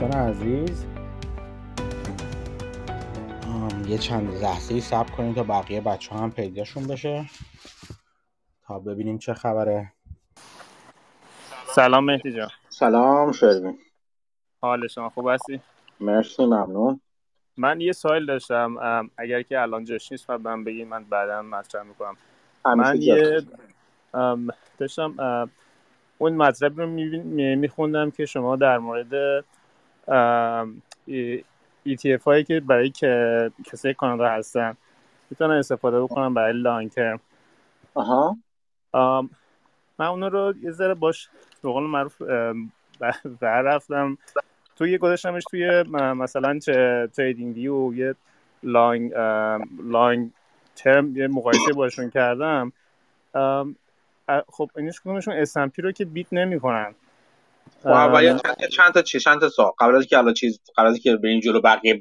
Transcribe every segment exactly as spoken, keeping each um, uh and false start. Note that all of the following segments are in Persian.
دوستان عزیز یه چند لحظه‌ای صبر کنید تا بقیه بچه‌ها هم پیداشون بشه تا ببینیم چه خبره. سلام مهدی جان. سلام شروین. حال شما خوب هستی؟ مرسی ممنون. من یه سوال داشتم، اگر که الان جاش نیست بعد من بگید، من بعداً مطرح می‌کنم. من یه داشتم اون مطلب رو میخوندم که شما در مورد ای تی اف هایی که برای که کسی کانادا هستن میتونن استفاده بکنن برای لانگ ترم. آها. آم من اون رو یه ذره باش به قول معروف ور رفتم تو یه گذاشتمش توی مثلا چه تریدینگ ویو، یه لانگ لانگ ترم یه مقایسه باشون کردم. آم خب اینش کدومشون اس ام پی رو که بیت نمی‌کنن. خب اول چند تا چی چند تا سوال قبل از که حالا چیز قبل از که بریم جلو بقیه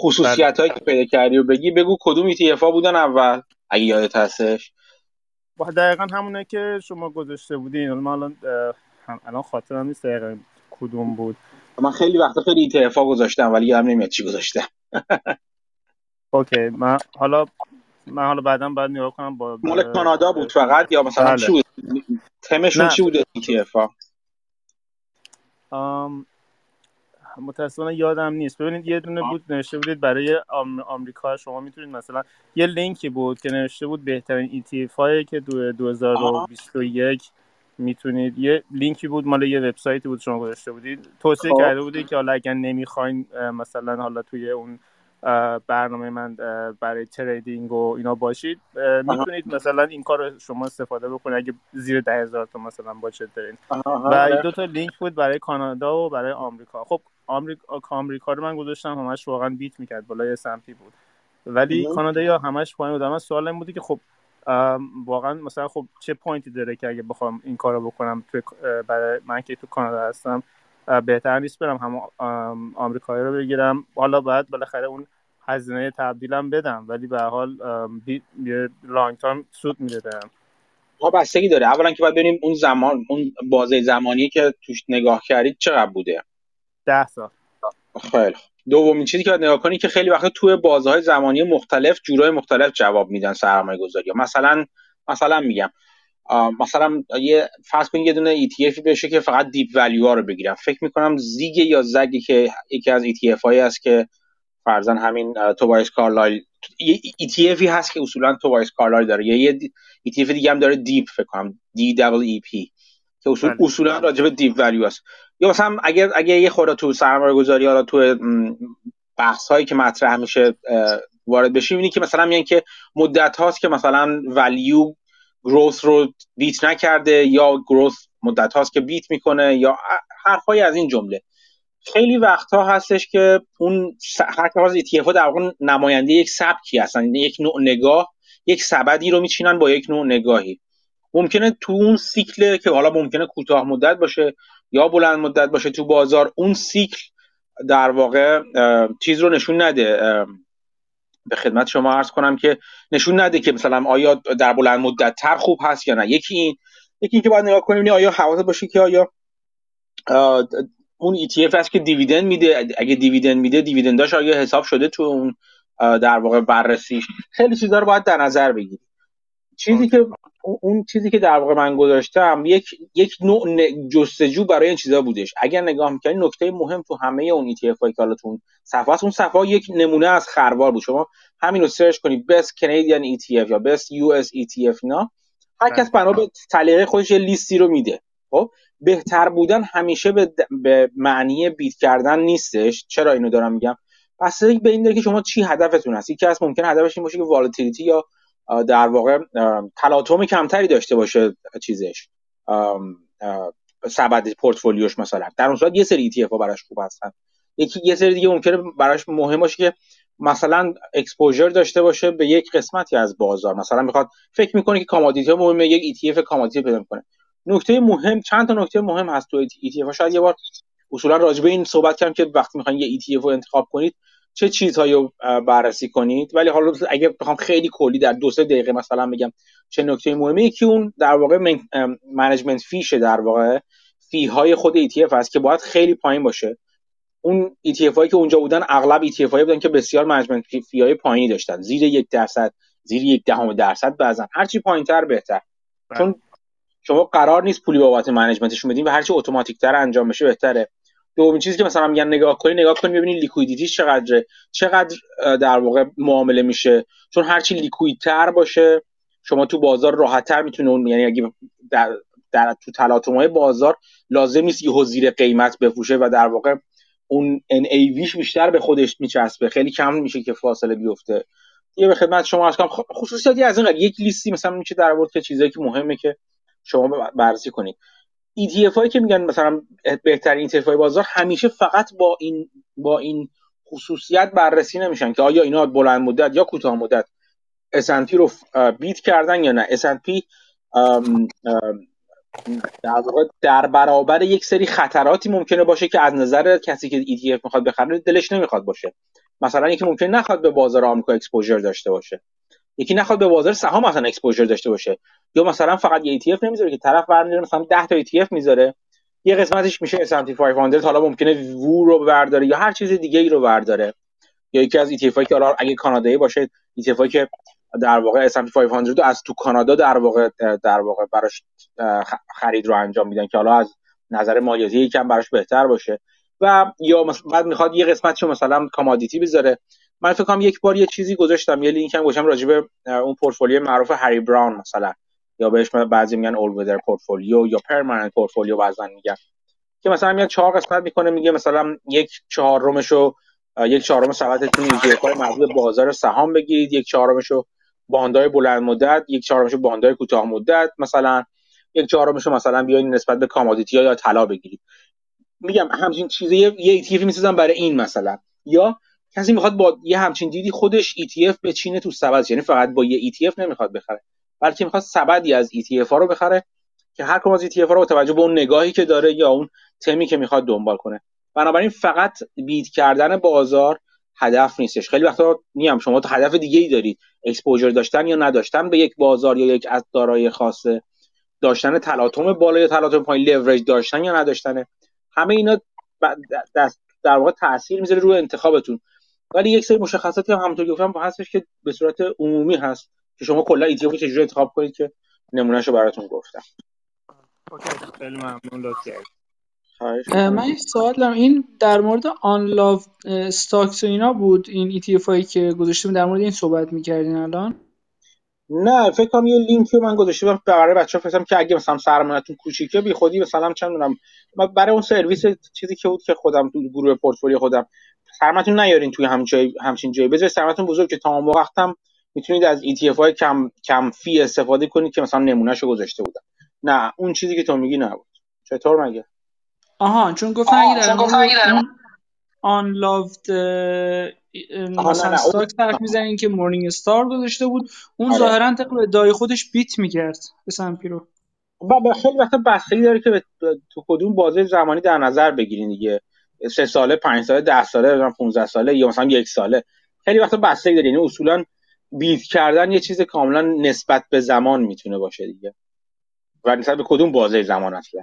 خصوصیتایی که پیدا کردی و بگی، بگو کدوم ایتیفا بودن اول اگه یادت هستش. با دقیقاً همونه که شما گذاشته بودین. من الان الان خاطرم نیست دقیقاً کدوم بود. من خیلی وقت خیلی ایتیفا گذاشتم ولی یادم نمیاد چی گذاشتم. اوکی من حالا من حالا بعدم بعد نگاه کنم با مال کانادا بود فقط یا مثلا بله. چی بود تمشون چی بود ایتیفا؟ ام متاسفانه یادم نیست. ببینید یه دونه بود نوشته بودید برای آمریکا شما میتونید مثلا یه لینکی بود که نوشته بود بهترین ایتیف هایی که دو دو هزار و بیست و یک میتونید، یه لینکی بود مال یه وبسایتی بود شما گذاشته بودید توصیه کرده بودید که حالا اگر نمیخواین مثلا حالا توی اون برنامه من برای تریدینگ و اینا باشید میتونید مثلا این کار شما استفاده بکنید اگه زیر ده هزار تا مثلا باشه ترید. و دو تا لینک بود برای کانادا و برای آمریکا. خب آمریکا آمریکا رو من گذاشتم همش واقعا بیت میکرد، بالای اسمپی بود ولی کانادا یا همش پایین بود. من سوال این بودی که خب واقعا مثلا خب چه پوینتی داره که اگه بخوام این کارو بکنم تو برای من که تو کانادا هستم بهتر نیست برم هم آمریکایی رو بگیرم، حالا بعد بالاخره اون هزینه تبدیلم بدم ولی به هر حال یه لانگ ترم سود میده بدم. ها بستگی داره اولا که باید ببینیم اون زمان اون بازه زمانی که توش نگاه کردید چقدر بوده. ده سال. خیلی دومین چیزی که باید نگاه کنی که خیلی وقتا توی بازه‌های زمانی مختلف جورای مختلف جواب میدن سرمایه‌گذاری. مثلا مثلا میگم مثلا یه فرض کنید یه دونه ای تی اف بشه که فقط دیپ ولیو ها رو بگیرم، فکر میکنم زیگ یا زگی که یکی از ای تی اف هایی هست که فرضاً همین توبایس کارلایل یه ای تی افی هست که اصولاً توبایس کارلایل داره، یا یه ای تی اف دیگه هم داره دیپ فکر کنم دی دبلیو ای پی که اصول اصولاً راجع به دیپ ولیو است. یا مثلا اگر اگه یه خورده تو سرمایه‌گذاری حالا تو بحث هایی که مطرح میشه وارد بشیم اینی که مثلا میگن که مدت هاست که مثلا ولیو گروث رو بیت نکرده یا گروث مدت هاست که بیت میکنه یا حرفایی از این جمله. خیلی وقتها هستش که اون هر کدوم از ای تی اف ها در واقع نماینده یک سبکی هستن، یک نوع نگاه، یک سبدی رو میچینن با یک نوع نگاهی. ممکنه تو اون سیکل که حالا ممکنه کوتاه مدت باشه یا بلند مدت باشه تو بازار اون سیکل در واقع چیز رو نشون نده. به خدمت شما عرض کنم که نشون نده که مثلا آیا در بلند مدت تر خوب هست یا نه. یکی این یکی این که باید نگاه کنیم آیا حواست باشه که آیا اون ای تی اف هست که دیویدند میده، اگه دیویدند میده دیویدنداش آیا حساب شده تو اون در واقع بررسیش. خیلی چیزا رو باید در نظر بگیریم. چیزی که اون چیزی که در واقع من گذاشتم یک یک نوع جستجو برای این چیزا بودش. اگر نگاه می‌کنید نکته مهم تو همه اون ای تی اف هایی که حالا تو صفحه اون صفحه یک نمونه از خروار بود. شما همین رو سرچ کنید Best Canadian ای تی اف یا Best یو اس ای تی اف، نه هر کس بنا به سلیقه خودش یه لیستی رو میده. خب بهتر بودن همیشه به, د... به معنی بیت کردن نیستش. چرا اینو دارم میگم؟ پس به این داره که شما چی هدفتون هست. یکی از ممکنه هدفش این باشه که والتیلیتی یا در واقع تلاطم کمتری داشته باشه چیزش سبد پورتفولیوش مثلا، در اون صورت یه سری ای تی اف ها براش خوب هستن. یکی یه سری دیگه ممکنه براش مهم باشه که مثلا اکسپوژر داشته باشه به یک قسمتی از بازار، مثلا میخواد فکر میکنه که کامادیتی ها مهمه یک ای تی اف کامادیتی پیدا میکنه. نکته مهم چند تا نکته مهم هست تو ای تی اف ها. شاید یه بار اصولا راجع به این صحبت کردم که وقتی میخواین یه ای تی اف رو انتخاب کنید چه چیزهایی رو بررسی کنید. ولی حالا اگه بخوام خیلی کلی در دو سه دقیقه مثلا بگم چه نکته مهمه، یکی اون در واقع منیجمنت فیشه، در واقع فی های خود ای تی اف هست که باید خیلی پایین باشه. اون ای تی اف هایی که اونجا بودن اغلب ای تی اف هایی بودن که بسیار منیجمنت فی آی پایینی داشتن، زیر یک درصد، زیر یک دهم درصد، بعضن هرچی پایینتر بهتر. بله. چون شما قرار نیست پولی بابت منیجمنتشون بدین و هرچی اتوماتیک‌تر انجام بشه بهتره. دومین چیزی که مثلا میگن نگاه کنی نگاه کنی ببینید لیکویدیتیش چقدره، چقدر در واقع معامله میشه، چون هرچی لیکویدتر باشه شما تو بازار راحت‌تر میتونه اون، یعنی اگه در, در تو تلاطم‌های بازار لازم نیست یهو زیر قیمت بفروشه و در واقع اون ان ای ویش بیشتر به خودش میچسبه، خیلی کم میشه که فاصله بیفته. یه به خدمت شما عرض کنم خصوصیاتی از این قبیل یک لیستی مثلا میشه در آورد که چیزایی که مهمه که شما بررسی کنید. ای تی اف هایی که میگن مثلا بهترین ای تی اف های بازار همیشه فقط با این با این خصوصیت بررسی نمیشن که آیا اینا بلند مدت یا کوتاه مدت اس اند پی رو بیت کردن یا نه. اس اند پی در واقع در برابر یک سری خطراتی ممکنه باشه که از نظر کسی که ای تی اف میخواد بخره دلش نمیخواد باشه. مثلا یکی ممکنه نخواد به بازار آمریکا اکسپوژر داشته باشه، یکی نخواد به بازار سهام مثلا اکسپوژر داشته باشه، یا مثلا فقط یه ای تی اف نمیذاره که طرف برمی‌داره مثلا ده تا ای تی اف میذاره، یه قسمتش میشه اس اند پی پانصد، حالا ممکنه وو رو برداره یا هر چیز دیگه ای رو برداره، یا یکی از ای تی اف هایی که حالا اگه کانادایی باشه ای تی اف هایی که در واقع اس اند پی پانصد از تو کانادا در واقع در واقع براش خرید رو انجام میدن که حالا از نظر مالیاتی یکم براش بهتر باشه، و یا بعد میخواد یه قسمتشو مثلا کامادیتی بذاره. من فکر کنم یک بار یه چیزی گذاشتم، یه لینک هم گذاشتم راجع به اون پورتفولیوی معروف هری براون مثلا، یا بهش بعضی میگن اول ودر پورتفولیو یا پرمننت پورتفولیو بعضن میگن، که مثلا میاد چهار قسمت میکنه، میگه مثلا یک چهارمشو یک چهارم سبدتون ای‌تی‌اف‌های مربوط به بازار سهام بگیرید، یک چهارمشو باندهای بلند مدت، یک چهارمشو باندهای کوتاه مدت، مثلا یک چهارمشو مثلا بیاین نسبت به کامادیتی یا طلا بگیرید. میگم همین چیزه یه ای تی اف میسازن برای این مثلا، یا کسی میخواد با یه همچین دیدی خودش ای تی اف بچینه تو سبد، یعنی فقط با یه ای تی اف نمیخواد بخره بلکه میخواد سبدی از ای تی اف ها رو بخره که هر کدوم از ای تی اف ها رو با توجه به اون نگاهی که داره یا اون تمی که میخواد دنبال کنه. بنابراین فقط بیت کردن بازار هدف نیستش. خیلی وقتا میگم شما تو هدف دیگه‌ای دارید، اکسپوژر داشتن یا نداشتن به یک بازار یا یک از دارایی خاصه، داشتن تلاطم بالا یا تلاطم پایین، لورج داشتن یا نداشتن، همه اینا در واقع تاثیر میذاره روی انتخابتون. ولی یک سری مشخصاتی هم همونطور که گفتم هستش که به صورت عمومی هست که شما کلا ای تی اف رو چجوری انتخاب کنید که نمونهشو براتون گفتم. اوکی، خیلی ممنون لطفی. من یه سوال دارم، این در مورد آن لاو استاکس و اینا بود، این ای تی اف هایی که گذاشتیم در مورد این صحبت می‌کردین الان؟ نه فکر کنم یه لینکی من گذاشتم برای بچه‌ها، فکر کنم که اگه مثلا سرمایه‌تون کوچیکه بی خودی مثلا چند دونم برای اون سرویس چیزی که بود که خودم تو گروه پورتفولیو خودم سرمایه‌تون نیارین توی همین جای همین جای بذارید سرمایه‌تون بزرگ که تمام وقتم میتونید از ای تی اف های کم کم فی استفاده کنید که مثلا نمونهشو گذاشته بودم. نه اون چیزی که تو میگی نبود. چطور مگه؟ آها چون گفتن آه، اگه در مورد آن لاوت مثلا استاک طرف میزنین که مورنینگ استار گذاشته بود اون ظاهرا طبق ادعای خودش بیت میکرد اس اند پی رو. با خیلی وقتا بستگی داره که تو کدوم بازه زمانی در نظر بگیرین دیگه، سه ساله، پنج ساله، ده ساله، پانزده ساله یا مثلا یک ساله، خیلی وقتا بستگی داره. یعنی اصولا بیت کردن یه چیز کاملا نسبت به زمان میتونه باشه دیگه و نسبت به کدوم بازه زمان اصلا.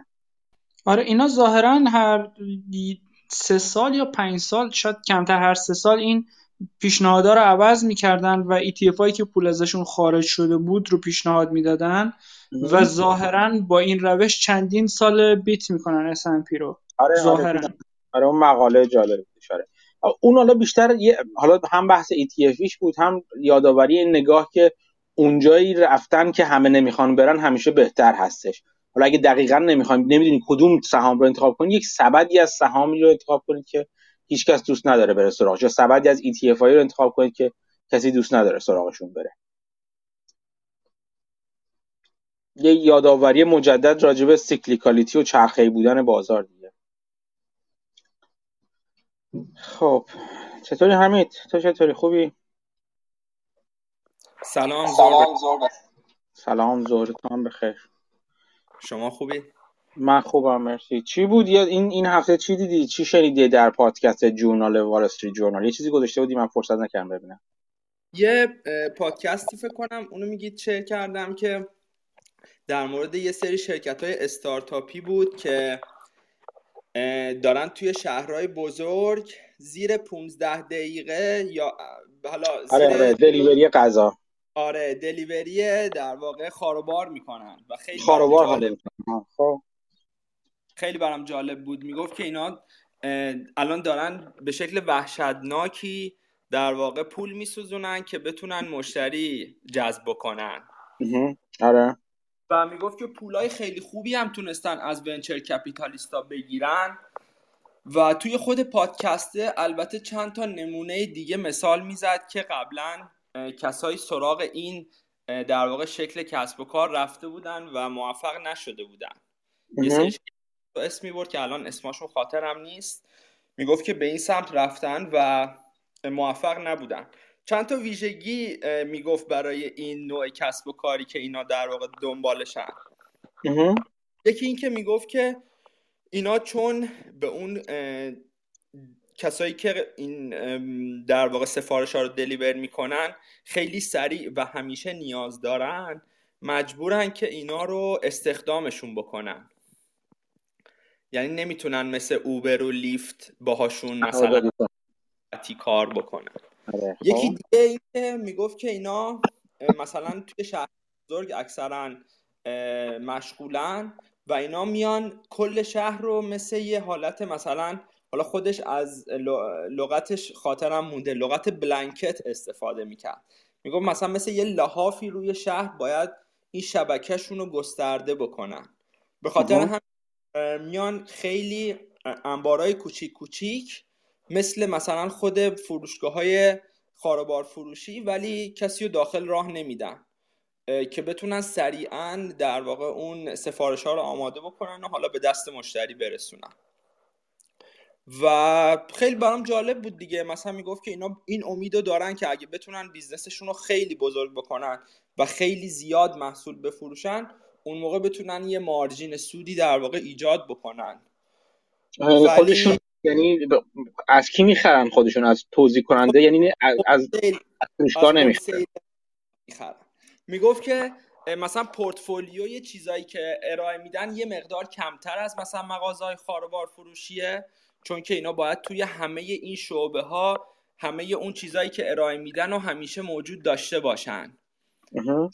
آره اینا ظاهرا هر سه سال یا پنج سال شاید کمتر هر سه سال این پیشنهادها رو عوض میکردن و ای تی اف هایی که پول ازشون خارج شده بود رو پیشنهاد میدادن و ظاهرا با این روش چندین سال بیت میکنن اس اند پی رو. آره ظاهرا آره اون مقاله جالب اشاره اون حالا بیشتر یه حالا هم بحث ای تی اف بود هم یادآوری این نگاه که اونجایی رفتن که همه نمیخوان برن همیشه بهتر هستش. حالا اگه دقیقاً نمیخوایم نمیدونید کدوم سهام رو انتخاب کنید، یک سبدی از سهامی رو انتخاب کنید که هیچکس دوست نداره بره سراغش، یا سبدی از ای تی اف های رو انتخاب کنید که کسی دوست نداره سراغشون بره. یه یادآوری مجدد راجع به سیکلیکالیتی و چرخه‌ای بودن بازار دیگه. خب چطوری حمید؟ تو چطوری؟ خوبی؟ سلام زور. سلام زور، تام بخیر. شما خوبی؟ من خوبم مرسی. چی بود یاد این این هفته چی دیدی؟ چی شنیدی در پادکست جورنال وال استریت جورنال؟ یه چیزی گذاشته بودی من فرصت نکردم ببینم. یه پادکستی فکر کنم اونو میگید شیر کردم که در مورد یه سری شرکت‌های استارتاپی بود که دارن توی شهرهای بزرگ زیر پونزده دقیقه یا حالا زیر آره دلیوری غذا آره دلیوری در واقع خاروبار میکنن و خیلی خاروبار حاله میکنن. خب خیلی برام جالب بود. میگفت که اینا الان دارن به شکل وحشتناکی در واقع پول میسوزونن که بتونن مشتری جذب کنن. آره. و میگفت که پولای خیلی خوبی هم تونستن از ونچر کپیتالیستا بگیرن و توی خود پادکسته البته چند تا نمونه دیگه مثال میزد که قبلا کسایی سراغ این در واقع شکل کسب و کار رفته بودن و موفق نشده بودن. یه اسمی برد که الان اسمشون خاطرم نیست. میگفت که به این سمت رفتن و موفق نبودن. چند تا ویژگی میگفت برای این نوع کسب و کاری که اینا در واقع دنبالشن. یکی این که میگفت که اینا چون به اون کسایی که این در واقع سفارش ها رو دلیور میکنن خیلی سریع و همیشه نیاز دارن، مجبورن که اینا رو استخدامشون بکنن. یعنی نمیتونن مثل اوبر و لیفت باهاشون مثلا کار بکنن. یکی دیگه این که میگفت که اینا مثلا توی شهر بزرگ اکثرا مشغولن و اینا میان کل شهر رو مثل یه حالت مثلا حالا خودش از لغتش خاطرم مونده، لغت بلانکت استفاده میکرد. میگفت مثلا مثل یه لحافی روی شهر باید این شبکهشون رو گسترده بکنن. به خاطر هم میان خیلی انبارای کوچیک کوچیک مثل مثلا خود فروشگاه‌های خاروبار فروشی ولی کسی رو داخل راه نمیدن که بتونن سریعاً در واقع اون سفارش‌ها رو آماده بکنن و حالا به دست مشتری برسونن. و خیلی برام جالب بود دیگه. مثلا میگفت که اینا این امیدو دارن که اگه بتونن بیزنسشون رو خیلی بزرگ بکنن و خیلی زیاد محصول بفروشن اون موقع بتونن یه مارجین سودی در واقع ایجاد بکنن. خودشون یعنی از کی میخرن؟ خودشون از توزیع کننده، یعنی از فروشگاه نمیخرن. میگفت که مثلا پورتفولیوی چیزایی که ارائه میدن یه مقدار کمتر از مثلا مغازهای خاروبار فروشیه، چون که اینا باید توی همه این شعبه ها همه اون چیزایی که ارائه میدن و همیشه موجود داشته باشن. اه.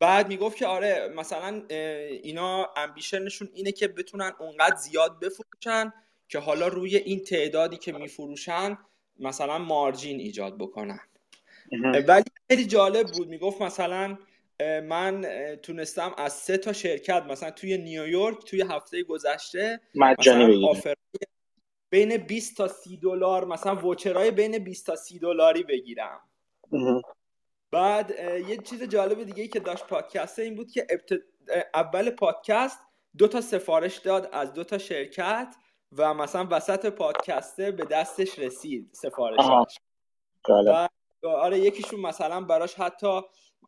بعد میگفت که آره مثلا اینا امبیشنشون اینه که بتونن اونقدر زیاد بفروشن که حالا روی این تعدادی که میفروشن مثلا مارجین ایجاد بکنن. ولی خیلی جالب بود. میگفت مثلا من تونستم از سه تا شرکت مثلا توی نیویورک توی هفته گذشته مجانی آفر بین بیست تا سی دلار مثلا وچرای بین بیست تا سی دلاری بگیرم. اه. بعد یه چیز جالب دیگه ای که داشت پادکسته این بود که ابتد... اول پادکست دو تا سفارش داد از دو تا شرکت و مثلا وسط پادکسته به دستش رسید سفارشش. و آره یکیشون مثلا براش حتی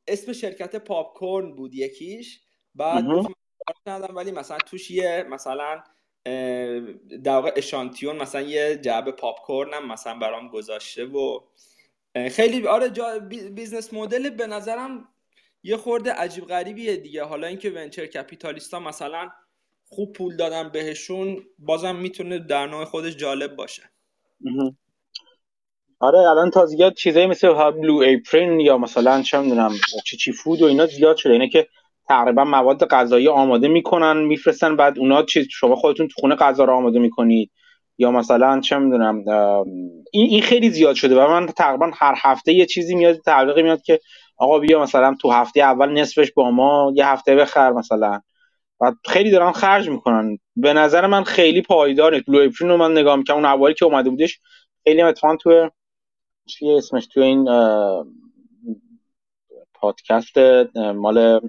اسم شرکت پاپ کورن بود یکیش. بعد ندادم ولی مثلا توش یه مثلا در واقع اشانتیون مثلا یه جعبه پاپ کورنم مثلا برام گذاشته و خیلی آره جا بیزنس مدل به نظرم یه خورده عجیب غریبیه دیگه. حالا اینکه ونچر کپیتالیستا مثلا خوب پول دادن بهشون بازم میتونه در نوع خودش جالب باشه. آره الان تا زیاد چیزایی مثل بلو ایپرین یا مثلا چه میدونم چی چی فود و اینا زیاد شده. اینه که تقریبا مواد غذایی آماده میکنن میفرستن بعد اونا چیز شما خودتون تو خونه غذا رو آماده میکنید یا مثلا چه میدونم این این خیلی زیاد شده و من تقریبا هر هفته یه چیزی میاد تبلیغ میاد که آقا بیا مثلا تو هفته اول نصفش با ما یه هفته بخر مثلا و خیلی دارن خرج میکنن. به نظر من خیلی پایداره. بلوپرین رو من نگاه میکنم اون اولی که اومده بودش خیلی متفاوت تو چیه اسمش تو این پادکست مال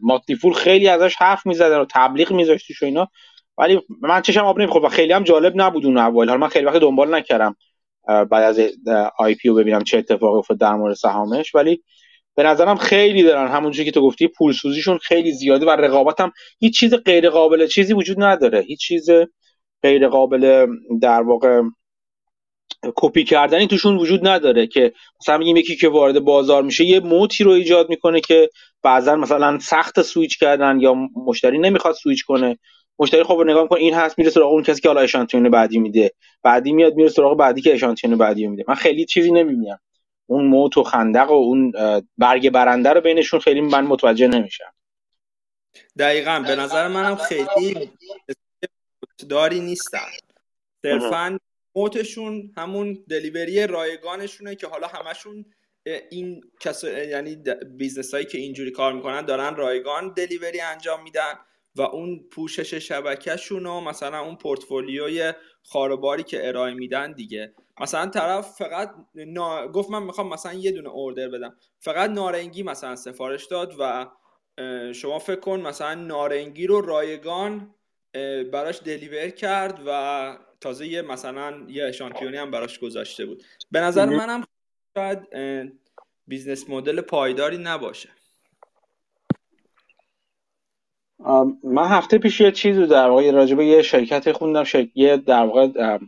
ماتلی فول خیلی ازش حرف میزدن و تبلیغ میذاشتیش و اینا ولی من چشم آب نمیخورد و خیلی هم جالب نبود اون اوایل. حالا من خیلی وقت دنبال نکردم بعد از آی پی او ببینم چه اتفاقی افتاد در مورد سهامش ولی به نظرم خیلی دارن همونجوری که تو گفتی پولسوزیشون خیلی زیاده و رقابت هم هیچ چیز غیر قابل چیزی وجود نداره. هیچ چیز غیر قابل در واقع کپی کردنی توشون وجود نداره که مثلا میگیم یکی که وارد بازار میشه یه موتی رو ایجاد میکنه که بعضا مثلا سخت سویچ کردن یا مشتری نمیخواد سویچ کنه مشتری خب رو نگاه می‌کنه، این هست، میره سراغ اون کسی که حالا اشانتیون بعدی میده، بعدی میاد میره سراغ بعدی که اشانتیون بعدی میده. من خیلی چیزی نمی‌بینم، اون موت و خندق و اون برگ برنده رو بینشون خیلی من متوجه نمیشم. دقیقاً به نظر منم خیلی داری نیستن، صرفاً موتشون همون دلیوری رایگانشونه که حالا همشون این کس، یعنی بیزنسایی که اینجوری کار میکنن دارن رایگان دلیوری انجام میدن و اون پوشش شبکه‌شون و مثلا اون پورتفولیوی خاروباری که ارائه میدن دیگه. مثلا طرف فقط نا... گفت من میخوام مثلا یه دونه اوردر بدم، فقط نارنگی مثلا سفارش داد و شما فکر کن مثلا نارنگی رو رایگان براش دلیور کرد و تازه یه مثلا یه اشانتیونی هم براش گذاشته بود. به نظر منم شاید بیزنس مدل پایداری نباشه. من هفته پیش یه چیز رو در واقع راجع به یه شرکت خوندم، شرکت در واقع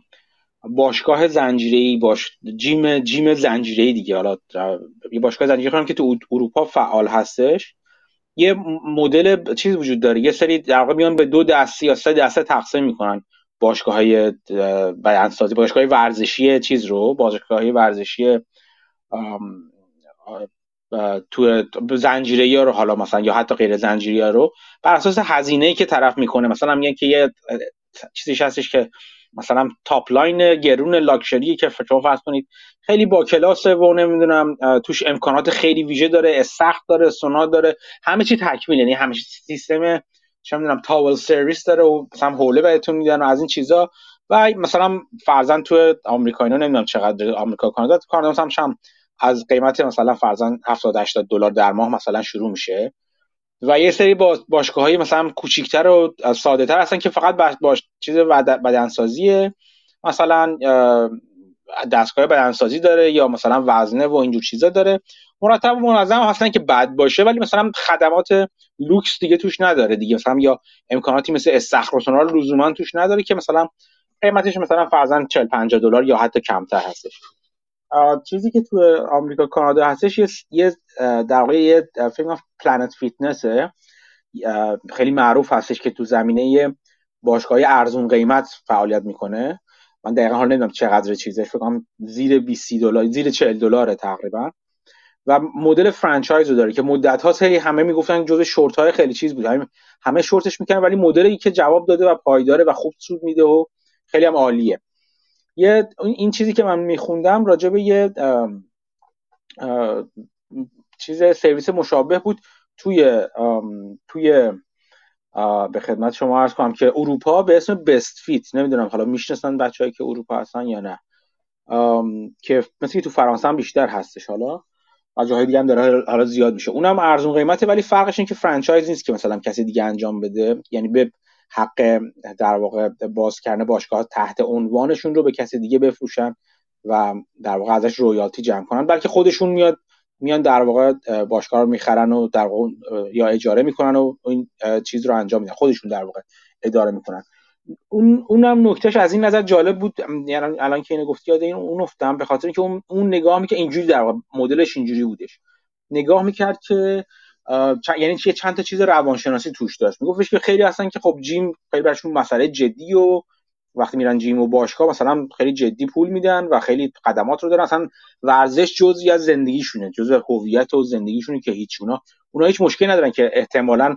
باشگاه زنجیره‌ای، باش جیم جیم زنجیره‌ای دیگه، حالا یه باشگاه زنجیره‌ای خونم که تو اروپا فعال هستش. یه مدل چیز وجود داره، یه سری در واقع میان به دو دسته یا سه دسته تقسیم میکنن باشگاه‌های بیانسازی، باشگاه‌های ورزشی چیز رو، باشگاه‌های ورزشی تو زنجیره‌ای رو حالا مثلا یا حتی غیر زنجیره‌ای رو بر اساس هزینه‌ای که طرف میکنه. مثلا میگن که یه چیزیش هستش که مثلا تاپ لاین گرون لاکچری که شما فرض کنید خیلی با کلاسه و نمیدونم توش امکانات خیلی ویژه داره، سخت داره، سونا داره، همه چی تکمیل، یعنی همه چی سیستم چه میدونم تاول سرویس داره و مثلا حوله بهتون میدن و از این چیزا. و مثلا فرضاً تو آمریکا اینا نمیدونم چقدر، آمریکا کانادا کانادا هم شام از قیمت مثلا فرضاً هفتاد هشتاد دلار در ماه مثلا شروع میشه و یه سری باشگاه‌های مثلا کوچیک‌تر و ساده‌تر هستن که فقط باش, باش چیز بدنسازیه، مثلا دستگاه بدنسازی داره یا مثلا وزنه و اینجور چیزا داره، مرتب و منظم هستن که بد باشه ولی مثلا خدمات لوکس دیگه توش نداره دیگه، مثلا یا امکاناتی مثل استخر و سونا لزوما توش نداره که مثلا قیمتش مثلا فرضاً چهل پنجاه دلار یا حتی کمتر هستش. چیزی که تو آمریکا کانادا هستش یه در واقع یه فیلم پلنت فیتنسه خیلی معروف هستش که تو زمینه باشگاه ارزون قیمت فعالیت میکنه. من دقیقا حالا نمیدونم چقدر چیزش، فکر کنم زیر بیست دلار زیر چهل دلاره تقریبا و مدل فرانچایز رو داره که مدت ها خیلی همه میگفتن جزء شورت های خیلی چیز بود، همه شورتش میکنن ولی مدلی که جواب داده و پایداره و خوب سود میده و خیلی هم عالیه. یه این چیزی که من میخوندم راجع به یه ام ام چیز سرویس مشابه بود توی ام توی ام به خدمت شما عرض کنم که اروپا به اسم بست فیت، نمیدونم حالا میشناسن بچه‌ای که اروپا هستن یا نه، که مثلا تو فرانسه هم بیشتر هستش، حالا و جاهای دیگه هم داره حالا زیاد میشه. اونم ارزون قیمته ولی فرقش این که فرانچایز نیست که مثلا کسی دیگه انجام بده، یعنی به حق در واقع باز کردن باشگاه تحت عنوانشون رو به کسی دیگه بفروشن و در واقع ازش رویالتی جمع کنن، بلکه خودشون میاد میان در واقع باشگاه رو میخرن و در واقع یا اجاره میکنن و این چیز رو انجام میدن، خودشون در واقع اداره میکنن. اون اونم نکتهش از این نظر جالب بود، یعنی الان که اینو گفتی یاد این اون افتادم، به خاطر اینکه اون اون نگاهی که اینجوری در واقع مدلش اینجوری بودش، نگاه میکرد که چ... یعنی چه چند تا چیز روانشناسی توش داشت. میگفتش که خیلی هستن که خب جیم خیلی براشون مسئله جدی و وقتی میرن جیم و باشگاه مثلا خیلی جدی پول میدن و خیلی خدمات رو دارن، مثلا ورزش جزئی از زندگیشونه، جزء هویت و زندگیشونه که هیچ اونا اونا هیچ مشکلی ندارن که احتمالاً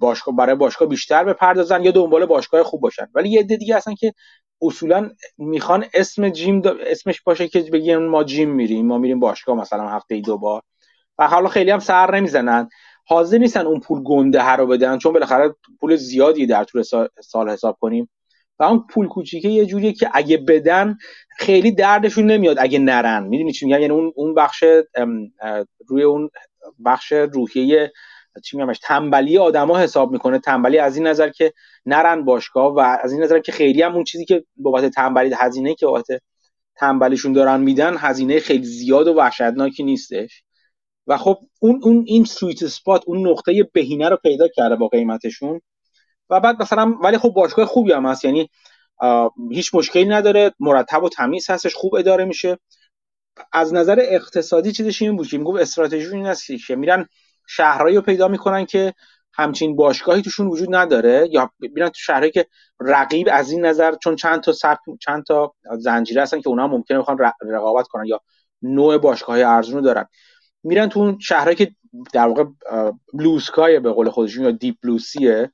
باشگاه برای باشگاه بیشتر بپردازن یا دنبال باشگاه خوب باشن. ولی یه عده دیگه هستن که اصولاً میخوان اسم جیم دا... اسمش باشه که بگیم ما جیم میریم، ما میریم باشگاه مثلا هفته‌ای دو بار و حالا خیلی هم سر نمیزنن، حاضر نیستن اون پول گنده هر رو بدن چون بالاخره پول زیادی در طول سال حساب کنیم و اون پول کوچیکه یه جوریه که اگه بدن خیلی دردشون نمیاد اگه نرن، میدونی چی میگم، یعنی اون اون بخش روی اون بخش روحیه چی میگمش تنبلی آدما حساب میکنه، تنبلی از این نظر که نرن باشگاه و از این نظر که خیلی هم اون چیزی که بابت تنبلی هزینه که بابت تنبلیشون دارن میدن هزینه خیلی زیاد و وحشتناکی نیستش. و خب اون اون این سویت اسپات، اون نقطه بهینه رو پیدا کرده با قیمتشون و بعد مثلا ولی خب باشگاه خوبی هم هست، یعنی هیچ مشکلی نداره، مرتب و تمیز هستش، خوب اداره میشه. از نظر اقتصادی چیزش این بود که میگم استراتژی این است که میرن شهرایی رو پیدا میکنن که همچین باشگاهی توشون وجود نداره، یا ببینن تو شهرهایی که رقیب از این نظر، چون چند تا سبک چند تا زنجیره هستن که اونها ممکنه بخوان رقابت کنن یا نوع باشگاه‌های ارزونو دارن، میرن تو اون شهرهایی که در واقع بلوسکای به قول خودشون یا دیپ بلوسیه،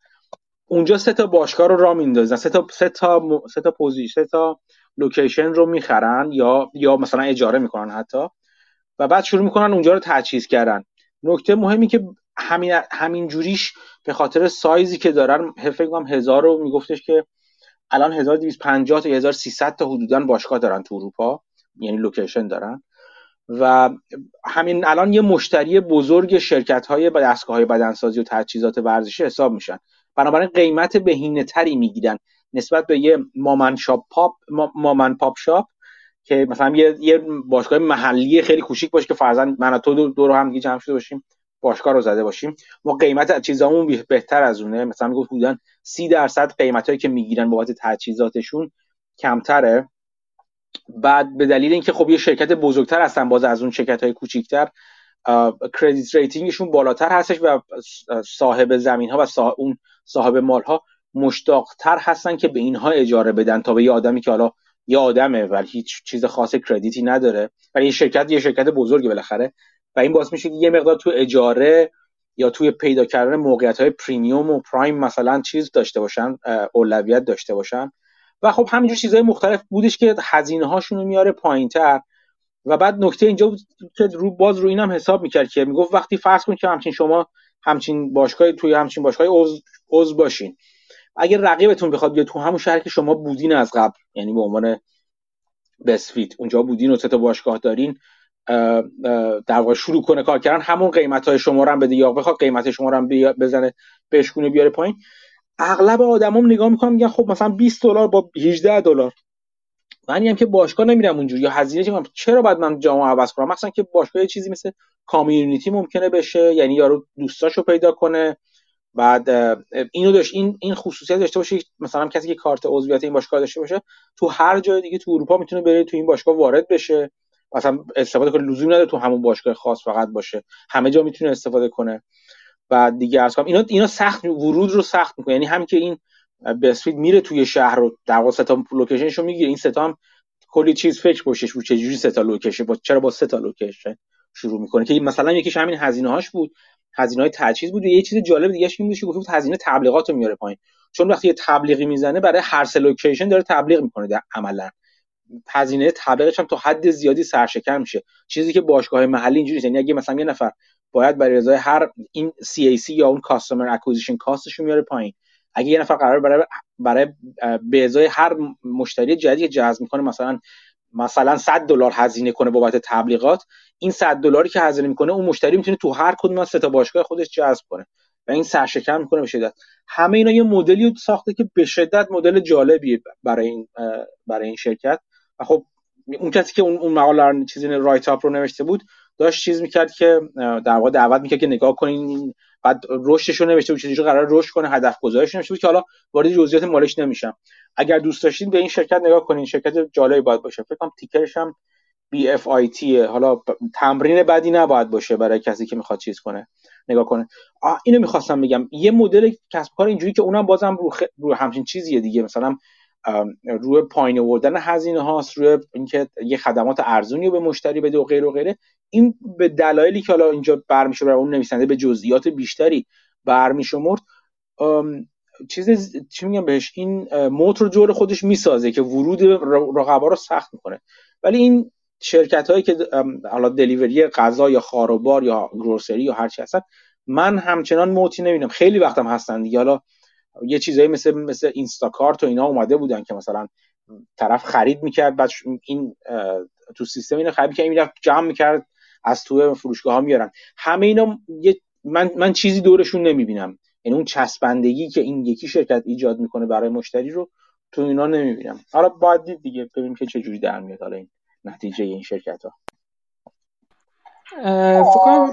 اونجا سه تا باشگاه رو راه میندازن، سه تا سه تا سه تا پوزیشن، سه تا لوکیشن رو میخرن یا یا مثلا اجاره میکنن حتی، و بعد شروع میکنن اونجا رو تجهیز کردن. نکته مهمی که همین همین جوریش به خاطر سایزی که دارن، فکر کنم هزار رو میگفتش که الان هزار و دویست و پنجاه تا هزار و سیصد تا حدوداً باشگاه دارن تو اروپا، یعنی لوکیشن دارن. و همین الان یه مشتری بزرگ شرکت‌های دستگاه‌های بدنسازی و تجهیزات ورزشی حساب میشن، بنابراین قیمت بهینه‌تری میگیرن نسبت به یه مامان شاپ پاپ مامان پاپ شاپ که مثلا یه یه باشگاه محلی خیلی کوچیک باشه که فرضاً من و تو دو, دو رو هم جمع شده باشیم، باشگاه رو زده باشیم، ما قیمت چیزامون بهتر از اونه. مثلا میگم حدوداً سی درصد قیمتایی که میگیرن بابت تجهیزاتشون کمتره. بعد به دلیل اینکه خب یه شرکت بزرگتر هستن باز از اون شرکت‌های کوچیک‌تر، کردیت ریتینگشون بالاتر هستش و صاحب زمین‌ها و صاحب اون صاحب مال‌ها مشتاق‌تر هستن که به اینها اجاره بدن تا به یه آدمی که حالا یه آدمه ولی هیچ چیز خاص کردیتی نداره، ولی این شرکت یه شرکت بزرگه بالاخره، و این باعث میشه که یه مقدار تو اجاره یا توی پیدا کردن موقعیت‌های پریمیوم و پرایم مثلا چیز داشته باشن، اولویت داشته باشن. و خب همینجور چیزهای مختلف بودش که هزینه هاشون رو میاره پایین‌تر. و بعد نکته اینجا بود که رو باز رو اینم حساب میکرد که میگفت وقتی فرض کن که همچین شما همچین باشگاهی توی همچین باشگاهی عضو باشین، اگر رقیبتون بخواد بیاد تو همون شهر که شما بودین از قبل، یعنی به عنوان بسفیت اونجا بودین و سه تا باشگاه دارین، در واقع شروع کنه کار کردن، همون قیمت‌های شما رو هم بده یا بخواد قیمت شما رو هم بزنه بشکونه بیاره پایین، اغلب آدمام نگاه میکنم میگن خب مثلا بیست دلار با هجده دلار، من میگم که باشگاه نمیرم اونجوری یا هزینه چه، چرا بعد من جامو عوض کنم؟ مثلا که باشگاه یه چیزی مثل کامیونیتی ممکنه بشه، یعنی یارو دوستاشو پیدا کنه، بعد اینو داشت این این خصوصیت داشته باشه مثلا کسی که کارت عضویت این باشگاه داشته باشه تو هر جای دیگه تو اروپا میتونه بره تو این باشگاه وارد بشه، مثلا استفاده کنه، لزوم نداره تو همون باشگاه خاص فقط باشه، همه جا میتونه استفاده کنه. بعد دیگه ارزش اینا اینا سخت ورود رو سخت میکنه، یعنی همین که این بسفید میره توی شهر رو در واقع سه تا لوکیشنش رو میگیره، این سه تا هم کلی چیز فکر پوشش بود، چه جوری سه تا لوکیشن، با چرا با سه تا لوکیشن شروع میکنه، که مثلا یکیش همین هزینه‌هاش بود، هزینه‌های تجهیز بود. یه چیز جالب دیگه اش این بود که گفت هزینه تبلیغات رو میاره پایین، چون وقتی یه تبلیغی میزنه برای هر سه لوکیشن داره تبلیغ میکنه، در عملا هزینه تبلیغش هم تا حد زیادی سرشکن میشه، چیزی که باشگاه محلی اینجوری نیست. یعنی اگه مثلا یه نفر باید برای ازای هر این سی ای سی یا اون کاستمر اکوزیشن کاستش رو میاره پایین، اگه یه نفر قرار برای برای به ازای هر مشتری جدید جذب میکنه مثلا مثلا صد دلار هزینه کنه بابت تبلیغات، این صد دلاری که هزینه میکنه اون مشتری میتونه تو هر کدوم از سه تا باشگاه خودش جذب کنه و این سرشکم میکنه به شدت. همه اینا یه مدلی رو ساخته که به شدت مدل جالبیه برای این برای این شرکت. و خب اون کسی که اون اون مقاله چیزی رایت اپ رو نوشته بود داشت چیز میکرد که در واقع دعوت میکرد که نگاه کنین، بعد رشدش رو نوشته بود، چجوری قرار رشد کنه، هدف گذاریش نوشته بود که حالا وارد جزئیات مالیش نمیشم. اگر دوست داشتین به این شرکت نگاه کنین، شرکت جالبی باید باشه، فکر کنم تیکرش هم بی اف آی تی، حالا تمرین بدی نباید باشه برای کسی که میخواد چیز کنه نگاه کنه. آ اینو میخواستم بگم، یه مدل کسب کار اینجوری که اونم بازم رو, خ... رو همچین چیزیه دیگه، مثلا روی پایین آوردن هزینه هاست، روی اینکه یه خدمات ارزونی به مشتری بده و غیره و غیره. این به دلایلی که حالا اینجا برمیشه برای اون نویسنده به جزئیات بیشتری برمیشمرد، چیز چی میگم بهش، این موتور جور خودش میسازه که ورود رقبا رو سخت میکنه. ولی این شرکت هایی که حالا دلیوری غذا یا خاروبار یا گروسری یا هر چی هستن، من همچنان موتی نمیبینم، خیلی وقتم هستن دیگه. حالا یه چیزایی مثل مثل اینستاکارت و اینا اومده بودن که مثلا طرف خرید میکرد، بعد این تو سیستم اینو خرید که این میرفت جمع میکرد از تو فروشگاه ها میارن. همه اینا یه من من چیزی دورشون نمیبینم، یعنی اون چسبندگی که این یکی شرکت ایجاد میکنه برای مشتری رو تو اینا نمیبینم. حالا باید دید دیگه ببینیم که چه جوری در میاد حالا این نتیجه این شرکت ها. فکر کنم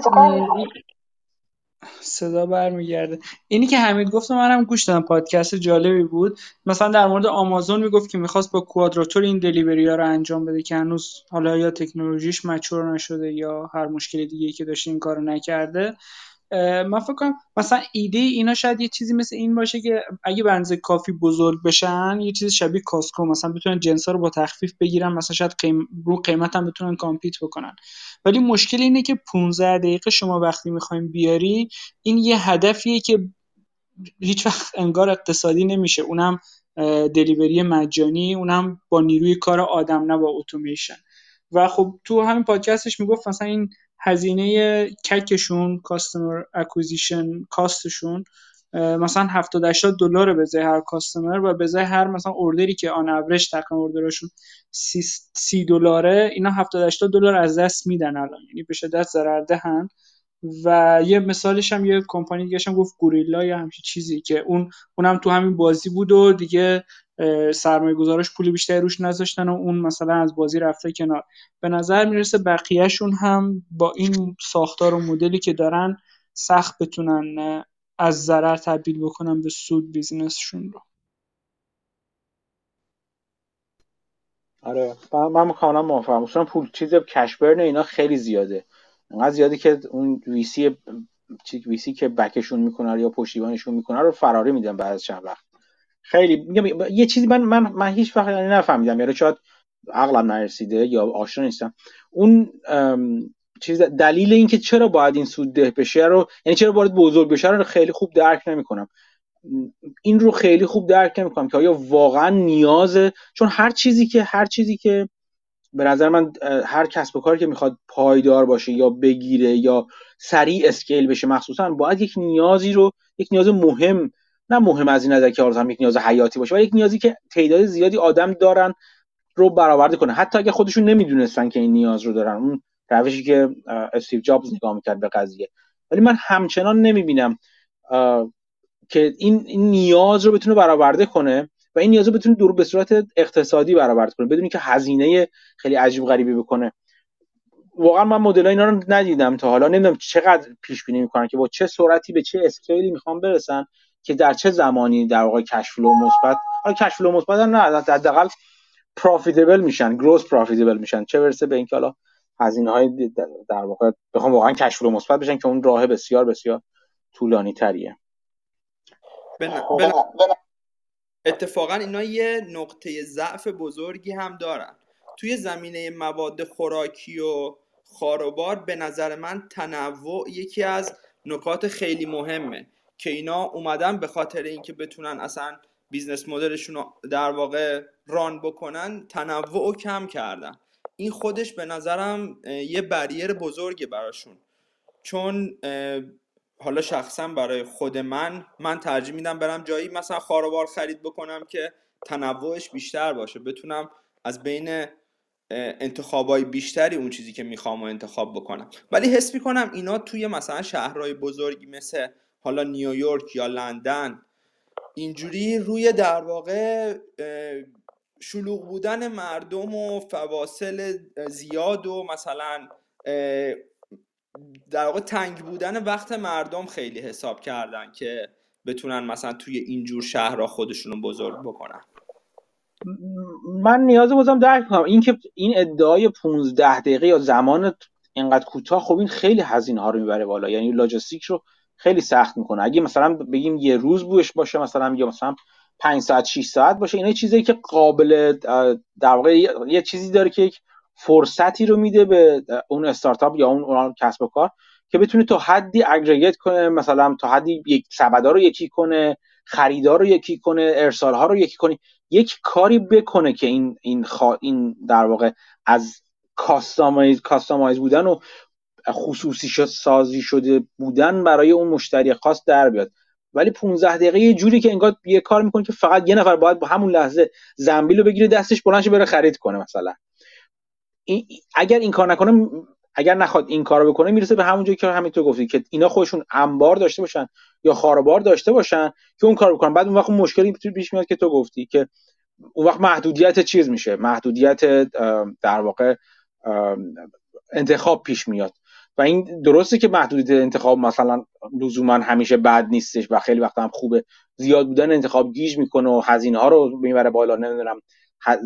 صدا برمیگرده. اینی که حمید گفت منم گوش دادم، پادکست جالبی بود. مثلا در مورد آمازون میگفت که میخواست با کوادراتور این دلیوری ها رو انجام بده که هنوز حالا یا تکنولوژیش مچور نشده یا هر مشکل دیگه‌ای که داشته این کارو نکرده. من فکر کنم مثلا ایده اینا شاید یه چیزی مثل این باشه که اگه به اندازه کافی بزرگ بشن یه چیز شبیه کاسکو مثلا بتونن جنسا رو با تخفیف بگیرن، مثلا شاید قیم... رو قیمت هم بتونن کامپیت بکنن. ولی مشکل اینه که پانزده دقیقه شما وقتی میخوایم بیارین، این یه هدفیه که هیچ وقت انگار اقتصادی نمیشه، اونم دلیوری مجانی، اونم با نیروی کار آدم نه با اتوماسیون. و خب تو همین پادکستش میگفت مثلا این هزینه ککشون کاستمر اکوزیشن کاستشون مثلا هفتاد هشتاد دلار به ازای هر کاستمر و به ازای هر مثلا اوردری که آن اوریج تقریبا اوردرشون سی دلاره، اینا هفتاد هشتاد دلار از دست میدن الان، یعنی به شدت ضرردهن. و یه مثالش هم یه کمپانی دیگه هم گفت گوریلا یا همچین چیزی که اون اونم هم تو همین بازی بود و دیگه سرمایه‌گذاراش پول بیشتری روش نذاشتن و اون مثلا از بازی رفته کنار. به نظر میرسه بقیه‌شون هم با این ساختار و مدلی که دارن سخت بتونن از ضرر تبدیل بکنن به سود بیزینسشون رو. آره من کاملا موافقم، چون پول چیز کش برن اینا خیلی زیاده، انقدر زیادی که اون ویسی چیک ویسی که بکشون میکنه یا پشتیبانشون میکنه رو فراری میدن بعد از چند وقت. خیلی یه چیزی من من من هیچ وقت نفهمیدم، یعنی شاید عقلم نرسیده یا آشنا نیستم، اون چیز دلیل اینکه چرا باید این سود ده بشه رو، یعنی چرا باید بزرگ بشه رو خیلی خوب درک نمیکنم. این رو خیلی خوب درک نمیکنم که آیا واقعا نیازه، چون هر چیزی که هر چیزی که به نظر من هر کسب و کاری که میخواد پایدار باشه یا بگیره یا سریع اسکیل بشه مخصوصا باید یک نیازی رو، یک نیاز مهم، نه مهم از این نظر که آرزو یک نیاز حیاتی باشه، ولی یک نیازی که تعداد زیادی آدم دارن رو برآورده کنه، حتی اگه خودشون نمیدونستن که این نیاز رو دارن. اون روشی که استیو جابز نگاه میکرد به قضیه. ولی من همچنان نمیبینم که این, این نیاز رو بتونه برآورده کنه و این نیازو بتونه دور به صورت اقتصادی برآورده کنه بدون اینکه هزینه خیلی عجیب غریبی بکنه. واقعا من مدل اینا رو ندیدم تا حالا، نمیدونم چقدر پیش بینی میکنن که با چه سرعتی به چه اسکیلی میخوان برسن که در چه زمانی در واقع کش فلو مثبت، حالا کش فلو مثبت نه حداقل پروفیتبل میشن، گروس پروفیتبل میشن، چه برسه به اینکه حالا هزینه های در واقع بخوام واقعا کش فلو مثبت بشن که اون راه بسیار بسیار طولانی تریه. بنا بنا اتفاقا اینا یه نقطه ضعف بزرگی هم دارن توی زمینه مواد خوراکی و خاروبار. به نظر من تنوع یکی از نکات خیلی مهمه که اینا اومدن به خاطر اینکه بتونن اصلا بیزنس مدلشون رو در واقع ران بکنن تنوع رو کم کردن. این خودش به نظرم یه بریر بزرگه براشون، چون حالا شخصا برای خود من من ترجیح میدم برم جایی مثلا خاروبار خرید بکنم که تنوعش بیشتر باشه، بتونم از بین انتخابای بیشتری اون چیزی که میخوام رو انتخاب بکنم. ولی حس میکنم اینا توی مثلا شهرهای بزرگی مثل حالا نیویورک یا لندن اینجوری روی در واقع شلوغ بودن مردم و فواصل زیاد و مثلا در واقع تنگ بودن وقت مردم خیلی حساب کردن که بتونن مثلا توی اینجور شهرها خودشونو بزرگ بکنن. من نیاز بازم درک کنم این که این ادعای پانزده دقیقه یا زمان اینقدر کوتاه، خب این خیلی هزینه ها رو میبره بالا، یعنی لاجستیک رو خیلی سخت میکنه. اگه مثلا بگیم یه روز بوش باشه مثلا یا مثلا پنج ساعت شش ساعت باشه، اینا چیزایی که قابل در واقع یه چیزی داره که یک فرصتی رو میده به اون استارتاپ یا اون اون کسب و کار که بتونه تا حدی اگریگیت کنه، مثلا تا حدی یک سبدا رو یکی کنه، خریدار رو یکی کنه، ارسال ها رو یکی کنه، یک کاری بکنه که این این خوا... این در واقع از کاستماایز کاستماایز بودن و خصوصی شد سازی شده بودن برای اون مشتری خاص در بیاد. ولی پانزده دقیقه یه جوری که انگار یه کار میکنه که فقط یه نفر باید با همون لحظه زنبیل رو بگیره دستش بلندش بره خرید کنه مثلا. اگر این کار نکنه، اگر نخواد این کارو بکنه، میرسه به همون جایی که همینطور گفتی که اینا خودشون انبار داشته باشن یا خاروبار داشته باشن که اون کارو بکنن. بعد اون وقت مشکلی پیش میاد که تو گفتی که اون وقت محدودیت چیز میشه، محدودیت در واقع انتخاب پیش میاد. و این درسته که محدودیت انتخاب مثلا لزوما همیشه بد نیستش و خیلی وقتا هم خوبه، زیاد بودن انتخاب گیج میکنه و هزینه ها رو میبره بالا، نمیدونم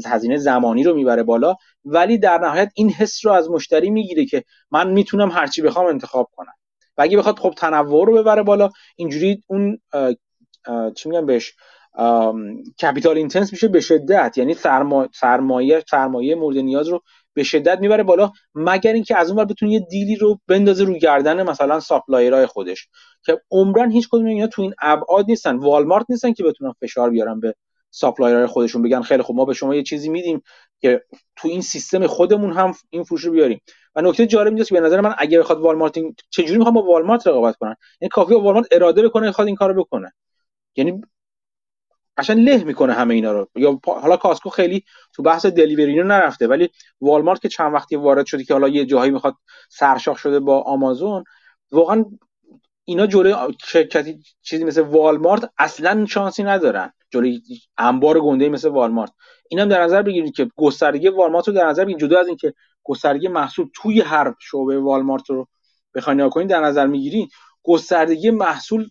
هزینه زمانی رو میبره بالا، ولی در نهایت این حس رو از مشتری میگیره که من میتونم هرچی بخوام انتخاب کنم. و اگه بخواد خب تنوع رو ببره بالا، اینجوری اون اه اه چی میگم بهش کپیتال اینتنس میشه به شدت، یعنی سرما... سرمایه سرمایه مورد نیاز رو به شدت میبره بالا، مگر اینکه از اون ور بتونه یه دیلی رو بندازه رو گردن مثلا ساپلایرای خودش که عمرن هیچ کدوم اینا تو این ابعاد نیستن، والمارت نیستن که بتونن فشار بیارن به ساپلایرای خودشون بگن خیلی خوب ما به شما یه چیزی میدیم که تو این سیستم خودمون هم این فروش رو بیاریم. و نکته جالب اینجاست که به نظر من اگه بخواد والمارت چجوری میخوام با والمارت رقابت کنن، یعنی کافیه والمارت اراده بکنه بخواد این کارو بکنه، یعنی عشان له میکنه همه اینا رو. یا حالا کاسکو خیلی تو بحث دلیوری رو نرفته، ولی والمارت که چند وقتی وارد شده که حالا یه جایی میخواد سرشاخ شده با آمازون، واقعا اینا جلوی چیزی مثل والمارت اصلا شانسی ندارن، جلوی انبار گنده مثل والمارت. اینم در نظر بگیرید که گستردگی والمارت رو در نظر بگیرید، جدا از اینکه گستردگی محصول توی هر شعبه والمارت رو بخواید نگاه کنید در نظر میگیرید، گستردگی محصول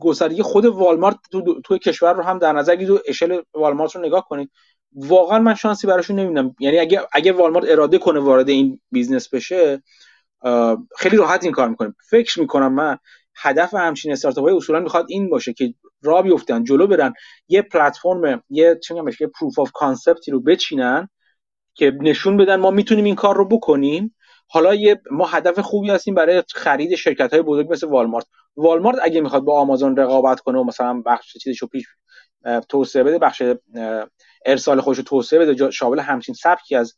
گستردگی خود والمارت تو تو کشور رو هم در نظر گیرید و اشل والمارت رو نگاه کنید. واقعا من شانسی براشون نمیبینم، یعنی اگه اگه والمارت اراده کنه وارد این بیزنس بشه خیلی راحت این کار میکنه. فکر میکنم من هدف همچین استارتاپ‌های اصولا میخواد این باشه که راه بیفتن، جلو برن، یه پلتفرم، یه چی میگم که پروف اف کانسپتی رو بچینن که نشون بدن ما میتونیم این کار رو بکنیم. حالا یه ما هدف خوبی هستیم برای خرید شرکت‌های بزرگ مثل والمارت. والمارت اگه میخواد با آمازون رقابت کنه و مثلا بخش چیزشو پیش توسعه بده، بخش ارسال خودشو توسعه بده، شامل همچین سبکی از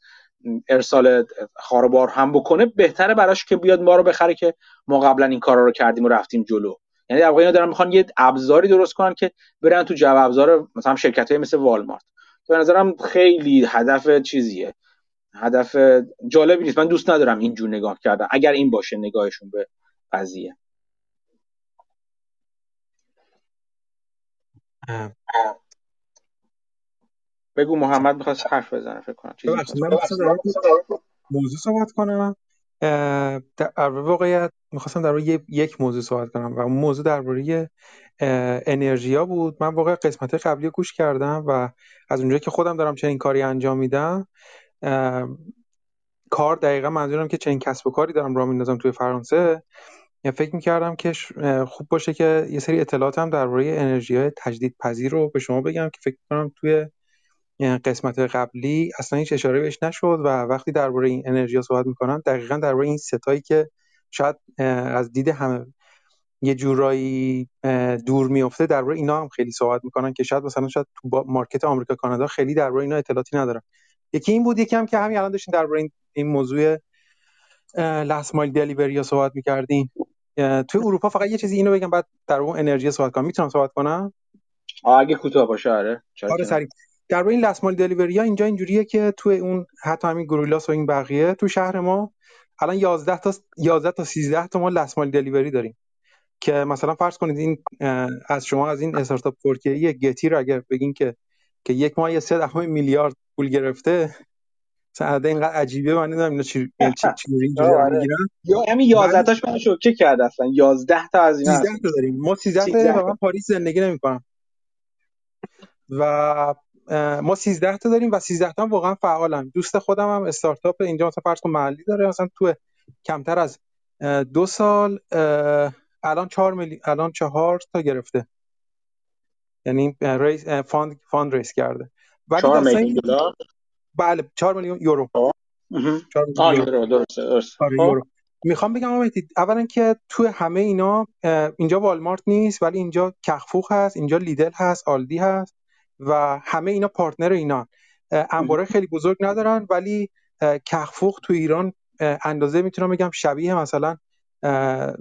ارسال خاروبار هم بکنه، بهتره براش که بیاد ما رو بخره که ما قبلا این کارا رو کردیم و رفتیم جلو. یعنی در واقع اینا دارن میخوان یه ابزاری درست کنن که برن تو جو ابزار مثلا شرکت‌های مثل والمارت. به نظرم خیلی هدف چیزیه، هدف جالبی نیست. من دوست ندارم اینجور نگاه کردن، اگر این باشه نگاهشون به قضیه. اه. بگو محمد میخواست حرف بزنه فکر کنم. چیزی من موضوع صحبت کنم در واقعیت میخواستم در مورد یک موضوع صحبت کنم و اون موضوع درباره انرژیا بود. من واقعا قسمت قبلی گوش کردم و از اونجایی که خودم دارم چنین کاری انجام میدم، کار دقیقا منظورم که چنین کسب و کاری دارم راه میندازم توی فرانسه، فکر میکردم که خوب باشه که یه سری اطلاعات هم درباره انرژی‌های تجدیدپذیر رو به شما بگم که فکر کنم توی قسمت قبلی اصلا هیچ اشاره بهش نشد. و وقتی درباره این انرژی‌ها صحبت میکنم دقیقاً درباره این ستایی که شاید از دید همه یه جورایی دور میفته، درباره اینا هم خیلی صحبت میکنن که شاید مثلا شاید تو مارکت آمریکا کانادا خیلی درباره اینا اطلاعاتی ندارن. یکی این بود، یکی هم که همین الان داشتین درباره این موضوع لاست مایل دلیوری صحبت می‌کردین توی اروپا. فقط یه چیزی اینو بگم بعد در اون انرژی صحبت کنم. میتونم صحبت کنم؟ اگه کوتاه باشه آره. آره سریع. درباره این لاست مایل دلیوری اینجا اینجوریه که توی اون حتی همین گوریلاس و این بقیه تو شهر ما الان یازده تا یازده تا سیزده تا ما لاست مایل دلیوری داریم که مثلا فرض کنید این از شما از این استارتاپ ترکیه گتی رو اگه بگین که که یک ماه یه سه میلیارد پول گرفته، ساده اینقدر عجیبه. من نمیدونم اینا چی چی چوری میگیرن. یا همین یازده تاش منو شوکه کرد اصلا. یازده تا از اینا سیزده تا داریم ما. سیزده تا من پاریس زندگی نمی‌کنم و ما سیزده تا داریم و سیزده تا واقعا فعالن. دوست خودم هم استارتاپ اینجا مثلا فرض کن محلی داره، مثلا تو کمتر از دو سال الان چهار میلیون الان چهار تا گرفته، یعنی ریس فاند فاند ریس کرده. ولی چهار میلیون دلار بله چهار میلیون یورو. چهار میلیون یورو درسته درسته. میخوام بگم آمدید اولا که تو همه اینا اینجا والمارت نیست، ولی اینجا کخفوخ هست، اینجا لیدل هست، آلدی هست و همه اینا پارتنر اینا. انباره خیلی بزرگ ندارن، ولی کخفوخ تو ایران اندازه میتونم بگم شبیه مثلا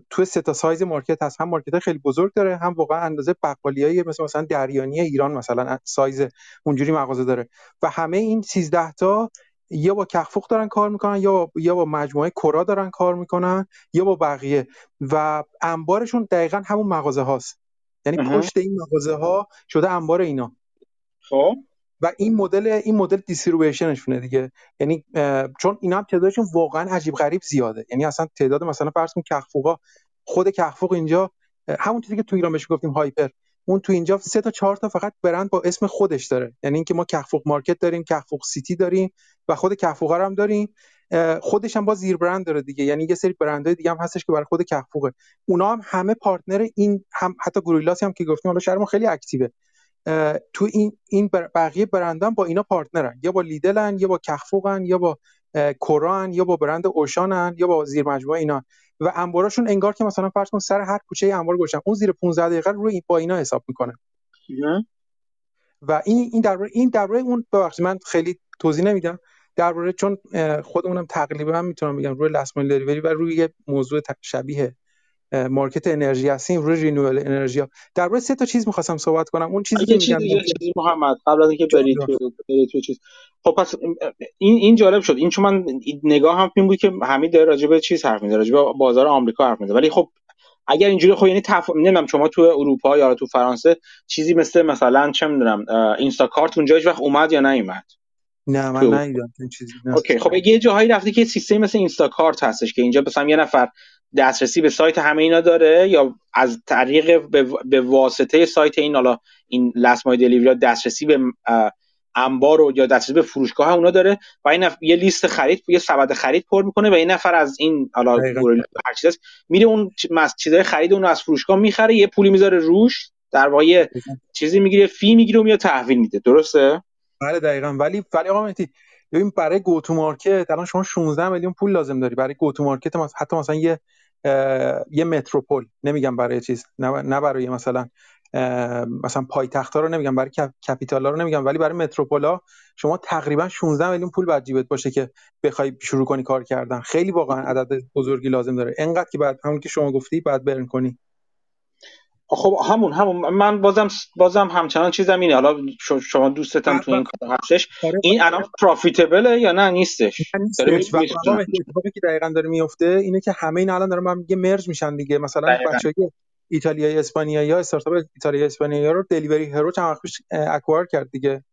تو سه تا سایز مارکت هست، هم مارکت خیلی بزرگ داره، هم واقعا اندازه بقالیایی مثل مثلا دریانی ایران مثلا سایز اونجوری مغازه داره. و همه این سیزده تا یا با کخفوق دارن کار میکنن، یا با یا با مجموعه کرا دارن کار میکنن، یا با بقیه. و انبارشون دقیقاً همون مغازه هاست، یعنی پشت این مغازه ها شده انبار اینا. خب و این مدل این مدل دیستریبیوشنشونه دیگه، یعنی چون اینا هم تعدادشون واقعا عجیب غریب زیاده. یعنی اصلا تعداد مثلا فرض کن کخفوقا، خود کخفوق اینجا همون چیزی که تو ایران بهش میگفتیم هایپر، اون تو اینجا سه تا چهار تا فقط برند با اسم خودش داره. یعنی اینکه ما کخفوق مارکت داریم، کخفوق سیتی داریم و خود کخفوقا هم داریم. خودش هم با زیر برند داره دیگه، یعنی یه سری برندهای دیگه هم هستش که برای خود کهفوقه، اونا هم همه پارتنر این، هم حتی گوریلاس هم که گفتیم حالا شهر ما خیلی اکتیوه تو این این بقیه برندان با اینا پارتنرن، یا با لیدلن یا با کهفوقن یا با کوران یا با برند اوشانن یا با زیر مجموعه اینا، و انباراشون انگار که مثلا فرض کن سر هر کوچه انبار گوشن اون زیر پانزده دقیقه رو این با اینا حساب میکنه. و این این درباره این درباره اون ببخشید من خیلی توضیح نمیدم درباره، چون خودمونم تقریبا میتونم بگم روی لست مایل دلیوری و روی یه موضوع شبیه مارکت انرژی هستیم، روی رینیوال انرژی ها. درباره سه تا چیز می‌خواستم صحبت کنم. اون چیزی که میگم چیزی محمد قبل از اینکه بری تو بری تو چیز، خب پس این این جالب شد این، چون من نگاهم این بود که حمید داره راجع به چیز حرف میزنه، راجع به بازار آمریکا حرف میزنه، ولی خب اگر اینجوری خب یعنی تف... نمیدونم شما تو اروپا یا تو فرانسه چیزی مثل مثلا چه میدونم اینستاکارت اونجا هیچ وقت اومد یا نیومد؟ نه من نمیدونم این چیزی. اوکی خب یه جایی رفته که سیستم مثل اینستاکارت هستش که اینجا مثلا یه نفر دسترسی به سایت همه اینا داره یا از طریق به, به واسطه سایت این حالا این لست مایل دلیوری دسترسی به انبار و یا دسترسی به فروشگاه اونا داره و این نف... یه لیست خرید یه سبد خرید پر میکنه و این نفر از این حالا هر چیز هست میره اون چیزای خرید اون از فروشگاه میخره، یه پولی میذاره روش، در واقع چیزی میگیره، فی میگیره و میاد تحویل میده، درسته؟ بله دقیقاً. ولی ولی آقا مهدی ببین برای گو تو مارکت الان شما شانزده میلیون پول لازم داری برای گو تو مارکت، حتی مثلا یه یه متروپول، نمیگم برای چیز نه برای مثلا مثلا پایتخت‌ها رو نمیگم، برای کپیتال‌ها رو نمیگم، ولی برای متروپول‌ها شما تقریبا شانزده میلیون پول باید جیبت باشه که بخوای شروع کنی کار کردن. خیلی واقعا عدد بزرگی لازم داره، انقدر که بعد همون که شما گفتی بعد برن کنی. خب همون همون من بازم بازم همچنان چیزم اینه، حالا شما دوستتم تو این کار هستش، این الان پروفیتبله یا نه نیستش؟ داره اتفاقی که دقیقاً داره میفته اینه که همه این الان داره من میگه مرج میشن دیگه، مثلا بچه‌ای ایتالیایی اسپانیایی یا استارتاپ ایتالیایی اسپانیایی رو دلیوری هرو چند وقت پیش اکوار کرد دیگه.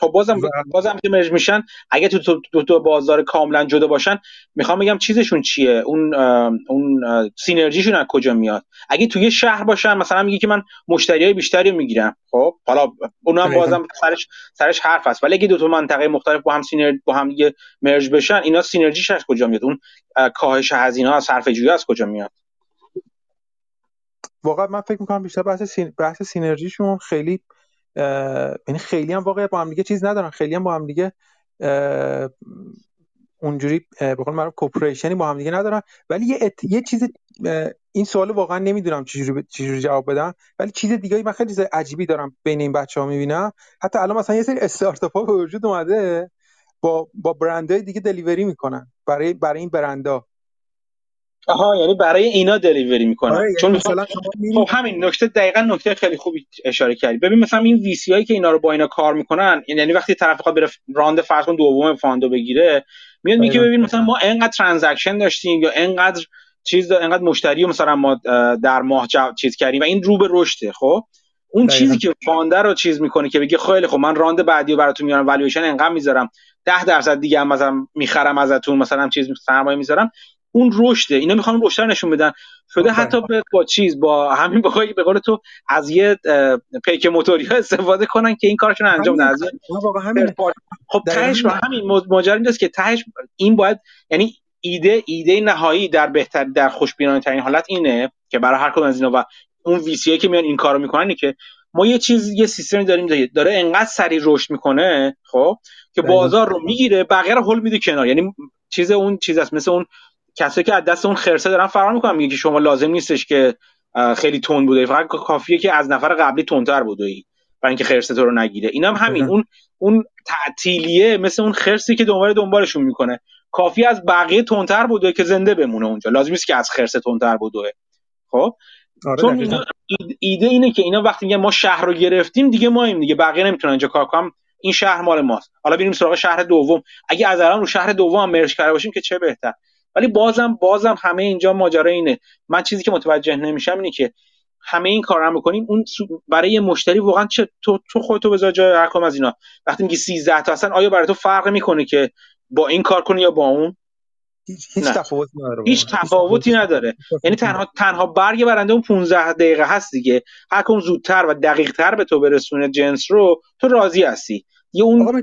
خب بازم بازم که مرج میشن، اگه تو تو, تو, تو بازار کاملا جدا باشن، میخوام بگم چیزشون چیه، اون اون سینرژیشون از کجا میاد؟ اگه تو یه شهر باشن مثلا میگه که من مشتریای بیشتری میگیرم، خب حالا اونم بازم سرش سرش حرف است، ولی اگه دو تا منطقه مختلف با هم سینرژی با هم دیگه مرج بشن، اینا سینرژیش از کجا میاد؟ اون کاهش هزینه‌ها صرفه‌جویی از کجا میاد؟ واقعا من فکر میکنم بیشتر بحث سین... بحث سینرژیشون خیلی یعنی اه... خیلی هم واقعا با هم دیگه چیز ندارن، خیلی هم با هم دیگه اه... اونجوری به قول معروف کوپریشنی با هم دیگه ندارن، ولی یه ات... یه چیز اه... این سوالو واقعا نمیدونم چجوری ب... چجوری جواب بدم، ولی چیز دیگه‌ای من خیلی چیز عجیبی دارم بین این بچه‌ها میبینم، حتی الان مثلا یه سری استارتاپ‌ها به وجود اومده با با برندهای دیگه دلیوری میکنن برای برای این برندها. آها یعنی برای اینا دلیوری میکنن، چون مثلا خب همین نکته دقیقاً نکته خیلی خوبی اشاره کردی. ببین مثلا این وی سی هایی که اینا رو با اینا کار میکنن، یعنی وقتی طرف بخواد بره راند فرض کن دوم فاندو بگیره، میاد میگه ببین مثلا ما اینقدر ترانزکشن داشتیم یا اینقدر چیز دا... اینقدر مشتری مثلا ما در ماه جو... چیز کردیم و این رو به رشد. خب اون دقیقا. چیزی که فاندر رو چیز میکنه که بگه خیلی خب من راند بعدیو براتون میارم، والویشن اینقدر میذارم، ده درصد دیگه هم مثلا میخرم ازتون، مثلا چیز سرمایه میذارم، اون رشده، اینا میخوان رشد رو نشون بدن شده آخی. حتی با چیز با همین بخوای به قول تو از یه پیک موتوری ها استفاده کنن که این کارشون انجام ندن. خب تهش همین ماجرا اینجاست که تهش این باید یعنی ایده ایده نهایی در بهتر در خوشبینانه ترین حالت اینه که برای هر کدوم از اینا و اون وی سی ای که میان این کارو میکنن اینه که ما یه چیز یه سیستمی داریم داره انقدر سریع رشد میکنه خب که بازار رو میگیره، بقیه رو هول میده کنار، یعنی چیز اون چیز است، مثل اون کسایی که از دست اون خرسه دارن فرار میکنن، میگه که شما لازم نیستش که خیلی تند بودی، فقط کافیه که از نفر قبلی تندتر بودی برای اینکه خرسه تو رو نگیره. اینم هم همین اون اون تعطیلیه، مثل اون خرسی که دنبال دنبالشون میکنه، کافیه از بقیه تندتر بودی که زنده بمونه اونجا، لازم نیست که از خرسه تندتر بودی. خب چون اینا ایده اینه که اینا وقتی میگن ما شهر رو گرفتیم دیگه، ما این دیگه بقیه نمیتونن اینجا کار کنن، این شهر مال ماست، حالا بریم سراغ شهر دوم. اگه از الان رو شهر دوم مرج کرده باشیم که چه بهتر، ولی بازم بازم همه اینجا ماجرا اینه. من چیزی که متوجه نمیشم اینه که همه این کارا رو میکنیم، اون برای مشتری واقعا چه تو تو خودتو بذار جای هر کدوم از اینا. وقتی میگی سیزده تا اصلا آیا برای تو فرق میکنه که با این کار کنی یا با اون؟ هیچ تفاوتی نداره، هیچ تفاوتی نداره، یعنی تنها تنها برگ برنده اون پانزده دقیقه هست دیگه، هر کدوم زودتر و دقیق‌تر به تو برسونه جنس رو، تو راضی هستی. یه اون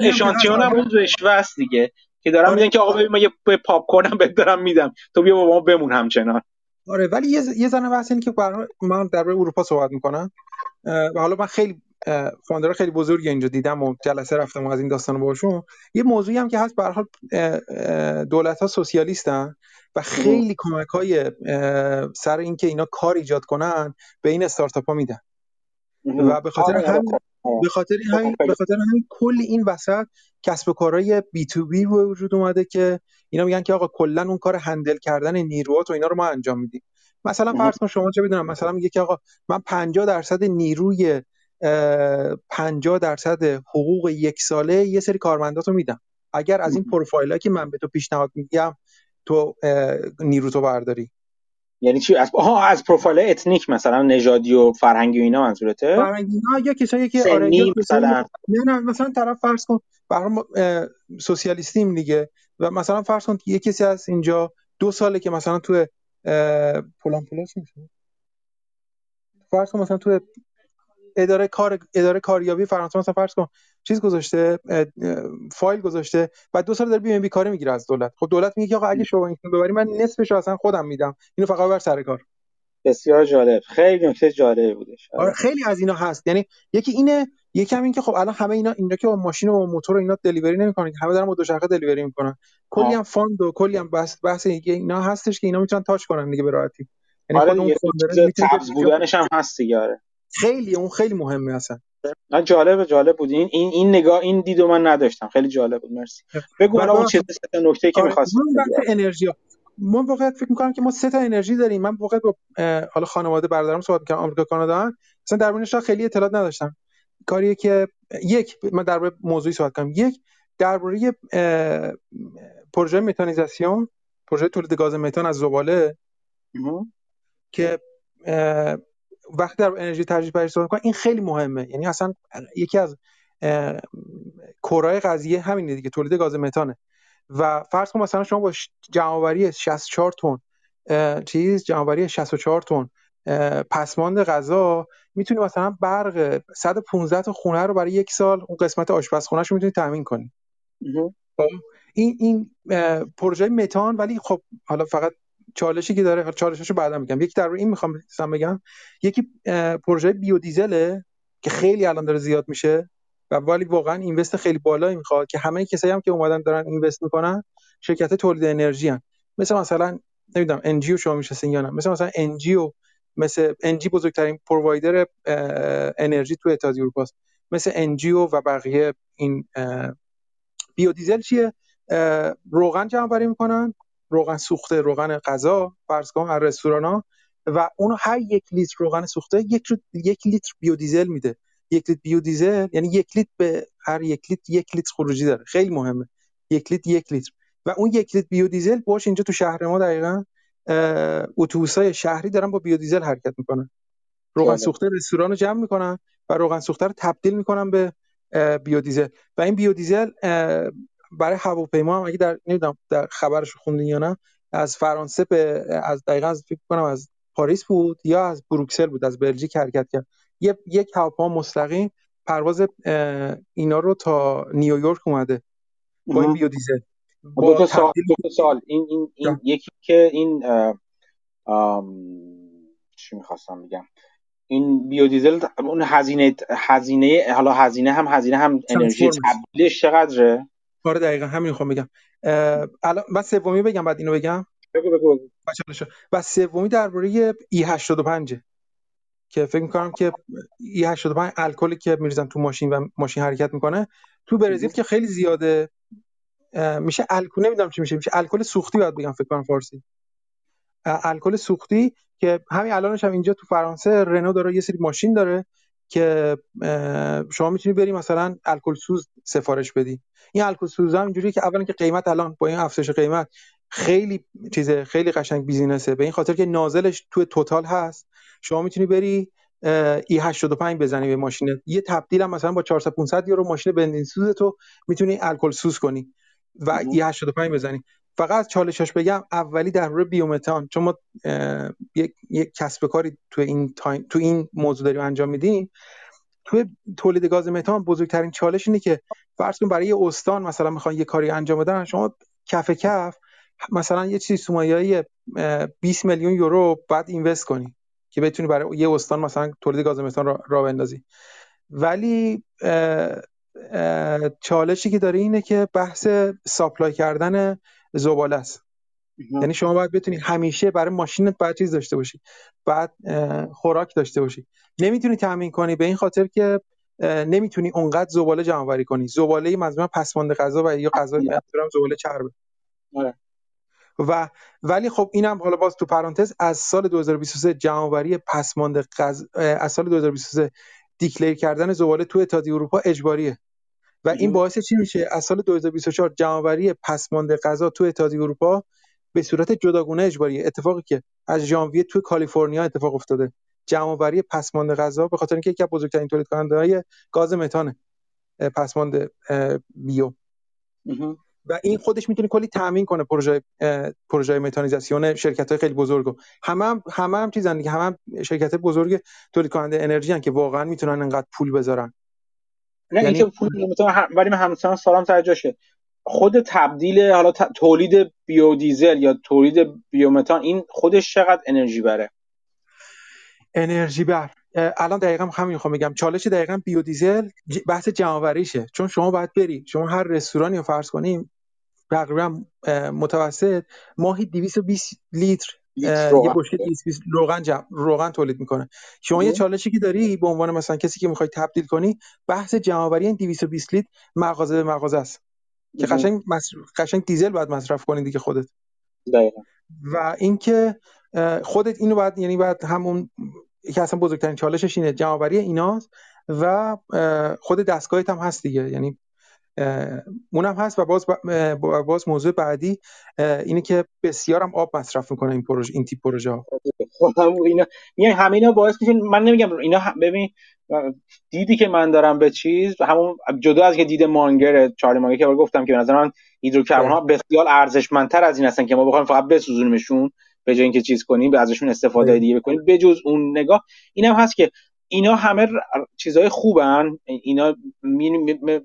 اشانتیون هم اون رشوه است دیگه، که دارن آره. میگن که آقا ببین ما یه پاپ کورن هم بهت دارم میدم، تو بیا با ما بمون همچنان. آره ولی یه یه زنه بحث اینه که من درباره اروپا صحبت میکنم و حالا من خیلی فاندرها خیلی بزرگی اینجا دیدم و جلسه رفتم و از این داستانا باهاشون. یه موضوعی هم که هست، به هر حال دولت‌ها سوسیالیستن و خیلی کمک‌های سر اینکه اینا کار ایجاد کنن به این استارتاپ‌ها میدن و به خاطر همین به خاطر همین به خاطر همین کل این وسط کسب و کارهای بی تو بی وجود اومده که اینا میگن که آقا کلا اون کار هندل کردن نیروات و اینا رو ما انجام میدیم. مثلا فرض کن شما چه میدونم، مثلا میگه که آقا من پنجاه درصد نیروی پنجاه درصد حقوق یک ساله یه سری کارمنداتو میدم، اگر از این پروفایلایی که من به تو پیشنهاد میدم تو نیرو تو برداری. یعنی چی؟ از آها از پروفایل اتنیک مثلا نژادی و فرهنگی و اینا منظورته؟ فرهنگی ها یا کسایی که آره یا مثلا نه مثلا طرف فرض کن برام سوسیالیستیم دیگه و مثلا فرض کن یه کسی از اینجا دو ساله که مثلا تو پولان پلاس میشه، فرض کن مثلا تو اداره کار اداره کاریابی فرانسه مثلا فرض کن چیز گذاشته، فایل گذاشته، بعد دو سال داره بیمه بیکاری میگیره از دولت. خب دولت میگه که آقا اگه شما اینو ببری من نصفش اصلا خودم میدم، اینو فقط ببر سر کار. بسیار جالب، خیلی نکته جالبی بودش. آره خیلی از اینا هست، یعنی یکی اینه، یکم این که خب الان همه اینا اینا که با ماشین و موتور و اینا دلیوری نمیکنن، همه دارن با دوچرخه دلیوری میکنن. کلی هم فاند و کلی هم بحث بحث اینا هستش که اینا میتونن تاچ کنن دیگه به راحتی. یعنی خود اون فاند تبز بودنش هم هست دیگه. خیلی اون خیلی مهمه اصلا. من جالب جالب بود این این نگاه این دیدو من نداشتم، خیلی جالب بود، مرسی. بگو الان اون چه سه نکته‌ای که می‌خواستم. من بحث انرژی ها. من واقعا فکر می‌کنم که ما سه تا انرژی داریم. من واقعا با حالا خانواده برادرم صحبت می‌کردم، آمریکا کانادا، اصلا در موردش خیلی اطلاعات نداشتم. کاریه که یک من درباره موضوعی صحبت کردم، یک درباره پروژه متانیزاسیون، پروژه تولید گاز متان از زباله که وقتی در انرژی تجدیدپذیر پروژه صحبت می‌کنن این خیلی مهمه. یعنی اصلا یکی از کورهای قضیه همینه دیگه، تولید گاز متانه. و فرض کن مثلا شما با جمع‌آوری شصت و چهار تن چیز جمع‌آوری شصت و چهار تن پسماند غذا میتونی مثلا برق صد و پانزده تا خونه رو برای یک سال اون قسمت آشپزخونه‌شو میتونی تامین کنی. این این پروژه متان. ولی خب حالا فقط چالشی که داره، چالشاشو بعدا میگم. یک در روی این میخوام مثلا بگم، یکی پروژه بیودیزله که خیلی الان داره زیاد میشه و ولی واقعا اینوست خیلی بالایی میخواد که همه کسایی هم که اومدن دارن اینوست میکنن شرکت تولید انرژی ان، مثل مثلا نمیدونم ان جی او شما میشناسین یا نه، مثل مثلا ان جی او مثل ان جی بزرگترین پرووایدر انرژی تو اتحادیه اروپا است، مثل ان جی او و بقیه. این بیودیزل چیه؟ روغن جمع آوری میکنن، روغن سوخته، روغن غذا، فرض کن از رستورانا، و اونو هر یک لیتر روغن سوخته یک یک لیتر بیودیزل میده. یک لیتر بیودیزل یعنی یک لیتر به هر یک لیتر یک لیتر خروجی داره، خیلی مهمه. یک لیتر یک لیتر و اون یک لیتر بیودیزل باش اینجا تو شهر ما دقیقاً اتوبوسای شهری دارن با بیودیزل حرکت میکنن. روغن سوخته رستورانو جمع میکنن و روغن سوخته رو تبدیل میکنن به بیودیزل و این بیودیزل برای هواپیما هم اگه در نمیدونم در خبرش خوندین یا نه، از فرانسه به از دقیقاً از فکر کنم از پاریس بود یا از بروکسل بود، از بلژیک حرکت کرد. یک یک هواپیما مستقیم پرواز اینا رو تا نیویورک اومده با این بیودیزل. با دو سال دو تا سال این این, این یکی که این چی می‌خواستم بگم، این بیودیزل اون هزینه هزینه حالا هزینه هم هزینه هم انرژی تبدیلش چقدره؟ آره دقیقاً همین میخوام بگم. الان من سومی بگم بعد اینو بگم. بگو بگو بگو. باشه. و سومی درباره ای هشتاد و پنج که فکر می‌کنم که ای هشتاد و پنج الکلی که می‌ریزن تو ماشین و ماشین حرکت میکنه تو برزیل که خیلی زیاده، میشه الکل نمیدونم چی میشه، میشه الکل سوختی باید بگم فکر کنم فارسی. الکل سوختی که همین الانش هم اینجا تو فرانسه رنو داره یه سری ماشین داره که شما میتونی بری مثلا الکل سوز سفارش بدی. این الکل سوز هم اینجوریه که اولا که قیمت الان با این افزایش قیمت خیلی چیزه، خیلی قشنگ بیزینسه، به این خاطر که نازلش تو توتال هست. شما میتونی بری ای هشتاد و پنج بزنی به ماشینت، یه تبدیل هم مثلا با چهارصد پانصد یورو ماشین بنزین سوز تو میتونی الکل سوز کنی و ای هشتاد و پنج بزنی. فقط چالشش بگم، اولی در مورد بیومتان، چون ما یک یک کسب کاری تو این تایم تو این موضوع داریم انجام میدیم، توی تولید گاز متان بزرگترین چالش اینه که فرض کن برای یه استان مثلا میخوان یه کاری انجام بدن، شما کف کف مثلا یه چیزی سومایی بیست میلیون یورو بعد اینوست کنی که بتونی برای یه استان مثلا تولید گاز متان را, را بندازی. ولی اه اه چالشی که داره اینه که بحث ساپلای کردن زباله است. یعنی شما باید بتونی همیشه برای ماشینت باید چیز داشته باشی، باید خوراک داشته باشی، نمیتونی تامین کنی به این خاطر که نمیتونی اونقدر زباله جمع آوری کنی. زباله مزمن پسماند غذا و یا غذا میترم زباله چربه. آره. و ولی خب اینم حالا باز تو پرانتز از سال دو هزار و بیست و سه جمع آوری پسماند غذا از سال دو هزار و بیست و سه دیکلیر کردن زباله تو اتحادیه اروپا اجباریه و این باعث چی میشه؟ از سال دو هزار و بیست و چهار جمع آوری پسماند غذا تو اتحادیه اروپا به صورت جداگونه اجباریه. اتفاقی که از ژانویه توی کالیفرنیا اتفاق افتاده، جمع‌آوری پسماند غذا، به خاطر اینکه یکی از بزرگترین تولید کننده‌های گاز متانه پسماند بیو و این خودش میتونه کلی تامین کنه پروژه پروژه متانیزاسیون شرکت‌های خیلی بزرگو. همه هم همه هم چیزن دیگه، همه هم شرکت‌های بزرگ تولید کننده انرژی ان که واقعا میتونن انقدر پول بذارن. نه اینکه یعنی... پول نمیتونه هم... ولی من همسان سلام ترجاشه. خود تبدیل حالا ت... تولید بیودیزل یا تولید بیومتان این خودش چقدر انرژی بره؟ انرژی بر الان دقیقاً همین میخوام بگم. چالش دقیقاً بیودیزل ج... بحث جمع‌آوریشه، چون شما باید بری، شما هر رستورانی رو فرض کنیم تقریباً متوسط ماهی دویست و بیست لیتر یه بشکه دویست و بیست روغن جمع روغن تولید میکنه. شما ام. یه چالشی که داری به عنوان مثلا کسی که میخوای تبدیل کنی، بحث جمع‌آوری این دویست و بیست لیتر مغازه به مغازه است که قشنگ مصرف قشنگ دیزل باید مصرف کنی دیگه خودت. دقیقاً. و اینکه خودت اینو بعد یعنی بعد همون یکی اصلا بزرگترین چالشش اینه، جمع‌آوری ایناست و خود دستگاهت هم هست دیگه، یعنی اونم هست. و باز باز موضوع بعدی اینه که بسیارم آب مصرف میکنه این پروژه، این تیپ پروژه ها. خب اینا یعنی همه اینا باعث میشه، من نمیگم اینا، ببین دیدی که من دارم به چیز همون جدا از که دید مانگر چارلی مانگر که گفتم که به نظر من هیدروکربن ها بسیار ارزشمندتر از این هستن که ما بخوایم فقط بسوزونیمشون به جای اینکه چیز کنیم، به ازشون استفاده دیگه بکنیم. به جز اون نگاه اینم هست که اینا همه چیزهای خوبن، اینا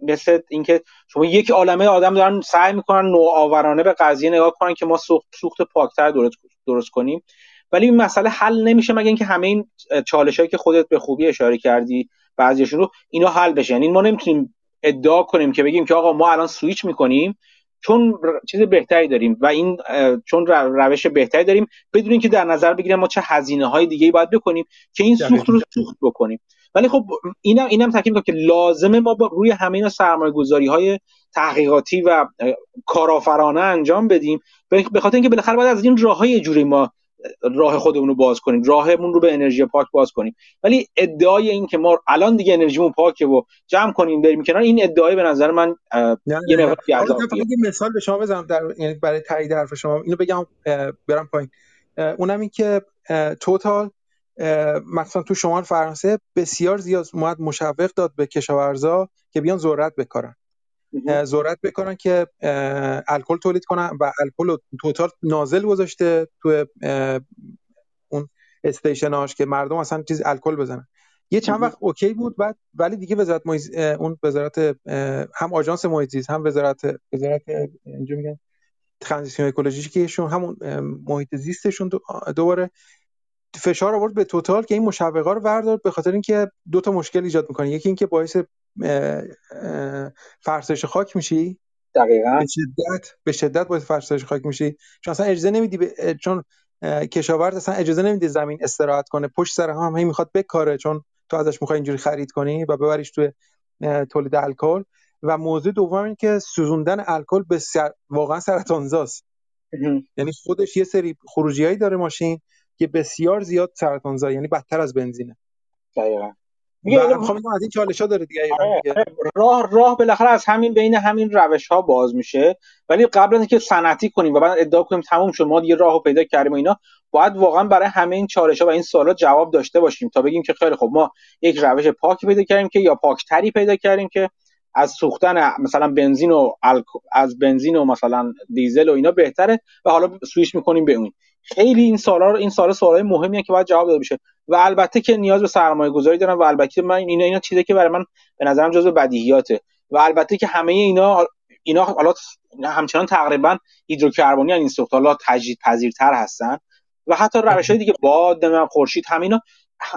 مثل اینکه شما یک عالمه آدم دارن سعی میکنن نوآورانه به قضیه نگاه کنن که ما سوخت پاکتر درست کنیم، ولی این مسئله حل نمیشه مگر اینکه همه این چالشایی که خودت به خوبی اشاره کردی بعضیشون رو اینا حل بشه. یعنی ما نمیتونیم ادعا کنیم که بگیم که آقا ما الان سوئیچ میکنیم چون چیز بهتری داریم و این چون روش بهتری داریم، بدون اینکه در نظر بگیریم ما چه هزینه‌های دیگه‌ای باید بکنیم که این سوخت رو سوخت بکنیم. ولی خب اینم اینم تاکید می‌کنه که لازمه ما روی همه اینا سرمایه‌گذاری‌های تحقیقاتی و کارآفرانه انجام بدیم، به خاطر اینکه بالاخره بعد از این راه‌های جوری ما راه خودمون رو باز کنیم، راهمون رو به انرژی پاک باز کنیم. ولی ادعای این که ما الان دیگه انرژیمون پاکه و جمع کنیم بریم کنار، این ادعای به نظر من نه یه نوع بی‌عدالتیه. فقط یه مثال به شما بزنم در یعنی برای تایید حرف شما اینو بگم برام پایین، اونم این که توتال مثلا تو شمال فرانسه بسیار زیاد مواد مشوق داد به کشاورزا که بیان ذرت بکارن، ذرت بکنن که الکل تولید کنن و الکل توتال نازل گذاشته تو اون استیشناش که مردم اصلا چیز الکل بزنن. یه چند وقت اوکی بود بعد، ولی دیگه وزارت محیط اون وزارت هم آژانس محیط زیست هم وزارت وزارت اینجا میگن ترانزیشن اکولوژیکشون همون محیط زیستشون دوباره فشار آورد به توتال که این مشوقا رو بردار، به خاطر اینکه دو تا مشکل ایجاد میکنه. یکی اینکه باعث فرسایش خاک میشی، دقیقاً به شدت به شدت باعث فرسایش خاک میشی، چون اصلا اجازه نمیدی ب... چون کشاورز اصلا اجازه نمیده زمین استراحت کنه، پشت سر هم همین میخواد بکاره چون تو ازش میخوای اینجوری خرید کنی و ببریش توی تولید الکل. و موضوع دوم این که سوزوندن الکل به سر... واقعا سرطانزاست. یعنی خودش یه سری خروجیایی داره ماشین که بسیار زیاد سرطانزا، یعنی بدتر از بنزینه. دقیقاً میگم خب از این چالش‌ها داره دیگه. راه راه بالاخره از همین بین همین روش‌ها باز میشه، ولی قبل از اینکه صنعتی کنیم و بعد ادعا کنیم تمام شد ما دیگه راهو پیدا کردیم و اینا، باید واقعا برای همه این چالش‌ها و این سوالا جواب داشته باشیم تا بگیم که خیلی خب ما یک روش پاک پیدا کردیم که یا پاکتری پیدا کردیم که از سوختن مثلا بنزین و الکل از بنزین و مثلا دیزل و اینا بهتره و حالا سوئیچ می‌کنیم به اون. خیلی این سوالا این سوالا سوالای مهمیه که باید جواب داده بشه. و البته که نیاز به سرمایه گذاری دارن و البته من اینا اینا چیزی که برای من به نظرم جزو بدیهیاته و البته که همه اینا اینا حالا همچنان تقریبا هیدروکربنی ان این سوختالات تجدیدپذیرتر هستن و حتی روش‌های دیگه باد و خورشید همینا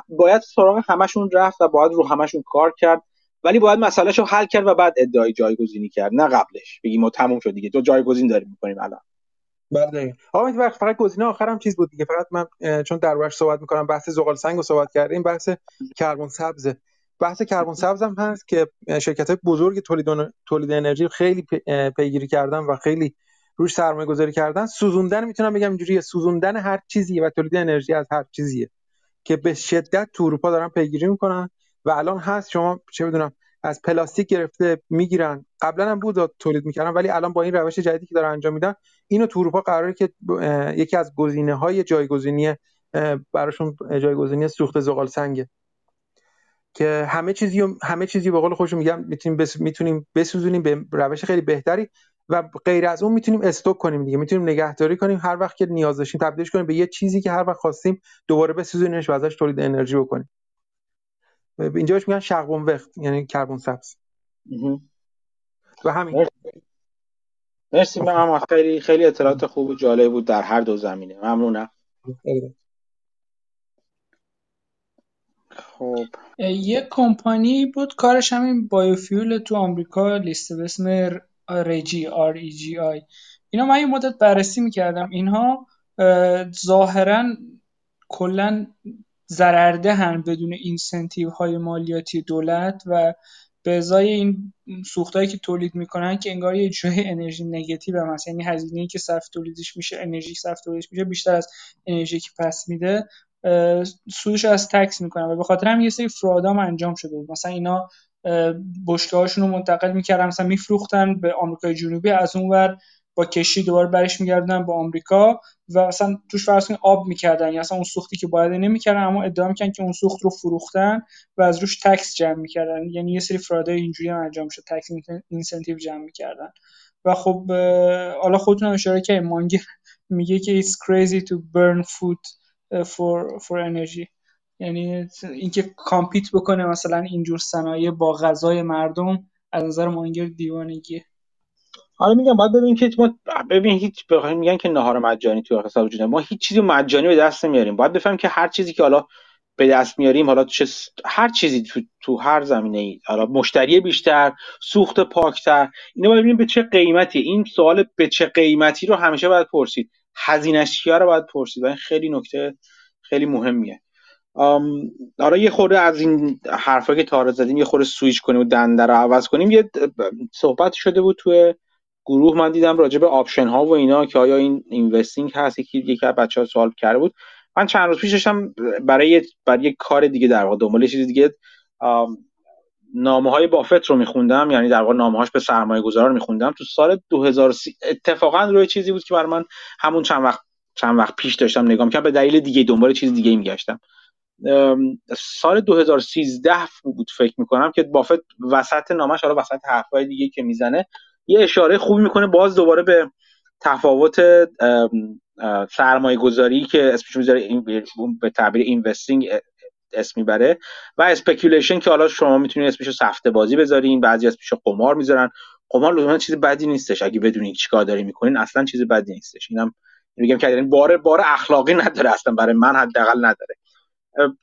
باید سراغ همشون رفت و باید رو همشون کار کرد، ولی باید مسئلهشو حل کرد و بعد ادعای جایگزینی کرد، نه قبلش بگیم ما تموم شد دیگه، تو جایگزین داریم می‌کنیم الان. بله آقا فقط گزینه آخرم چیز بود دیگه، فقط من چون دروش صحبت می‌کنم بحث زغال سنگو صحبت کردیم، بحث کربن سبز بحث کربن سبز هم هست که شرکت‌های بزرگ تولید تولید انرژی خیلی پی... پیگیری کردن و خیلی روش سرمایه‌گذاری کردن. سوزوندن میتونم بگم اینجوریه، سوزوندن هر چیزی و تولید انرژی از هر چیزیه که به شدت تو اروپا دارن پیگیری میکنن و الان هست. شما چه بدونم از پلاستیک گرفته میگیرن، قبلا هم بود تولید میکردن ولی الان با این روش جدیدی که دارن انجام میدن اینو تو اروپا قراره که یکی از گزینه‌های جایگزینی براشون جایگزینی سوخت زغال سنگه که همه چیزی همه چیزی به قول خودشون میگم میتونیم میتونیم بسوزونیم به روش خیلی بهتری و غیر از اون میتونیم استوک کنیم دیگه، میتونیم نگهداری کنیم، هر وقت که نیاز داشتیم تبدیلش کنیم به یه چیزی که هر وقت خواستیم دوباره بسوزونیمش و ازش تولید انرژی بکنیم. اینجا بهش میگن شقبون وقت، یعنی کربن سبز. و همین. مرسی ممنونم، خیلی خیلی اطلاعات خوب و جالب بود در هر دو زمینه. ممنونم. خب یه کمپانی بود کارش همین بایوفیول تو آمریکا لیست به اسم رجی آر ای جی آی. اینا من یه مدت بررسی می‌کردم، اینها ظاهراً کلاً ضررده بدون اینسنتیو های مالیاتی دولت و به ازای این سوختایی که تولید میکنن که انگار یه جوی انرژی نگتیو هم هست، یعنی هزینه‌ای که صرف تولیدش میشه انرژی صرف تولیدش میشه بیشتر از انرژی که پس میده، سودش از تکس میکنن و به خاطر هم یه سری فرادام انجام شده بود. مثلا اینا بشکه هاشون رو منتقل میکردن، مثلا میفروختن به آمریکای جنوبی، از اونور با کشتی دوباره برش میگردن به آمریکا و اصلا توش فرض کنید آب میکردن، یا اصلا اون سوختی که باید نمیکردن اما ادعا میکنن که اون سوخت رو فروختن و از روش تکس جمع میکردن، یعنی یه سری فرادای اینجوری هم انجام شد، تکس اینسنتیو جمع میکردن. و خب حالا خودتون هم اشاره کردین، مانگر میگه که it's crazy to burn food for for energy، یعنی اینکه کامپیت بکنه مثلا اینجور صنایع با غذای مردم از نظر مانگر دیوانگیه. حالا میگم باید ببینیم که ما ببین هیچ بخوایم میگن که ناهار مجانی توی حساب وجود ما هیچ چیزی مجانی به دست نمیاریم، باید بفهمیم که هر چیزی که حالا به دست میاریم، حالا چه هر چیزی تو تو هر زمینه‌ای، حالا مشتری بیشتر، سوخت پاکتر، اینا باید ببینیم به چه قیمتی. این سوال به چه قیمتی رو همیشه باید پرسید، هزینه‌اش کیا رو باید پرسید و این خیلی نکته خیلی مهمیه. ام آره یه خورده از این حرفا که تاره زدیم یه خورده سوئیچ کنیم و دنده رو عوض کنیم. یه صحبت شده بود توی گروه، من دیدم راجع به آپشن ها و اینا که آیا این اینوستینگ هست، یکی یکی از بچه‌ها سوال کرده بود. من چند روز پیش داشتم برای برای یه کار دیگه در واقع دنبال چیز دیگه نامه‌های بافت رو می‌خوندم، یعنی در واقع نامه‌هاش به سرمایه‌گذاران می‌خوندم تو سال دو هزار و سی. اتفاقا روی چیزی بود که برای من همون چند وقت چند وقت پیش داشتم نگاه می‌کردم، به دلیل دیگه دنبال چیز دیگه می‌گشتم. سال دو هزار و سیزده بود فکر می‌کنم که بافت وسط نامه‌اش، حالا وسط حرفای دیگه که میزنه یه اشاره خوبی میکنه باز دوباره به تفاوت سرمایه گذاری که اسمش میذاره به تعبیر اینوستینگ اسم میبره و اسپیکولیشن که حالا شما میتونید اسمشو سفته بازی بذارین، بعضی اسمشو قمار میذارن. قمار لزوما چیز بدی نیستش، اگه بدونین چیکار داری میکنین اصلا چیز بدی نیستش. اینم میگم که یعنی بار بار اخلاقی نداره اصلا، برای من حداقل نداره.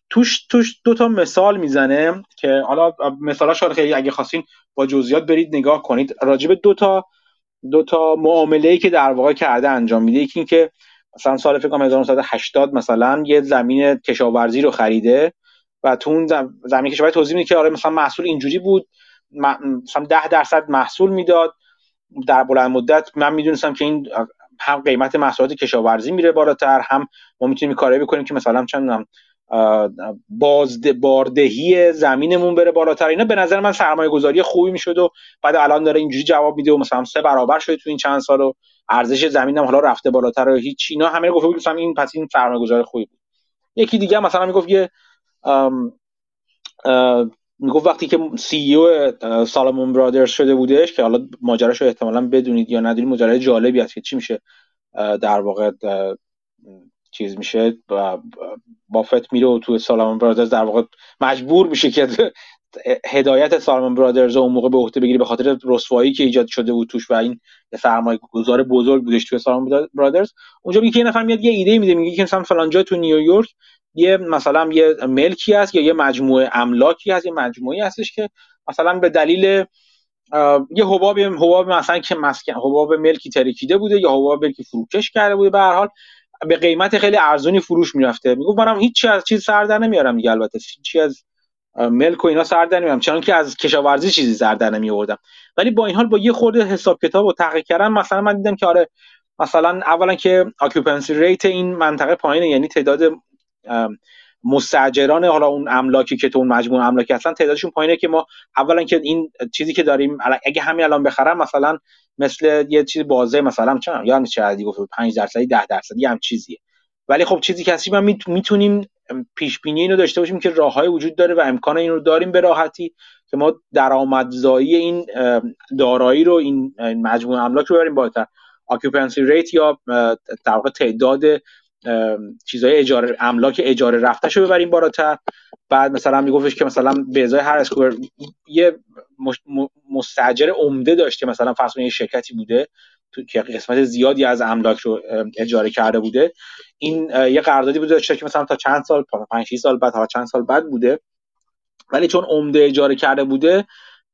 توش توش دو تا مثال میزنه که حالا مثالاش رو خیلی اگه خواستین با جزئیات برید نگاه کنید، راجع به دو تا دو تا معامله‌ای که در واقع کرده انجام میده. یکی این که مثلا سال فکر کنم هزار و نهصد و هشتاد مثلا یه زمین کشاورزی رو خریده و تو اون زم... زمین کشاورزی توضیح میده که آره مثلا محصول اینجوری بود، مثلا ده درصد محصول میداد در بلند مدت. من میدونستم که این هم قیمت محصولات کشاورزی میره بالاتر، هم ما میتونیم کارایی بکنیم که مثلا چندم بازده باردهی زمینمون بره بالاتر. اینا به نظر من سرمایه گذاری خوبی میشد و بعد الان داره اینجوری جواب میده و مثلا سه برابر شده تو این چند سال و ارزش زمینم حالا رفته بالاتر و هیچ. اینا همه گفته بود مثلا این پس این سرمایه گذاری خوبی بود. یکی دیگه مثلا میگفت که میگفت وقتی که سی او سالمون برادرز شده بودش که حالا ماجراش رو احتمالاً بدونید یا ندونید، ماجرای جالبی است که چی میشه در واقع چیز میشه و بافت میره و تو سالمون برادرز در واقع مجبور میشه که هدایت سالمون برادرز اون موقع به عهده بگیره به خاطر رسوایی که ایجاد شده بود توش و این سرمایه‌گذار بزرگ بودش تو سالمون برادرز. اونجا یکی نفر میاد یه ایده میده، میگه که مثلا فلان جا تو نیویورک یه مثلا یه ملکی هست یا یه مجموعه املاکی هست، یه مجموعه‌ای هستش که مثلا به دلیل یه حباب حباب مثلا که مسکن حباب ملکی ترکیده بوده یا حباب ملکی فروکش کرده بوده، به هر حال به قیمت خیلی ارزونی فروش میرفته. میگم منم هیچ از چیز سر در نمیارم دیگه، البته چیزی از ملک و اینا سر در نمیارم، چون که از کشاورزی چیزی سر در نمیاوردم، ولی با این حال با یه خورده حساب کتاب و تحقیق کردن مثلا من دیدم که آره مثلا اولا که اکیوپنسی ریت این منطقه پایینه، یعنی تعداد مستاجران حالا اون املاکی که تو اون مجموعه املاکی اصلا تعدادشون پایینه که ما اولا که این چیزی که داریم اگه همین الان بخرم مثلا مثل یه چیز بازه مثلا چه یا چه عددی گفت پنج درصدی ده درصدی هم چیزیه، ولی خب چیزی که هستی ما میتونیم پیش بینی اینو داشته باشیم که راههای وجود داره و امکان این رو داریم به راحتی که ما درآمدزایی این دارایی رو این مجموعه املاک رو بریم بالاتر. اکیوپنسی ریت یا در واقع تعداد چیزای اجاره املاک اجاره رفتهشو ببریم بالاتر. بعد مثلا میگفتش که مثلا به ازای هر اسکوئر یه مستاجر عمده داشته، مثلا فرض کنید یه شرکتی بوده که قسمت زیادی از املاک رو اجاره کرده بوده، این یه قراردادی بوده داشته که مثلا تا چند سال پنج شش سال بعد تا چند سال بعد بوده، ولی چون عمده اجاره کرده بوده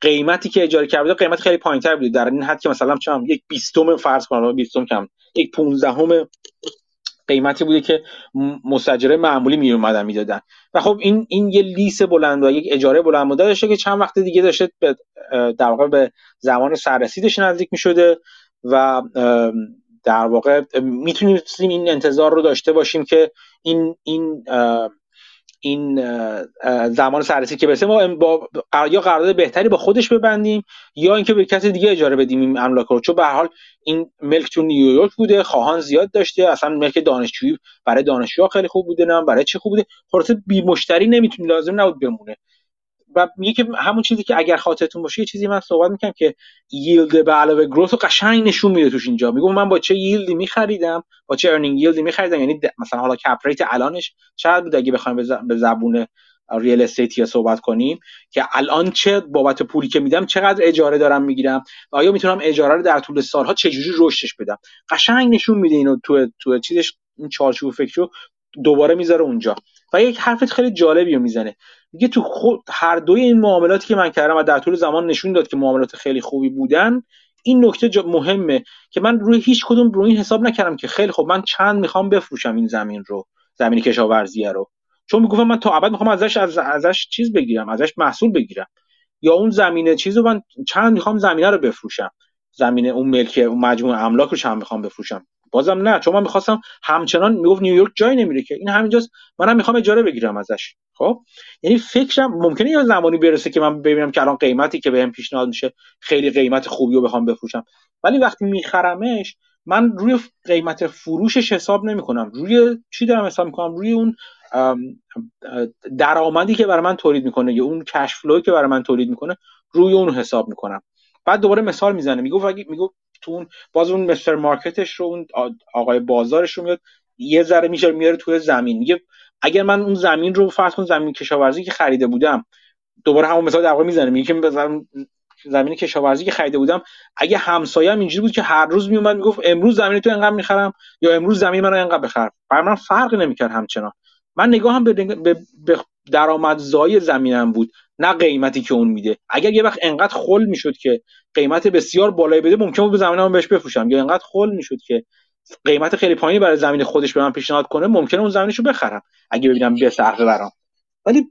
قیمتی که اجاره کرده قیمت خیلی پایین‌تر بوده، در این حد که مثلا چم یک بیستم فرض کنم بیستم کم یک پانزدهم قیمتی بوده که مستاجر معمولی می اومدن میدادن. و خب این این یه لیس بلند و یک اجاره بلند مدت داشته که چند وقت دیگه داشته به در واقع به زمان سررسیدش نزدیک میشده و در واقع میتونیم این انتظار رو داشته باشیم که این این این زمان سررسید که برسه ما با یا قرارداد بهتری با خودش ببندیم یا اینکه به کسی دیگه اجاره بدیم این املاک رو، چون به هر حال این ملک تو نیویورک بوده، خواهان زیاد داشته، اصلا ملک دانشجویی برای دانشجوها خیلی خوب بوده، نه برای چه خوب بوده، خلاصه بی مشتری نمیتونه لازم نبود بمونه. و میگه که همون چیزی که اگر خاطرتون باشه یه چیزی من صحبت میکنم که ییلد به علاوه گروث رو قشنگ نشون میده توش، اینجا میگم من با چه ییلدی میخریدم با چه ارنینگ ییلدی میخریدم، یعنی مثلا حالا کپ ریت الانش چقدر بود اگه بخوایم به زبون ریل استیت یا صحبت کنیم که الان چه بابت پولی که میدم چقدر اجاره دارم میگیرم و آیا میتونم اجاره رو در طول سالها چجوری رشدش بدم، قشنگ نشون میده اینو تو تو چیزش، این چارچوب فکرشو دوباره میذاره اونجا. و یک حرف خیلی جالبی رو میزنه، میگه تو خود هر دوی این معاملاتی که من کردم و در طول زمان نشون داد که معاملات خیلی خوبی بودن، این نکته مهمه که من روی هیچ کدوم روی این حساب نکردم که خیلی خب من چند میخوام بفروشم این زمین رو، زمین کشاورزیه رو، چون میگفتم من تا ابد میخوام ازش از ازش چیز بگیرم، ازش محصول بگیرم، یا اون زمینه چیزو من چند میخوام زمینه رو بفروشم، زمینه اون ملکه اون مجموعه املاک رو چند میخوام بفروشم، بازم نه، چون من می‌خواستم همچنان میگفت نیویورک جای نمیره که این همینجاست، منم میخوام اجاره بگیرم ازش. خب یعنی فکرم ممکنه یه زمانی برسه که من ببینم که الان قیمتی که بهم پیشنهاد میشه خیلی قیمت خوبی رو بخوام بفروشم، ولی وقتی میخرمش من روی قیمت فروشش حساب نمی‌کنم، روی چی دارم حساب می‌کنم؟ روی اون درآمدی که برای من تولید می‌کنه یا اون کش فلوی که برای من تولید می‌کنه، روی اون حساب می‌کنم. بعد دوباره مثال میزنه، میگه میگه تون باز اون مستر مارکتش رو اون آقای بازارش رو میاد یه ذره میشه میاره توی زمین، میگه اگر من اون زمین رو فرض کن زمین کشاورزی که خریده بودم، دوباره همون مثال در واقع میزنه، میگه که زمین زمین کشاورزی که خریده بودم اگه همسایه‌ام اینجوری بود که هر روز میومد میگفت امروز زمین تو اینقدر میخرم یا امروز زمین منو اینقدر بخر، برای من فرق نمیکرد، همچنان من نگاهم به درآمدزایی زمینم بود نه قیمتی که اون میده. اگر یه وقت انقدر خل میشد که قیمت بسیار بالایی بده ممکن بود به زمینم بهش بفروشم، یا انقدر خل میشد که قیمت خیلی پایینی برای زمین خودش به من پیشنهاد کنه ممکنه اون زمینشو بخرم اگه ببینم به صرفه برام، ولی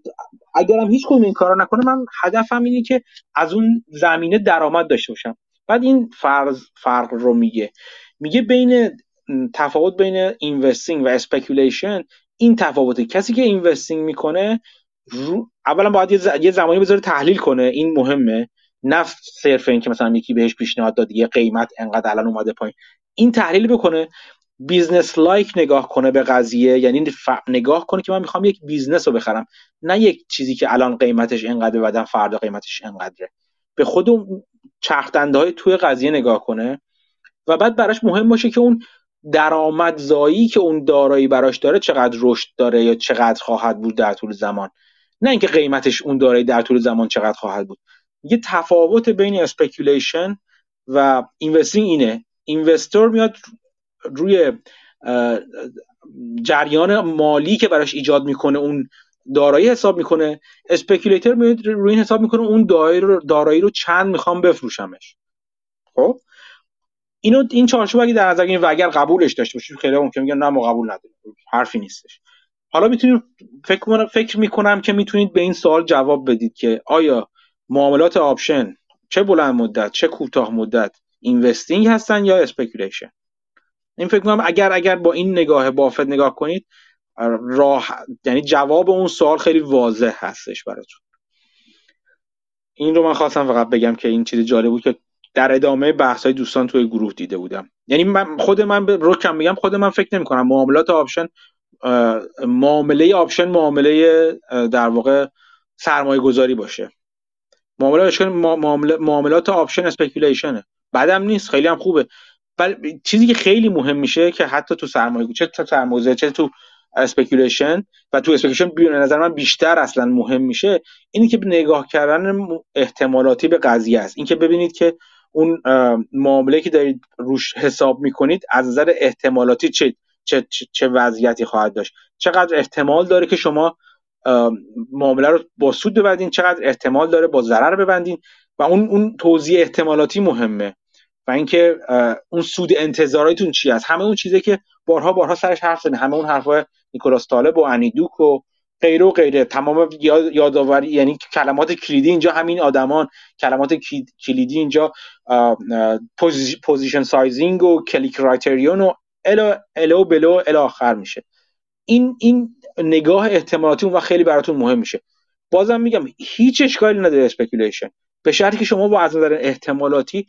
اگرم هیچ کدوم این کارا نکنه من هدفم اینه که از اون زمینه درآمد داشته باشم. بعد این فرض فرق رو میگه، میگه بین تفاوت بین اینوستینگ و اسپکیولیشن این تفاوته، کسی که اینوستینگ میکنه رو... اولا باید یه زمانی بذاره تحلیل کنه، این مهمه، نه صرف این که مثلا یکی بهش پیشنهاد داد یه قیمت انقدر الان اومده پایین، این تحلیل بکنه، بیزنس لایک نگاه کنه به قضیه، یعنی ف... نگاه کنه که من میخوام یک بیزنس رو بخرم نه یک چیزی که الان قیمتش انقدره بعدن فردا قیمتش انقدره، به خود اون چرخ دنده‌های توی قضیه نگاه کنه و بعد براش مهم باشه که اون درآمدزایی که اون دارایی براش داره چقدر رشد داره یا چقدر خواهد بود در طول زمان، نه اینکه قیمتش اون دارایی در طول زمان چقدر خواهد بود. یه تفاوت بین اسپیکولیشن و اینوستینگ اینه، اینوستر میاد روی جریان مالی که براش ایجاد میکنه اون دارایی حساب میکنه، اسپیکولیتر میاد روی این حساب میکنه اون دارایی رو دارایی رو چند میخوام بفروشمش. خب اینو این چارچوب اگه در نظر بگیریم و اگر قبولش داشته باشیم، خیلی ممکنه میگن نه ما قبول نداریم، حرفی نیستش. حالا میتونید فکر فکر میکنم که میتونید به این سوال جواب بدید که آیا معاملات آپشن چه بلند مدت چه کوتاه مدت اینوستینگ هستن یا اسپیکولیشن؟ این فکر میکنم اگر اگر با این نگاه بافت نگاه کنید راه، یعنی جواب اون سوال خیلی واضح هستش براتون. این رو من خواستم فقط بگم که این چیز جالب بود که در ادامه بحث‌های دوستان توی گروه دیده بودم. یعنی من خود من رو کم میگم، خود من فکر نمی‌کنم معاملات آپشن معامله آپشن معامله در واقع سرمایه‌گذاری باشه. معاملات معاملات آپشن اسپیکولیشنه. بعدم نیست، خیلی هم خوبه. ولی چیزی که خیلی مهم میشه که حتی تو سرمایه‌گذاری چه تو سرمایه‌گذاری چه تو اسپیکولیشن و تو اسپیکولیشن به نظر من بیشتر اصلا مهم میشه، اینی که نگاه کردن احتمالاتی به قضیه است. این که ببینید که اون معامله که دارید روش حساب میکنید از نظر احتمالاتی چه چه چه وضعیتی خواهد داشت، چقدر احتمال داره که شما معامله رو با سود ببندین، چقدر احتمال داره با ضرر ببندین، و اون اون توزیع احتمالاتی مهمه و اینکه اون سود انتظاریتون چی است. همه اون چیزایی که بارها بارها سرش حرف زدن، همه اون حرفای نیکولاس طالب و انیدوک و غیره و غیره، تمام یادآوری، یعنی کلمات کلیدی اینجا همین آدمان، کلمات کلیدی اینجا پوزیشن سایزینگ و کلیک کرایتریون و الا الا بلو الی آخر میشه. این این نگاه احتمالاتی اون وقت خیلی براتون مهم میشه. بازم میگم هیچ اشکالی نداره اسپیکولیشن، به شرطی که شما با از نظر احتمالاتی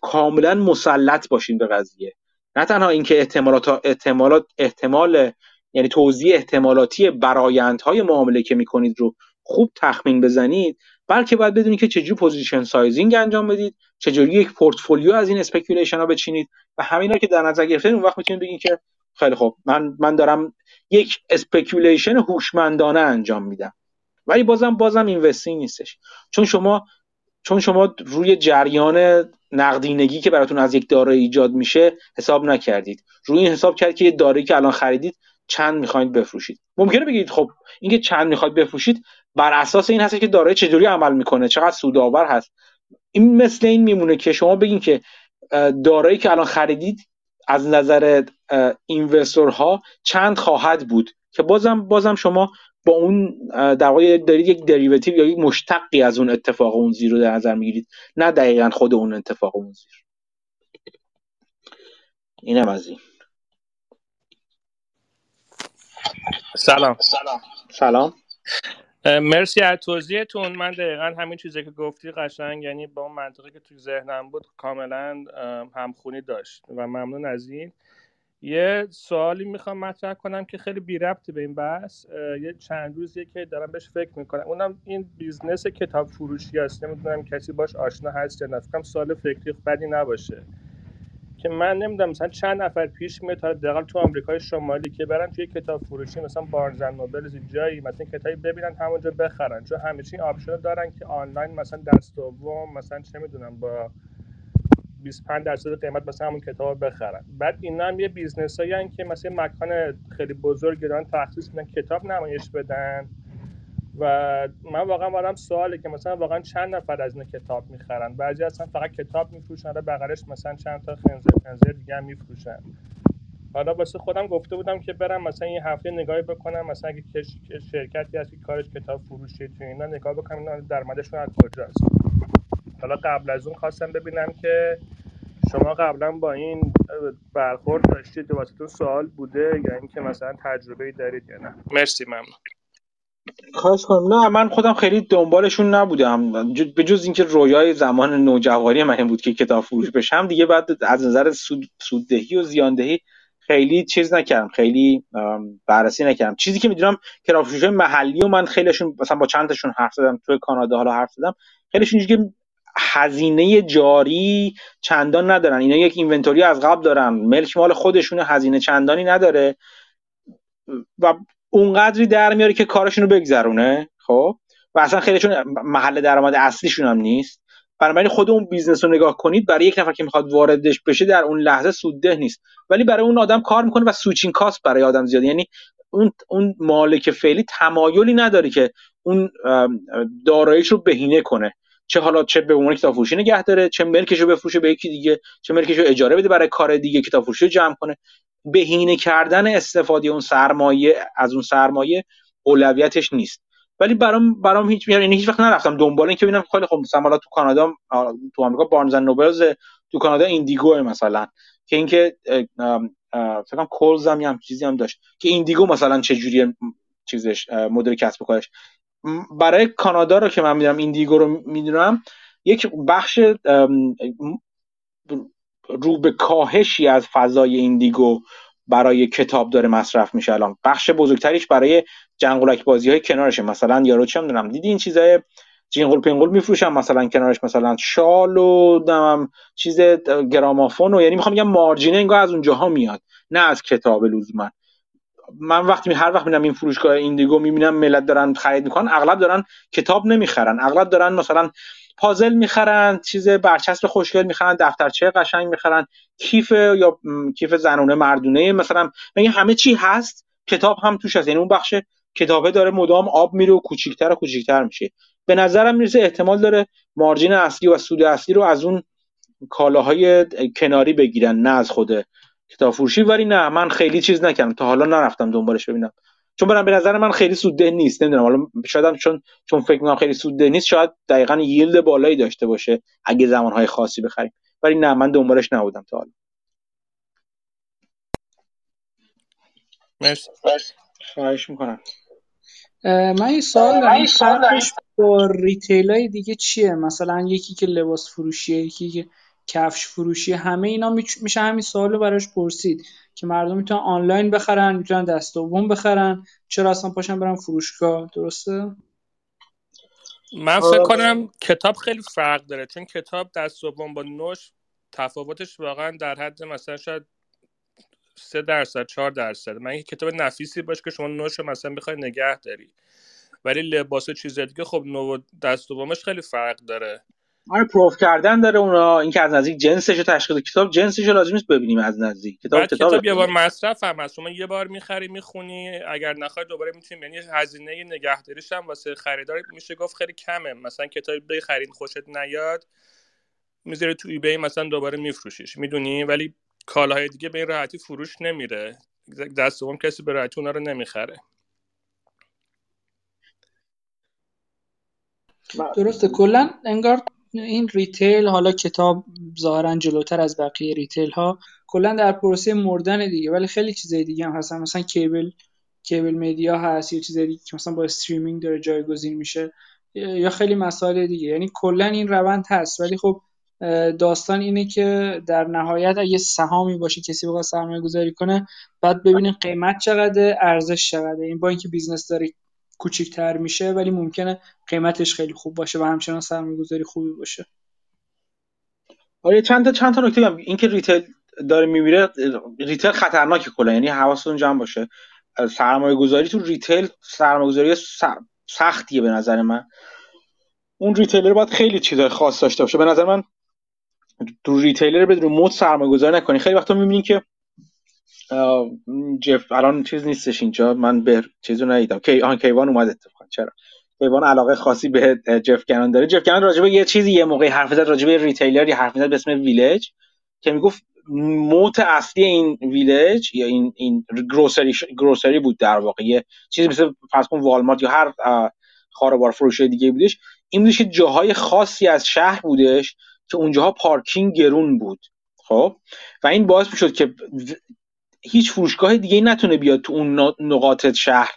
کاملا مسلط باشین به قضیه. نه تنها اینکه احتمالات احتمالات احتمال یعنی توزیع احتمالاتی برآیندهای معامله که میکنید رو خوب تخمین بزنید، بلکه باید بدونید که چجوری پوزیشن سایزینگ انجام بدید، چجوری یک پورتفولیو از این اسپیکولیشن ها بچینید و همینا که در نظر گرفتین، اون وقت میتونید بگین که خیلی خوب من من دارم یک اسپیکولیشن هوشمندانه انجام میدم. ولی بازم بازم اینوستینگ نیستش، چون شما چون شما روی جریان نقدینگی که براتون از یک دارایی ایجاد میشه حساب نکردید، روی این حساب کردید که یه دارایی که الان خریدید چند میخواید بفروشید. ممکنه بگید خب اینکه چند میخواید بفروشید بر اساس این هست که دارایی چجوری عمل میکنه، چقدر سودآور هست. این مثل این میمونه که شما بگین که دارایی که الان خریدید از نظر اینوستورها چند خواهد بود، که بازم بازم شما با اون در واقع دارید یک دریوتیو یا یک مشتقی از اون اتفاق اون زیر رو در نظر میگیرید، نه دقیقاً خود اون اتفاق اون زیر. اینم از این. سلام سلام سلام مرسی از توضیحتون. من دقیقاً همین چیزی که گفتی قشنگ، یعنی با اون منطقی که توی ذهنم بود کاملاً همخونی داشت و ممنون از این. یه سوالی میخوام مطرح کنم که خیلی بی ربطه به این بحث، یه چند روزیه که دارم بهش فکر میکنم، اونم این بیزنس کتاب فروشی هست. نمیدونم کسی باش آشنا هست یا نه، فکرم سوال فکری بدی نباشه که من نمیدونم مثلا چند نفر پیش میاد تا دقیقا تو آمریکای شمالی که برن توی کتاب فروشی مثلا بارنز اند نوبل جایی مثلا کتابی ببینن همونجا بخرن، چون همیشه آپشن دارن که آنلاین مثلا دست دوم مثلا چه میدونم با بیست و پنج درصد قیمت مثلا همون کتاب بخرن. بعد اینا هم یه بیزنسایی ان که مثلا مکان خیلی بزرگ دارن تخصیص میدن کتاب نمایش بدن، و من واقعا برام سواله که مثلا واقعا چند نفر از این کتاب میخرن؟ بعضی اصلا فقط کتاب میفروشن و بغلش مثلا چند تا خنزر خنزر دیگه هم میفروشن. حالا واسه خودم گفته بودم که برم مثلا این هفته نگاهی بکنم، مثلا اگه شرکتی هست که کارش کتاب فروشی تو اینا نگاه بکنم اینا درآمدشون از کجاست. حالا قبل از اون خواستم ببینم که شما قبلا با این برخورد داشتید، واسهتون سوال بوده یا یعنی اینکه مثلا تجربه‌ای دارید یا نه؟ مرسی ممنون. خواهش می‌کنم. نه من خودم خیلی دنبالشون نبودم، به جز اینکه رویای زمان نوجوانی من بود که کتاب فروش بشم دیگه. بعد از نظر سود سوددهی و زیاندهی خیلی چیز نکردم، خیلی بررسی نکردم. چیزی که می‌دونم کتابفروش‌های محلی و من خیلیشون مثلا با چند تاشون حرف زدم، توی کانادا حالا حرف زدم، خیلیشون اینجوری هزینه جاری چندان ندارن، اینا یک اینونتوری از قبل دارن، ملک مال خودشونه، هزینه چندانی نداره و اونقدری در میاره که کارشون رو بگذرونه. خب و اصلا خیلیشون محل درآمد اصلیشون هم نیست، بنابراین خود اون بیزنس رو نگاه کنید، برای یک نفر که میخواد واردش بشه در اون لحظه سودده نیست، ولی برای اون آدم کار میکنه و سویچینگ کاست برای آدم زیاده، یعنی اون اون مالک فعلی تمایلی نداره که اون داراییش رو بهینه کنه، چه حالا چه به عنوان کتابفروشی نگه داره، چه ملکشو بفروشه به یکی دیگه، چه ملکشو اجاره بده برای کار دیگه، کتابفروشی رو جمع کنه. بهینه کردن استفاده اون سرمایه از اون سرمایه اولویتش نیست. ولی برام برام هیچ یعنی هیچ وقت نرفتم دنبال این که ببینم خیلی خوب مثلا حالا تو کانادا، تو آمریکا بارنز اند نوبلز، تو کانادا ایندیگو مثلا، که اینکه فکر کنم کولز هم یه چیزی هم داشت که ایندیگو مثلا چه جوری چیزش مدل کسب و کارش. برای کانادا رو که من میدونم، ایندیگو رو میدونم، یک بخش رو به کاهشی از فضای ایندیگو برای کتاب داره مصرف میشه الان، بخش بزرگتریش برای جنگولک بازی های کنارشه، مثلا یارو چه میدونم دیدی این چیزای جینگول پینگول میفروشن مثلا کنارش، مثلا شال و دمم چیز گرامافون و، یعنی میخوام بگم مارجینه انگار از اونجاها میاد، نه از کتاب لزوما. من وقتی هر وقت میبینم این فروشگاه ایندیگو میبینم ملت دارن خرید میکنن، اغلب دارن کتاب نمیخرن، اغلب دارن مثلا پازل میخرن، چیز برچسب خوشگل میخرن، دفترچه قشنگ میخرن، کیف یا کیف زنونه مردونه مثلا، میگه همه چی هست، کتاب هم توش هست. یعنی اون بخش کتابه داره مدام آب میره و کوچیک‌تر و کوچیک‌تر میشه. به نظرم میرسه احتمال داره مارجین اصلی و سود اصلی رو از اون کالاهای کناری بگیرن، نه از خود کتابفروشی. ولی نه، من خیلی چیز نکردم تا حالا، نرفتم دنبالش ببینم، چون برام به نظر من خیلی سودده نیست. نمیدونم حالا شاید چون چون فکر می‌کنم خیلی سودده نیست، شاید دقیقاً ییلد بالایی داشته باشه اگه زمانهای خاصی بخریم، ولی نه، من دنبالش نبودم تا حالا. مرسی، خواهش می‌کنم. من یه سوال دارم، فرقش با ریتیلای دیگه چیه؟ مثلا یکی که لباس فروشیه، یکی که کفش فروشی، همه اینا میشه همین سوالو براش پرسید که مردم میتونن آنلاین بخرن، میتونن دست دوم بخرن، چرا اصلا پاشن برن فروشگاه؟ درسته؟ من فکر کنم کتاب خیلی فرق داره، چون کتاب دست دوم با نوش تفاوتش واقعا در حد مثلا شاید سه درصد چهار درصد، من یک کتاب نفیسی باشه که شما نوش مثلا بخوای نگه داری، ولی لباس و چیز دیگه خب نو دست دومش خیلی فرق داره. آره، پروف کردن داره اونا، اینکه از نزدیک جنسش و تشخیص کتاب جنسش لازم نیست ببینیم از نزدیک. کتاب کتاب, کتاب یه بار مصرف هم هست، شما یه بار می‌خری می‌خونی، اگر نخوای دوباره می‌تونی، یعنی هزینه نگهداریش هم واسه خریدار میشه گفت خیلی کمه. مثلا کتاب بخرید خوشت نیاد، می‌ذاری تو ایبی مثلا دوباره می‌فروشیش، می‌دونی، ولی کالاهای دیگه به این راحتی فروش نمیره، دست دوم کسی به راحتی اون‌ها رو نمی‌خره. درسته، کلاً انگار این ریتیل، حالا کتاب ظاهرا جلوتر از بقیه ریتیل ها، کلا در پروسه مردن دیگه، ولی خیلی چیزای دیگه هم هستن، مثلا کیبل کیبل مدیا هست، یا چیزای دیگه که مثلا با استریمینگ داره جایگزین میشه، یا خیلی مسائل دیگه، یعنی کلا این روند هست. ولی خب داستان اینه که در نهایت اگه سهامی باشه، کسی بخواد سرمایه‌گذاری کنه، بعد ببینه قیمت چقدره، ارزش چقدره. این با اینکه بیزنس داره کوچیک‌تر میشه، ولی ممکنه قیمتش خیلی خوب باشه و همچنان سرمایه‌گذاری خوبی باشه. آره، چند تا چند تا نکته بگم. اینکه ریتیل داره میمیره، ریتیل خطرناکه کلا، یعنی حواستون جمع باشه. سرمایه‌گذاری تو ریتیل سرمایه‌گذاری سر... سختیه به نظر من. اون ریتیلر باید خیلی چیزای خاص داشته باشه. به نظر من تو ریتیلر بدون مود سرمایه‌گذاری نکنی. خیلی وقتا می‌بینین که جف الان چیز نیستش اینجا، من به چیزو ندیدم، کی آن کیوان اومد اتفاقا، چرا کیوان علاقه خاصی به جف کنان داره. جف کنان راجبه یه چیزی یه موقعی حرف زد، راجبه ریتیلر یه حرف زد به اسم ویلج، که میگفت موت اصلی این ویلج یا این این گروسری گروسری بود، در واقع یه چیزی مثل فرض کن والمارت یا هر خاروبار فروش دیگه بودش. این بودش که جاهای خاصی از شهر بودش که اونجاها پارکینگ گرون بود، خب، و این باعث میشد که هیچ فروشگاه دیگه نتونه بیاد تو اون نقاط شهر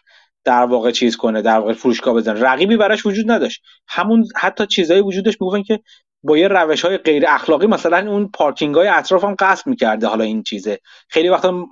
در واقع چیز کنه، در واقع فروشگاه بزنه، رقیبی براش وجود نداشت. همون حتی چیزایی وجود داشت، میگفتن که با یه روش‌های غیر اخلاقی مثلا اون پارکینگ‌های اطراف هم غصب می‌کرده. حالا این چیزه خیلی وقتا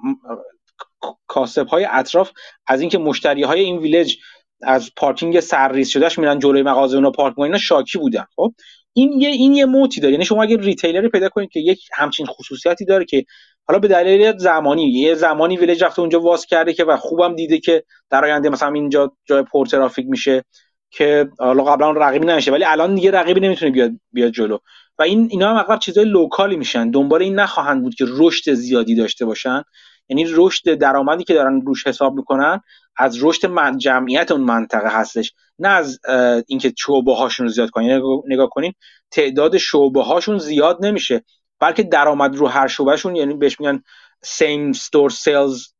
کاسب‌های اطراف از اینکه مشتری‌های این ویلج از پارکینگ سرریز شدهش میرن جلوی مغازه اونا پارک می‌کنن شاکی بودن. خب این یه این یه موتی داره. یعنی شما اگه ریتیلری پیدا کنید که یک همچین خصوصیتی داره که حالا به دلیل زمانی یه زمانی ویلیج رفته اونجا واس کرده که و خوبم دیده که در آینده مثلا اینجا جای پر ترافیک میشه که حالا قبلا رقیبی نمیشه ولی الان دیگه رقیبی نمیتونه بیاد بیاد جلو و این اینا هم اغلب چیزای لوکالی میشن. دنبال این نخواهند بود که رشد زیادی داشته باشن، یعنی رشد درآمدی که دارن روش حساب میکنن از رشد جمعیت اون منطقه هستش، نه از اینکه شعبه هاشون رو زیاد کنن. نگاه کنین تعداد شعبه هاشون زیاد نمیشه بلکه درآمد رو هر شعبهشون، یعنی بهش میگن same store sales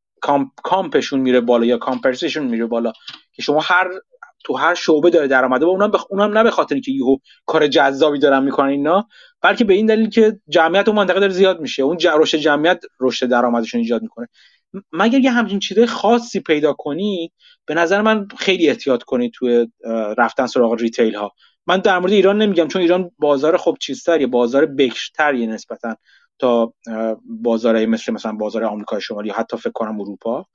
کامپشون میره بالا یا کامپرسیشن میره بالا که شما هر تو هر شعبه داره درآمده و اونم بخ... اونم نه به خاطر اینکه یهو کار جذابی دارن میکنن اینا، بلکه به این دلیل که جمعیت اون منطقه داره زیاد میشه، اون رشد جمعیت رشد درآمدشون ایجاد میکنه. مگر یه همچین چیزای خاصی پیدا کنید به نظر من خیلی احتیاط کنید توی رفتن سراغ ریتیل ها. من در مورد ایران نمیگم چون ایران بازار خب چیزتریه، بازار بکشتریه نسبتا تا بازارهای مثل مثلا بازار آمریکای شمالی یا حتی فکر کنم اروپا،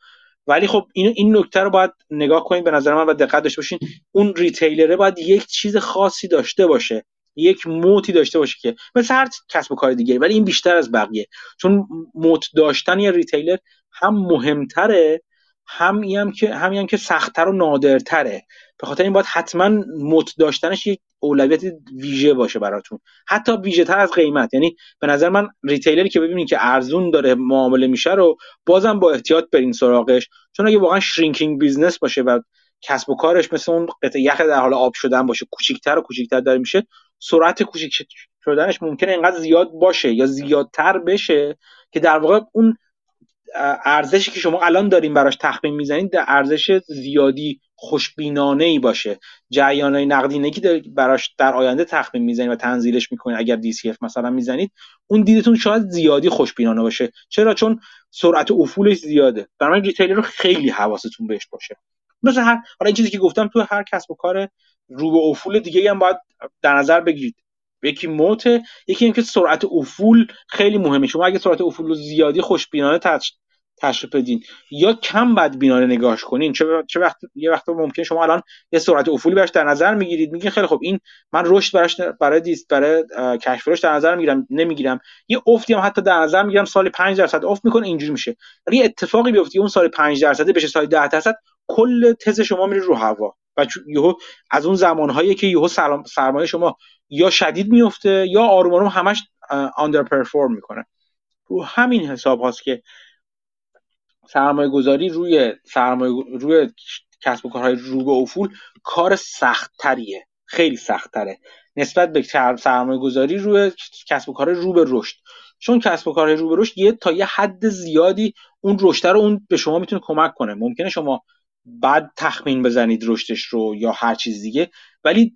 ولی خب این این نکته رو باید نگاه کنید به نظر من و دقت داشته باشین. اون ریتیلره باید یک چیز خاصی داشته باشه، یک موتی داشته باشه که مثل هر کسب و کار دیگه، ولی این بیشتر از بقیه چون موت داشتن یا ریتیلر هم مهمتره هم اینم که همین که سخت‌تر و نادرتره. به خاطر این باید حتما موت داشتنش یک اولویت ویژه باشه براتون، حتی ویژه‌تر از قیمت. یعنی به نظر من ریتیلری که ببینید که ارزون داره معامله میشه رو بازم با احتیاط برین سراغش، چون اگه واقعا شرینکینگ بیزنس باشه و کسب و کارش مثل اون قطعه یخ در حال آب شدن باشه، کوچیک‌تر و کوچیک‌تر داره میشه، سرعت کوچیک شدنش ممکنه اینقدر زیاد باشه یا زیادتر بشه که در واقع اون ارزشی که شما الان دارین براش تخمین میزنید در ارزش زیادی خوشبینانه ای باشه. جریان‌های نقدینگی که براش در آینده تخمین میزنید و تنزیلش میکنید اگر دی سی اف مثلا میزنید، اون دیدتون شاید زیادی خوشبینانه باشه. چرا؟ چون سرعت افولش زیاده. بنابراین ریتیلر رو خیلی حواستون بهش باشه. مثل هر حالا این چیزی که گفتم تو هر کسب و کار رو به افول دیگه‌ای هم باید در نظر بگیرید. یکی موت، یکی اینکه سرعت افول خیلی مهمه. شما اگه سرعت افول رو زیادی خوشبینانه تج... تشریف بدین یا کم بدبینانه نگاهش کنین، چه چه وقت یه وقت ممکنه شما الان یه سرعت افولی براش در نظر میگیرید، میگین خیلی خب این من رشد براش برای دیست برای کشف رشد در نظر میگیرم، نمیگیرم یه افتی هم حتی در نظر میگیرم، سال پنج درصد افت میکنه اینجوری میشه. ولی اتفاقی بیفته اون سال پنج درصد بشه سال ده درصد، کل تز شما میره رو هوا و یهو از اون زمانهایی که یهو سرمایه شما یا شدید میفته یا آروم آروم همش آندر پرفورم میکنه. رو همین حساب هاست که سرمایه گذاری روی سرمایه روی کسب و کارهای رو به افول کار سخت تریه، خیلی سخت تره نسبت به سرمایه گذاری روی کسب و کارهای رو به رشد، چون کسب و کارهای رو به رشد یه تا یه حد زیادی اون رشد رو اون به شما میتونه کمک کنه. ممکنه شما بعد تخمین بزنید رشدش رو یا هر چیز دیگه، ولی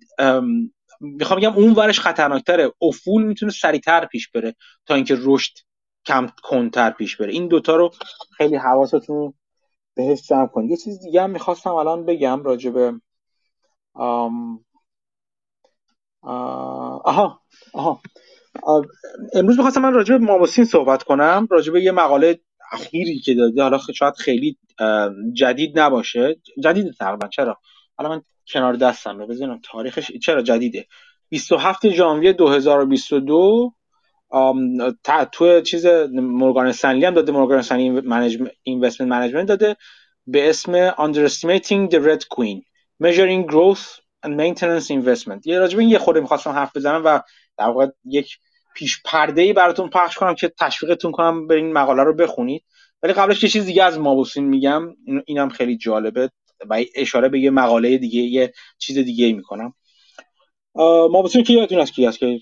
میخوام بگم اون ورش خطرناکتره. افول میتونه سریعتر پیش بره تا اینکه رشد کم کنتر پیش بره. این دوتا رو خیلی حواستون بهش جمع کنید. یه چیز دیگه هم میخواستم الان بگم راجع به آم... آه... آها آها آه... امروز میخواستم من راجع به ماموسین صحبت کنم، راجع به یه مقاله اخیری که داده. حالا شاید خیلی جدید نباشه، جدیده تقریبا، چرا الان من کنار دستم رو بزنم تاریخش، چرا جدیده، بیست و هفتم ژانویه دو هزار و بیست و دو ام تو چیز مورگان استنلی هم داده، مورگان استنلی منیجمنت اینوستمنت منیجمنت داده به اسم Underestimating the Red Queen Measuring Growth and Maintenance Investment. یه راجب این یه خورده می‌خواستم حرف بزنم و در واقع یک پیش پرده‌ای براتون پخش کنم که تشویقتون کنم برین مقاله رو بخونید. ولی قبلش یه چیز دیگه از مابوسین میگم، اینم خیلی جالبه و اشاره به یه مقاله دیگه، یه چیز دیگه‌ای می‌کنم. مابوسین که یادتون هست کی هست که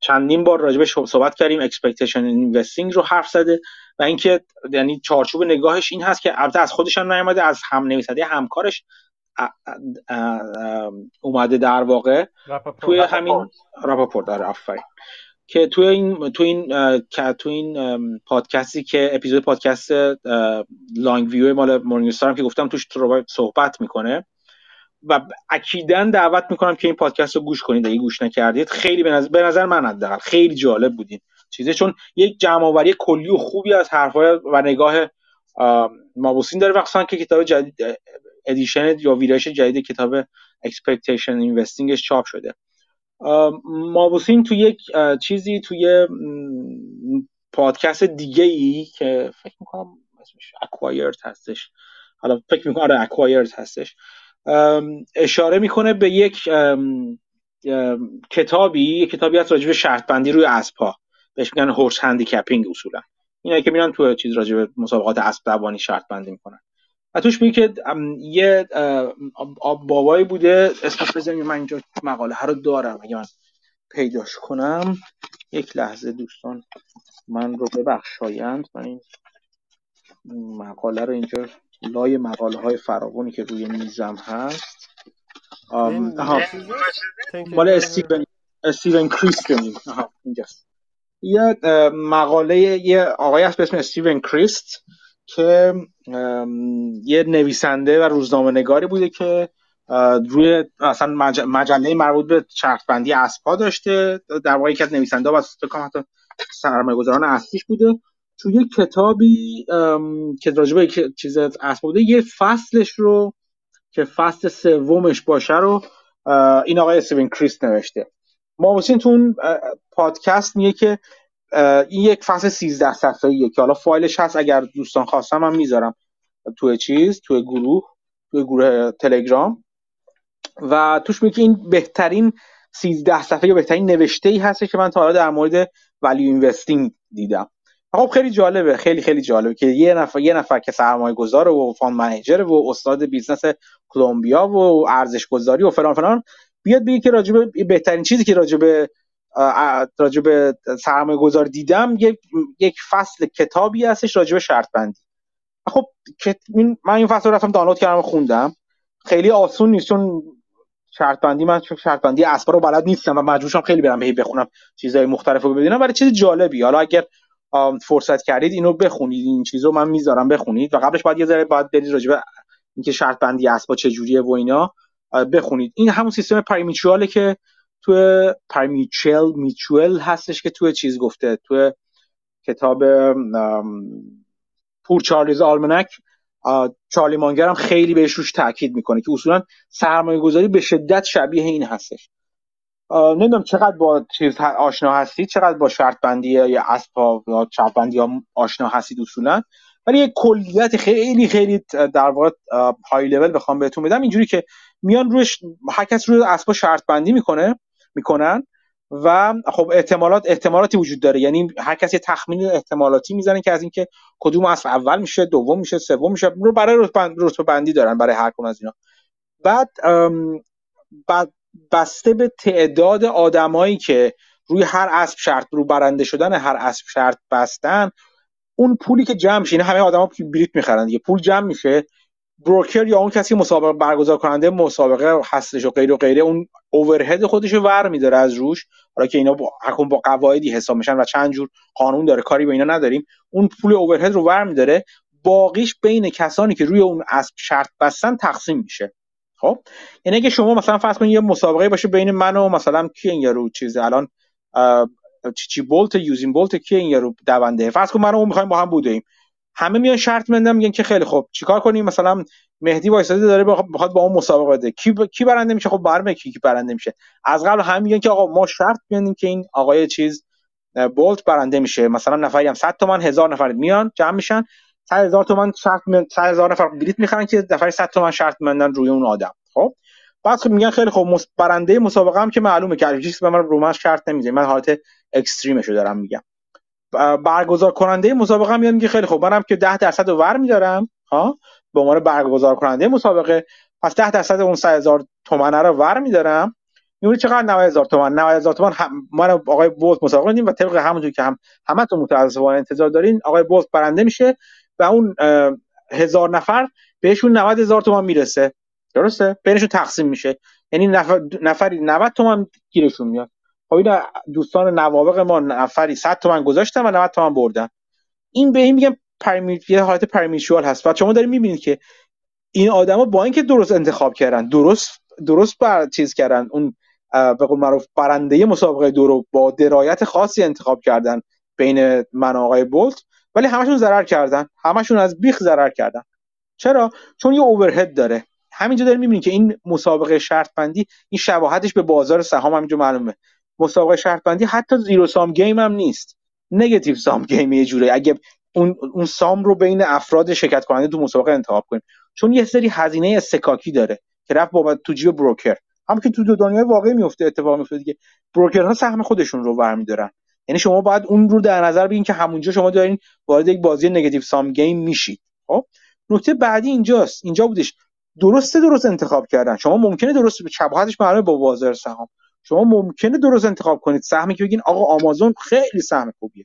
چندین بار راجبش صحبت کردیم، اکسپکتیشن اینوستینگ رو حرف زده و اینکه یعنی چارچوب نگاهش این هست که البته از خودش هم نیامده، از هم نویسنده همکارش اومده در واقع راپاپورت. توی همین راپاپورت داره آفرین که توی این توی این که توی این پادکستی که اپیزود پادکست لانگ ویو مال مورنینگ استار که گفتم توش صحبت میکنه و اکیداً دعوت میکنم که این پادکست رو گوش کنید اگه گوش نکردید. خیلی به نظر, به نظر من حداقل خیلی جالب بودین چیزه، چون یک جمع‌آوری کلی و خوبی از حرف‌ها و نگاه مابوسین داره، مخصوصاً که کتاب جدید ادیشن یا ویرایش جدید کتاب اکسپکتیشن اینوستینگش چاپ شده. مابوسین تو یک چیزی توی پادکست دیگه ای که فکر میکنم اسمش اکوایرد هستش، حالا فکر میکنم آره اکوایرد هستش، اشاره میکنه به یک کتابی یک کتابی هست راجع به شرط بندی روی اسب‌ها، بهش میگن هورس هندیکپینگ. اصولا اینایی که میرن تو چیز راجع به مسابقات اسب دوانی شرط بندی میکنن و توش میگه که یه بابایی بوده، اسمش بزنیم، من اینجا مقاله هر رو دارم اگه من پیداش کنم. یک لحظه دوستان من رو ببخشایند، من این مقاله رو اینجا لای مقاله های فراوانی که روی میزم هست بالا استیون استیون کریست اینجاست. یه مقاله یه آقایی هست به اسم استیون کریست که یه نویسنده و روزنامه‌نگاری بوده که روی اصلا مج... مجله مربوط به شرط بندی اسب‌ها داشته، در واقع یکی از نویسنده‌ها و حتی سرمایه‌گذاران اصلیش بوده. تو یه کتابی که راجع به یک چیز اسب بوده، یه فصلش رو که فصل سومش باشه رو این آقای استیون کریست نوشته. ماموسین تو اون پادکست میگه که این یک فصل سیزده صفحه‌ایه که حالا فایلش هست، اگر دوستان خواستن من میذارم توی چیز توی گروه توی گروه تلگرام، و توش میگه این بهترین سیزده صفحه یا بهترین نوشته‌ای هست که من تا حالا در مورد ولیو اینوستینگ دیدم. خب خیلی جالبه، خیلی خیلی جالبه که یه نفر یه نفر که سرمایه‌گذاره و فاند منیجر و استاد بیزنس کلمبیا و ارزش‌گذاری و فلان فلان بیاد بگه که راجب بهترین چیزی که راجب راجب سرمایه‌گذار دیدم یک فصل کتابی هستش راجب شرط بندی. خب من این فصل رو رفتم دانلود کردم و خوندم. خیلی آسون نیست چون شرط بندی من چون شرط بندی اسبا رو بلد نیستم و مجبورشم خیلی برم هی بخونم چیزهای مختلف رو ببینم برای چیز جالبی. حالا اگر فرصت کردید اینو بخونید، این چیزو من میذارم بخونید، و قبلش باید یه ذره باید برید راجع به اینکه شرط بندی اسبا چه جوریه و اینا بخونید. این همون سیستم پریمیچواله که توی پریمیچوال میچوال هستش که توی چیز گفته، توی کتاب پور چارلز آلمنک چارلی مانگر هم خیلی بهش روش تاکید میکنه که اصولا سرمایه‌گذاری به شدت شبیه این هستش. نمیدونم چقدر با چیز آشنا هستید، چقدر با شرط بندی یا اسب‌ها یا شرط بندی آشنا هستید اصولا، ولی یک کلیت خیلی خیلی در واقع های لول بخوام بهتون بدم اینجوری که میان روش هر کس روی اسب‌ها شرط بندی میکنه میکنن و خب احتمالات احتمالاتی وجود داره، یعنی هر کسی تخمین احتمالاتی میزنه که از اینکه کدوم اسب اول میشه، دوم میشه، سوم میشه، رو برای رتبه بندی دارن برای هر کدوم از اینا. بعد بعد بسته به تعداد آدمایی که روی هر اسب شرط رو برنده شدن هر اسب شرط بستن، اون پولی که جمع میشه، این همه آدما بلیت میخرن دیگه، پول جمع میشه، بروکر یا اون کسی مسابقه برگزار کننده مسابقه هستش و غیر و غیره اون اورهد خودش رو ور میداره از روش، حالا که اینا با حکم با قواعدی حساب میشن و چند جور قانون داره، کاری با اینا نداریم. اون پول اورهد رو ور میداره، باقیش بین کسانی که روی اون اسب شرط بستن تقسیم میشه. خب یعنی اگه شما مثلا فرض کنید یه مسابقه باشه بین من و مثلا کی این یارو چیز الان چی بولت یوزین بولت کی این یارو دونده، فرض کن من و اون می‌خوایم با هم بودیم، همه میان شرط می‌بندن میگن که خیلی خب چیکار کنیم، مثلا مهدی وایساده داره بخواد با اون مسابقه بده، کی ب... کی برنده میشه؟ خب برمه کی برنده میشه از قبل هم میگن که آقا ما شرط می‌بندیم که این آقای چیز بولت برنده میشه، مثلا نفری هم صد تومن هزار نفر میان جمع میشن صد هزار تومان شرط من صد هزار نفر بلیت میخرن که دفعه صد تومان شرط مندن روی اون آدم. خب بعد خب میگن خیلی خب برنده مسابقه هم که معلومه که هیچ به من رومش شرط نمیزنه، من حالت اکستریمشو دارم میگم. برگزار کننده مسابقه هم میگن که خیلی خب منم که ده درصد رو ور میدارم، ها، به عنوان برگزار کننده مسابقه، پس ده درصد اون صد هزار تومان رو ور میدارم، میونه چقدر نود هزار تومان. نود هزار تومان من آقای بولت مسابقه میدیم و طبق همونجوری که هم همتون متأسفانه انتظار دارین آقای بولت برنده میشه و اون هزار نفر بهشون نود هزار تومان میرسه، درسته؟ بینشون تقسیم میشه، یعنی نفر نفری نود تومان گیرشون میاد. خب این دوستان نوابق ما نفری صد تومان گذاشتن و نود تومان بردن. این به این میگم پرمیت، یه حالت پرمیچوال هست و شما دارین میبینید که این آدما با اینکه درست انتخاب کردن، درست درست بر چیز کردن، اون به قول معروف برنده مسابقه دو رو با درایت خاصی انتخاب کردن بین من و آقای بولت، ولی همشون ضرر کردن، همشون از بیخ ضرر کردن. چرا؟ چون یه اوورهد داره، همینجا داریم میبینیم که این مسابقه شرط بندی، این شباهتش به بازار سهام همینجا معلومه. مسابقه شرط بندی حتی زیرو سام گیم هم نیست، نگاتیو سام گیم یه جوری. اگه اون اون سام رو بین افراد شرکت کننده تو مسابقه انتخاب کنیم، چون یه سری هزینه استکاکی داره که رفت بابت تو جیب بروکر، هم که تو دنیای واقعی میفته، اتفاق میفته دیگه. بروکرها سهم خودشون رو برمی‌دارن، یعنی شما باید اون رو در نظر بگیرین که همونجا شما دارین وارد یک بازی نگاتیو سام گیم میشید. خب نکته بعدی اینجاست، اینجا بودش، درسته درست انتخاب کردن. شما ممکنه درست شباهتش معلومه با بازار سهام، شما ممکنه درست انتخاب کنید سهمی که بگین آقا آمازون خیلی سهم خوبیه،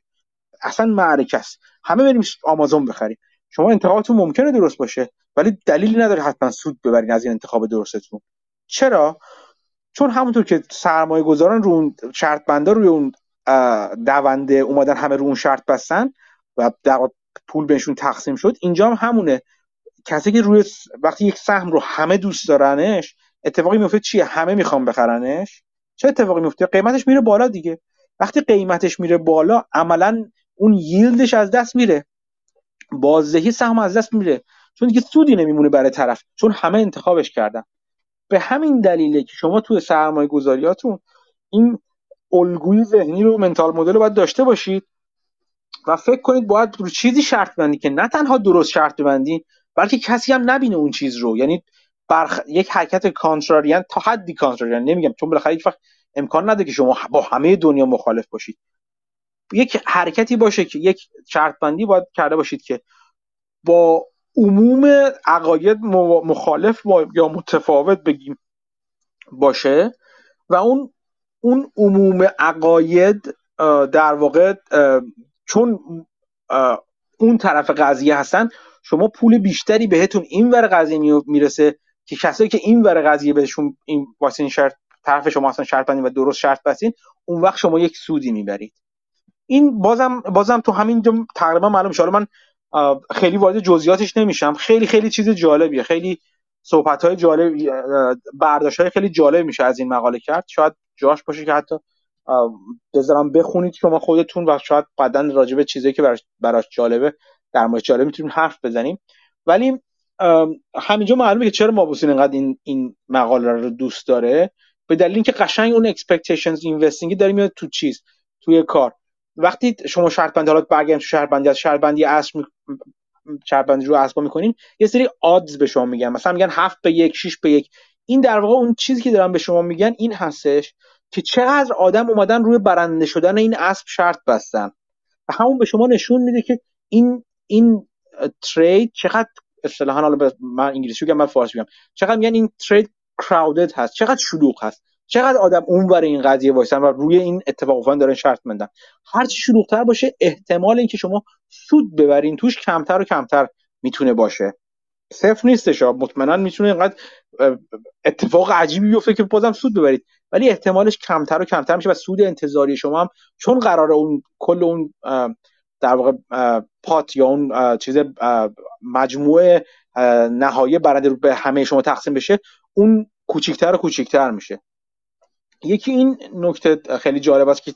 اصلا معرکه است، همه بریم آمازون بخریم. شما انتخابتون ممکنه درست باشه ولی دلیلی نداره حتما سود ببرین از این انتخاب درستتون. چرا؟ چون همونطور که سرمایه گذاران رو اون شرط بنده، روی اون دونده اومدن، همه رو اون شرط بستن و پول بهشون تقسیم شد، اینجا هم همونه. کسی که روی وقتی یک سهم رو همه دوست دارنش، اتفاقی میفته چیه؟ همه میخوان بخرنش. چه اتفاقی میفته؟ قیمتش میره بالا دیگه. وقتی قیمتش میره بالا، عملاً اون ییلدش از دست میره، بازدهی سهم از دست میره، چون دیگه سودی نمیمونه برای طرف، چون همه انتخابش کردن. به همین دلیله که شما تو سرمایه گذاریاتون این الگوی ذهنی رو، منتال مدل رو باید داشته باشید و فکر کنید باید رو چیزی شرط بندی که نه تنها درست شرط بندی، بلکه کسی هم نبینه اون چیز رو. یعنی برخ... یک حرکت کانتراریان، تا حدی کانتراریان نمیگم، چون بالاخره هیچ وقت امکان نداره که شما با همه دنیا مخالف باشید. یک حرکتی باشه که یک شرط بندی باید کرده باشید که با عموم عقاید مخالف با... یا متفاوت بگیم باشه و اون اون عموم عقاید در واقع چون اون طرف قضیه هستن، شما پول بیشتری بهتون این ور قضیه میرسه که کسایی که این ور قضیه بهشون این واسه این شرط طرف شما اصلا شرط بندی و درست شرط بستین، اون وقت شما یک سودی میبرید. این بازم بازم تو همین تقریبا معلوم شده. من خیلی وارد جزئیاتش نمیشم، خیلی خیلی چیز جالبیه، خیلی صحبت‌های جالب، برداشت‌های خیلی جالب میشه از این مقاله کرد. شاید جاش باشه که حتی بذارم بخونید شما خودتون و شاید بعداً راجع به چیزایی که براش براش جالبه در مورد جالب میتونیم حرف بزنیم. ولی همینجا معلومه که چرا مابوسین انقدر این این مقاله رو دوست داره، به دلیل اینکه قشنگ اون اکسپکتیشنز اینوستینگ داره میاد تو چیز، توی کار. وقتی شما شرط بندی، حالا برگردیم تو شرط بندی، از شرط بندی اصل شرط بندی رو اسبا میکنین، یه سری odds به شما میگن، مثلا میگن هفت به یک، شش به یک. این در واقع اون چیزی که دارن به شما میگن این هستش که چقدر آدم اومدن روی برنده شدن این اسب شرط بستن و همون به شما نشون میده که این این ترید چقدر اصطلاحاً، حالا من انگلیسی میگم، من فارسی میگم، چقدر میگن این ترید crowded هست، چقدر شلوغ هست، چقدر آدم اونور این قضیه وایسن و روی این اتفاق افتادن دارن شرط میندن. هر چی شلوغ‌تر باشه احتمال اینکه شما سود ببرین توش کمتر و کمتر میتونه باشه. صفر نیستش، مطمئنا میتونه اینقدر اتفاق عجیبی بیفته که بازم سود ببرید، ولی احتمالش کمتر و کمتر میشه و سود انتظاری شما هم چون قراره اون کل اون در واقع پات یا اون چیز مجموعه نهایی برنده رو به همه شما تقسیم بشه، اون کوچیک‌تر و کوچیک‌تر میشه. یکی این نکته خیلی جالب است که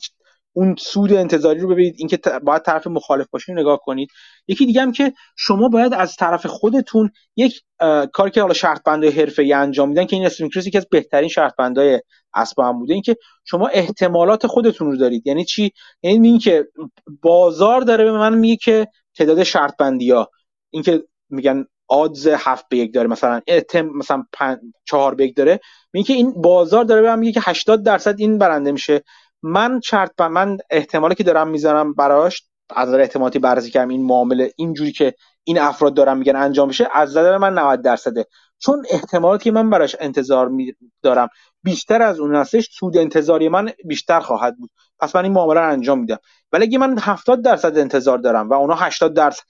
اون سود انتظاری رو ببینید، اینکه باید طرف مخالف باشین نگاه کنید. یکی دیگه هم که شما باید از طرف خودتون یک کار که حالا شرط بندای حرفه‌ای انجام میدن، که این استرینگ کریس یکی از بهترین شرط بندای اسبا هم بوده، اینکه شما احتمالات خودتون رو دارید. یعنی چی؟ یعنی اینکه بازار داره به من میگه که تعداد شرط بندی‌ها، اینکه میگن odds هفت به یک داره، مثلا اتم مثلا چهار به یک داره، میگه که این بازار داره به من میگه که هشتاد درصد این برنده میشه. من شرط بند، من احتمالی که دارم میزنم براش از نظر احتمالاتی بررسی کردم، این معامله اینجوری که این افراد دارن میگن انجام میشه از نظر من نود درصده، چون احتمالاتی که من براش انتظار دارم بیشتر از اون هستش، سود انتظاری من بیشتر خواهد بود، پس من این معامله رو انجام میدم. ولی اگه من هفتاد درصد انتظار دارم و اونا هشتاد درصد،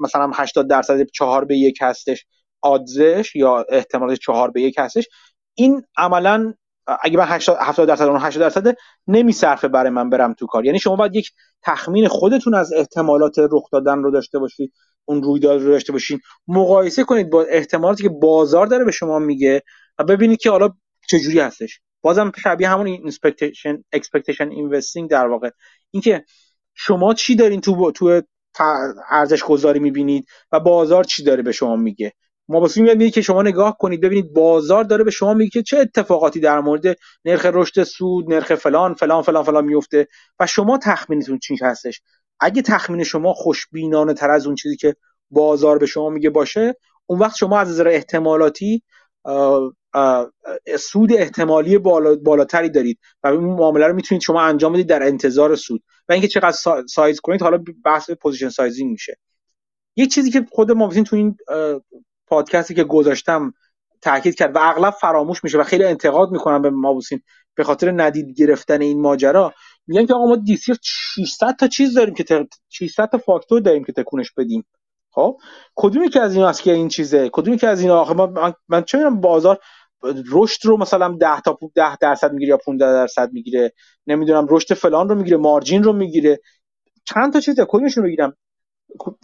مثلا هشتاد درصد چهار به یک هستش oddsش یا احتمالش چهار به یک هستش، این عملاً اگه من هشتاد درصد اون هشتاد درصد نمیصرفه برای من برم تو کار. یعنی شما باید یک تخمین خودتون از احتمالات رخ دادن رو داشته باشید، اون رویداد رو داشته باشین، مقایسه کنید با احتمالاتی که بازار داره به شما میگه و ببینید که حالا چجوری هستش. بازم شبیه همون اینسپکتیشن اکسپکتیشن اینوستینگ در واقع، اینکه شما چی دارین تو تو ارزش گذاری میبینید و بازار چی داره به شما میگه. مابسون میاد میگه که شما نگاه کنید ببینید بازار داره به شما میگه که چه اتفاقاتی در مورد نرخ رشد سود، نرخ فلان فلان فلان فلان میفته و شما تخمینتون چی هستش. اگه تخمین شما خوشبینانه تر از اون چیزی که بازار به شما میگه باشه، اون وقت شما از نظر احتمالاتی آه آه سود احتمالی بالا بالاتری دارید و این معامله رو میتونید شما انجام بدید در انتظار سود. و اینکه چقدر سایز کنید حالا بحث پوزیشن سایزینگ میشه. یک چیزی که خود مابسون تو این پادکستی که گذاشتم تاکید کرد و اغلب فراموش میشه و خیلی انتقاد میکنن به مابسون به خاطر ندید گرفتن این ماجرا، میگن که آقا ما دی سی ششصد تا چیز داریم که تق... ششصد تا فاکتور داریم که تکونش بدیم. خب کدومی که از اینا است که این چیزه، کدومی که از اینا آخه من من چه میدونم بازار رشد رو مثلا ده تا ده درصد میگیره یا پانزده درصد میگیره، نمیدونم رشد فلان رو میگیره، مارجین رو میگیره، چند تا چیزه کدومشون رو بگیرم،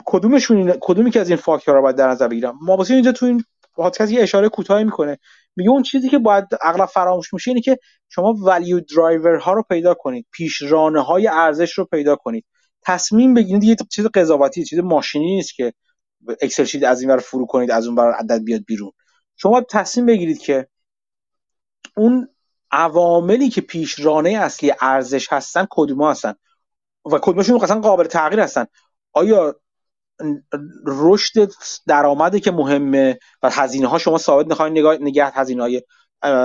کدومشون کدومی که از این فاکتورها باید در نظر بگیرم. مابسون اینجا تو این پادکست یه اشاره کوتاهی میکنه، میگه اون چیزی که باید اغلب فراموش میشه اینه که شما ولیو درایور ها رو پیدا کنید، پیشرانه های ارزش رو پیدا کنید، تصمیم بگیرید. یه چیز قضاوتی، چیز ماشینی نیست که اکسل شیت از این ور فرو کنید از اون ور عدد بیاد بیرون. شما تصمیم بگیرید که اون عواملی که پیشرانه اصلی ارزش هستن کدوما هستن و کدومشون اصلا قابل تغییر هستن. آیا رشد درآمده که مهمه و هزینه ها شما ثابت نخواهید نگه هزینه های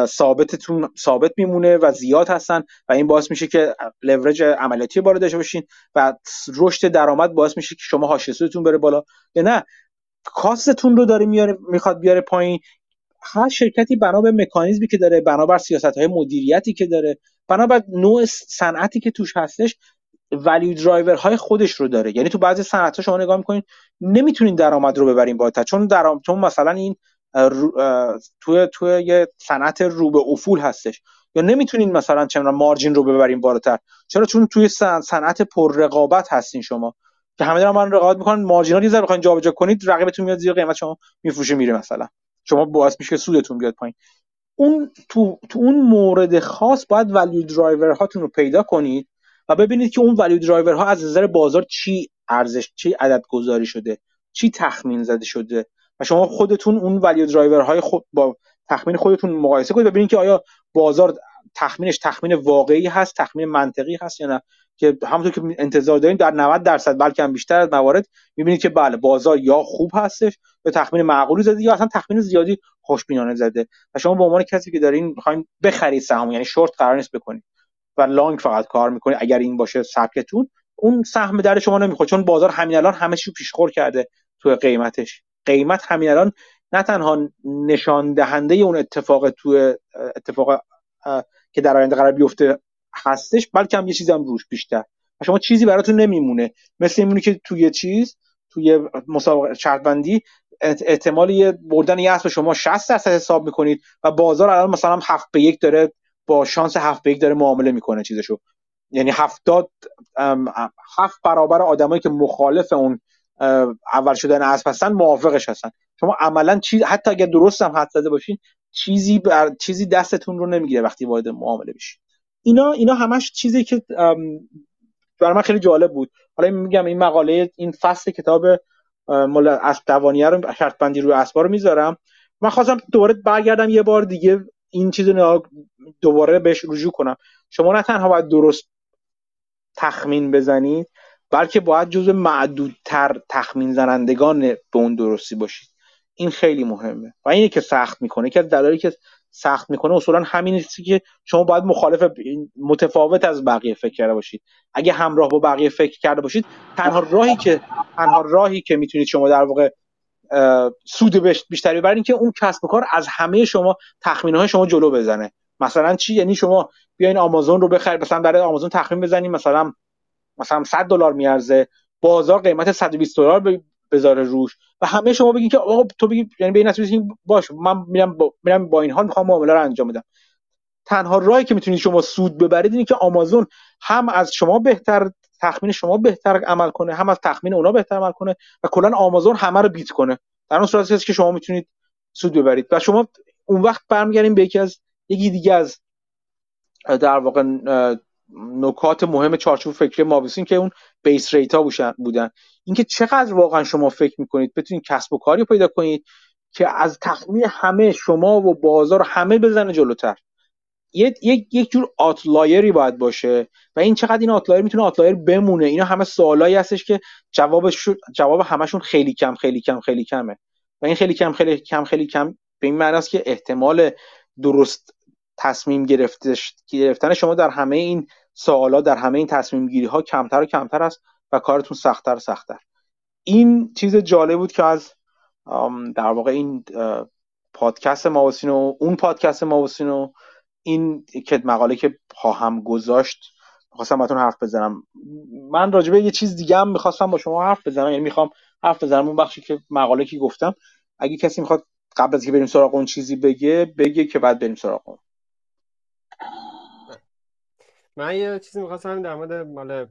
ثابتتون ثابت میمونه و زیاد هستن و این باعث میشه که لورج عملیاتی بالا داشته باشین و رشد درآمد باعث میشه که شما حاشیه سودتون بره بالا یا نه کاستتون رو داره میاره میخواد بیاره پایین. هر شرکتی بنا به مکانیزمی که داره، بنا بر سیاست‌های مدیریتی که داره، بنا بر نوع صنعتی که توش هستش ولیو درایور های خودش رو داره. یعنی تو بعضی صنعت‌ها شما نگاه می‌کنین نمیتونین درآمد رو ببرین بالاتر چون درآمد چون مثلا این تو تو یه صنعت رو به افول هستش یا نمیتونین مثلا چرا مارجین رو ببرین بالاتر. چرا؟ چون توی صنعت پر رقابت هستین شما که همه دارن با هم رقابت می‌کنن. مارجینا رو بخواید جابجا کنید رقیبتون میاد زیر قیمت شما میفروشه میره، مثلا شما باعث میشه سودتون بیاد پایین. اون تو تو اون مورد خاص باید ولیو درایور هاتون رو پیدا کنید و ببینید که اون ولیو درایور ها از نظر بازار چی ارزش، چی عدد گذاری شده، چی تخمین زده شده و شما خودتون اون ولیو درایور های خود با تخمین خودتون مقایسه کنید و ببینید که آیا بازار تخمینش تخمین واقعی هست، تخمین منطقی هست یا نه، که همونطور که انتظار داریم در نود درصد بلکه هم بیشتر از موارد میبینید که بله بازار یا خوب هستش یا تخمین معقولی زده یا اصلا تخمین زیادی خوشبینانه زده و شما به عنوان کسی که دارین می‌خواید بخرید سهم، یعنی شورت قرار نیست بکنید و لانگ فقط کار میکنید، اگر این باشه سبکتون، اون سهم در شما نمیخواد چون بازار همین الان همه چی پیشخور کرده تو قیمتش. قیمت همین الان نه تنها نشان دهنده اون اتفاق تو اتفاق که در آینده قرار بیفته هستش بلکه هم یه چیزی هم روش بیشتر و شما چیزی براتون نمیمونه. مثل اینمونه که توی چیز توی مسابقه شرط بندی احتمال بردن یه اسب شما شصت درصد حساب میکنید و بازار الان مثلا هفت به یک داره با شانس هفت به یک داره معامله میکنه چیزشو، یعنی هفتاد هفت برابر آدمایی که مخالف اون اول شدن اسب هستن موافقش هستن. شما عملا چیز حتی اگر درست هم حد زده باشین چیزی بر... چیزی دستتون رو نمیگیره وقتی وارد معامله بشین. اینا اینا همش چیزی که برای من خیلی جالب بود. حالا میگم این مقاله، این فصل کتاب مال اسب دوانیه رو شرط بندی روی اسبا رو میذارم. من خواستم دوباره برگردم یه بار دیگه این چیزو دوباره بهش رجوع کنم. شما نه تنها باید درست تخمین بزنید بلکه باید جزو معدودتر تخمین زنندگان به اون درستی باشید. این خیلی مهمه و اینه که سخت میکنه. که دلایلی که سخت میکنه اصولا همین چیزی که شما باید مخالف متفاوت از بقیه فکر کرده باشید. اگه همراه با بقیه فکر کرده باشید تنها راهی که تنها راهی که میتونید شما در واقع سود بیشتری ببرید که اون کسب و کار از همه شما تخمین‌های شما جلو بزنه. مثلا چی؟ یعنی شما بیاین آمازون رو بخرید، مثلا برای آمازون تخمین بزنید مثلا مثلا صد دلار میارزه، بازار قیمت صد و بیست دلار بذاره روش و همه شما بگین که آقا تو بگین، یعنی به این نسبت بگین باشه من میرم با میرم با این حال میخوام معامله رو انجام بدم. تنها راهی که میتونید شما سود ببرید اینه که آمازون هم از شما بهتر تخمین شما بهتر عمل کنه، هم از تخمین اونا بهتر عمل کنه و کلا آمازون همه رو بیت کنه. در اون صورتی که شما میتونید سود ببرید و شما اون وقت برمیگردیم به یکی از یکی دیگه از در واقع نکات مهم چارچوب فکری مابسون که اون بیس ریت ها بودن. اینکه چقدر واقعا شما فکر میکنید بتونید کسب و کاری پیدا کنید که از تخمین همه شما و بازار همه بزنه جلوتر. یک یک یک جور آتلایری باید باشه و این چقدر این آتلایر میتونه آتلایر بمونه. اینا همه سوالایی هستش که جوابش جواب همشون خیلی کم خیلی کم خیلی کمه و این خیلی کم خیلی کم خیلی کم به این معنی است که احتمال درست تصمیم گرفتش گرفتن شما در همه این سوالا، در همه این تصمیم گیری ها کمتر و کمتر است و کارتون سخت‌تر و سخت‌تر. این چیز جالب بود که از در واقع این پادکست ماوسینو، اون پادکست ماوسینو، این که مقاله که پاهم گذاشت می‌خواستم باهاتون حرف بزنم. من راجع به یه چیز دیگه هم می‌خواستم با شما حرف بزنم، یعنی می‌خوام حرف بزنم اون بخشی که مقاله که گفتم. اگه کسی می‌خواد قبل از اینکه بریم سراغ اون چیزی بگه بگه که بعد بریم سراغ اون. من یه چیزی می‌خواستم در مورد مال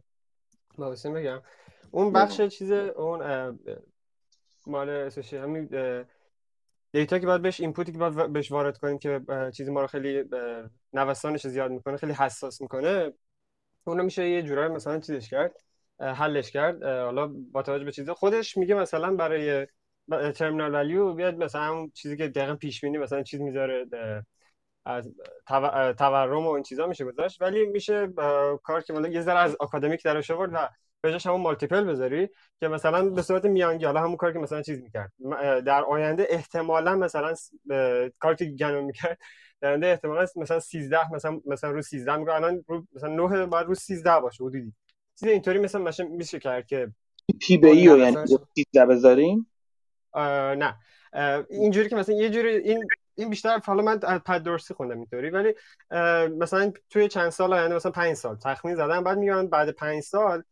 ماوسینو بگم. اون بخش چیز اون مال اساسی همین دیتا که باید بهش اینپوتی که باید بهش وارد کنیم که چیزی ما رو خیلی نوسانش زیاد میکنه، خیلی حساس میکنه، اون میشه یه جورایی مثلا چیزش کرد، حلش کرد. حالا با توجه به چیز خودش میگه مثلا برای ترمینال ولیو بیاد مثلا چیزی که دقیقاً پیش بینی مثلا چیز میذاره از تورم و این چیزا میشه گذاشت، ولی میشه کار که مثلا یه ذره از آکادمیک درش آورد و بجاش همون مالتیپل بذاری که مثلا به صورت میانگین حالا همون کاری که مثلا چیز میکرد در آینده احتمالاً مثلا کاری که گنم میکرد در آینده احتمالاً مثلا سیزده مثلا مثلا رو سیزده میگه الان رو مثلا نه بعد رو سیزده باشه حدودی چیز اینطوری مثلا میشه کرد که پی بی ای رو یعنی سیزده بذاریم. نه اه اینجوری که مثلا یه جوری این این بیشتر حالا من پد درسی خوندم اینطوری، ولی مثلا توی چند سال آینده مثلا پنج سال تخمین زدن بعد میگن بعد پنج سال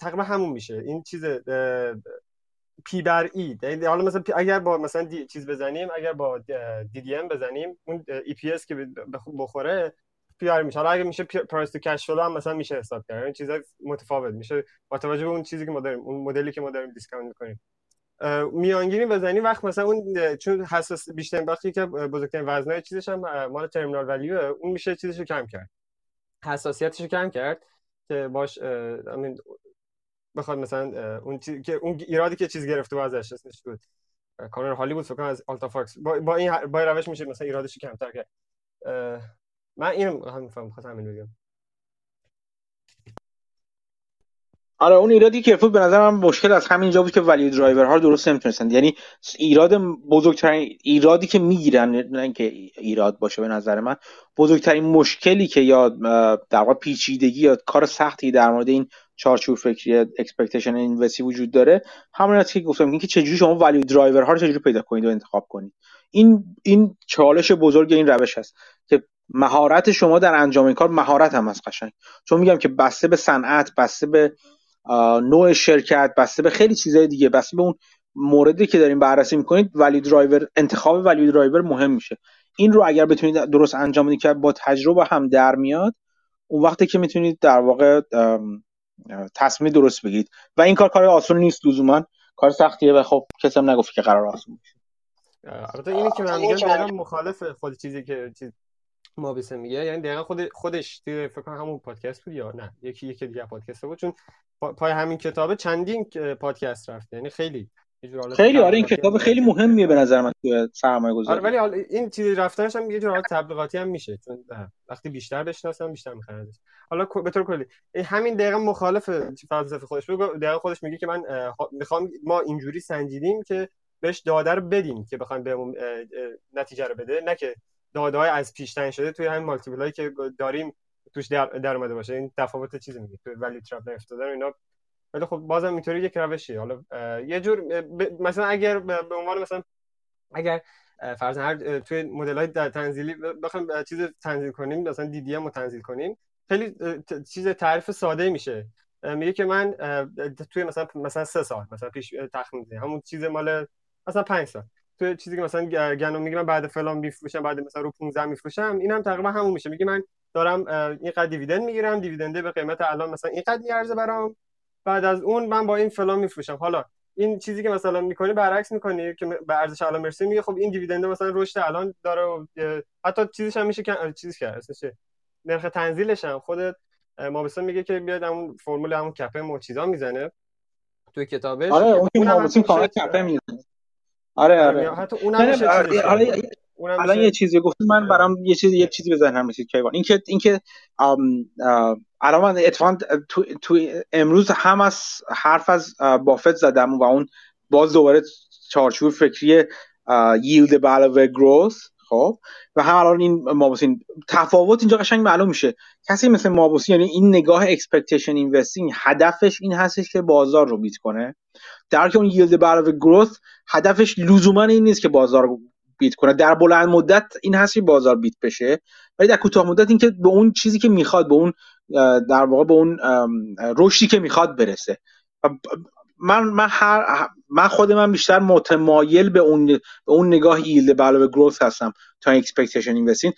تقریبا همون میشه این چیز پی بر ای. حالا مثلا اگر با مثلا دی... چیز بزنیم، اگر با دی دی ام بزنیم اون ای پی اس که بخوره پی آر میشه. حالا اگر میشه پرایس تو کش فلو هم مثلا میشه حساب کرد، این چیزا متفاوت میشه با توجه به اون چیزی که ما داریم، اون مدلی که ما داریم دیسکاونت میکنیم. میانگینی بزنیم وقت مثلا اون چون حساس بیشتر وقتی که بزرگترین وزنای چیزش هم مال ترمینال ولیو اون میشه چیزشو کم کرد، حساسیتشو کم کرد که باش همین بخواد مثلا اون چیز که اون ایرادی که چیز گرفته ازش اسمش بود کانر هالیوود فکر کنم از آلتا فاکس با, با این با روش میشه مثلا ایرادش کمتر کرد. من اینو همین فهم خواستم همین بگم. آره اون ایرادی که بود به نظر من مشکل از همینجا بود که ولیو درایورها درست نمیتونستند، یعنی ایراد بزرگترین ایرادی که میگیرن، نه اینکه ایراد باشه، به نظر من بزرگترین مشکلی که یا در واقع پیچیدگی یا کار سختی در مورد این چارچوب فکری اکسپکتیشن اینوسی وجود داره همون است که گفتم، اینکه چجوری شما ولیو درایورها رو چجوری پیدا کنید و انتخاب کنید. این این چالش بزرگ این روش هست که مهارت شما در انجام این کار مهارت هم از قشنگ چون میگم که بسته به صنعت، بسته به نوع شرکت، بسته به خیلی چیزهای دیگه، بسته به اون موردی که داریم بررسی میکنید ولیو درایور، انتخاب ولیو درایور مهم میشه. این رو اگر بتونید درست انجام بدید که با تجربه هم در میاد، اون وقتی که میتونید در واقع تصمیم درست بگیرید و این کار کار آسون نیست، لزوما کار سختیه و خب کسی هم نگفت که قرار آسون باشه. البته اینی که من میگم دقیقاً مخالف خود چیزی که چیز ما بیسه میگه، یعنی دقیقاً خود خودش فکر کنم همون پادکست بود یا نه یکی یکی دیگه پادکست بود، چون پای همین کتابه چندین پادکست رفت، یعنی خیلی خیلی آره این کتاب خیلی مهمیه به نظر من توی سرمایه‌گذاری. آره ولی حالا این چیزی رفتنش هم یه جور تبلیغاتی هم میشه، چون وقتی بیشتر بشناسن بیشتر میخرن. حالا به طور کلی همین دقیقاً مخالف فلسفه خودش بود. دقیقاً خودش میگه که من میخوام ما اینجوری سنجیدیم که بهش داده رو بدیم که بخوایم بهمون نتیجه رو بده، نه که داده‌های از پیش تعیین شده توی همین مالتیپلایی که داریم توش در, در اومده باشه. این تفاوت چیزی میگه توی ولیو ترپ افتادن اینا. ولی خب بازم اینطوری یک روشیه. حالا یه جور ب... مثلا اگر به عنوان مثلا اگر فرض هر توی مدل‌های تنزیلی بخوام چیز تنزیل کنیم، مثلا دی دی ام رو تنزیل کنیم، خیلی ت... چیز تعریف ساده میشه. میگه که من توی مثلا مثلا سه سال مثلا پیش تخمین می‌زنم همون چیز مال مثلا پنج سال تو چیزی که مثلا گنم میگه من بعد فلان میفروشم، بعد مثلا رو پانزده میفروشم، اینم هم تقریبا همون میشه. میگه من دارم اینقدر دیویدند میگیرم، دیویدنده به قیمت الان مثلا اینقدر میارزه برام، بعد از اون من با این فلان میفروشم. حالا این چیزی که مثلا میکنی برعکس میکنی که به ارزش الان مرسی میگه خب این دیویدنده مثلا رشد الان داره و حتی چیزش هم میشه که چیز کرد اسمش نرخ تنزیلش هم خودت مابسون میگه که بیاد همون فرمول همون کپه مو چیزا میزنه توی کتابش. آره اون مابسون کامل کپه میزنه. آره آره حتی اونم آره, آره, آره اونم الان یه چیزی گفتم من برام یه چیز یه چیزی به ذهنم رسید که اینکه اینکه الان اتفاقاً تو, تو امروز هم از حرف از بافت زدم و اون باز دوباره چارچوب فکری ییلد به علاوه گروث خب و هم الان این مابوسین تفاوت اینجا قشنگ معلوم میشه. کسی مثل مابوسی یعنی این نگاه اکسپکتیشن اینوستینگ هدفش این هستش که بازار رو بیت کنه، در حالی که اون ییلد به علاوه گروث هدفش لزوما این نیست که بازار رو بیت کنه، در بلند مدت این هست که بازار بیت بشه ولی در کوتاه مدت این که به اون چیزی که میخواد به اون در واقع به اون رشدی که میخواد برسه. من من هر من خود من بیشتر متمایل به اون به اون نگاه ییلد به علاوه گروث هستم تا اکسپکتیشن اینوستینگ،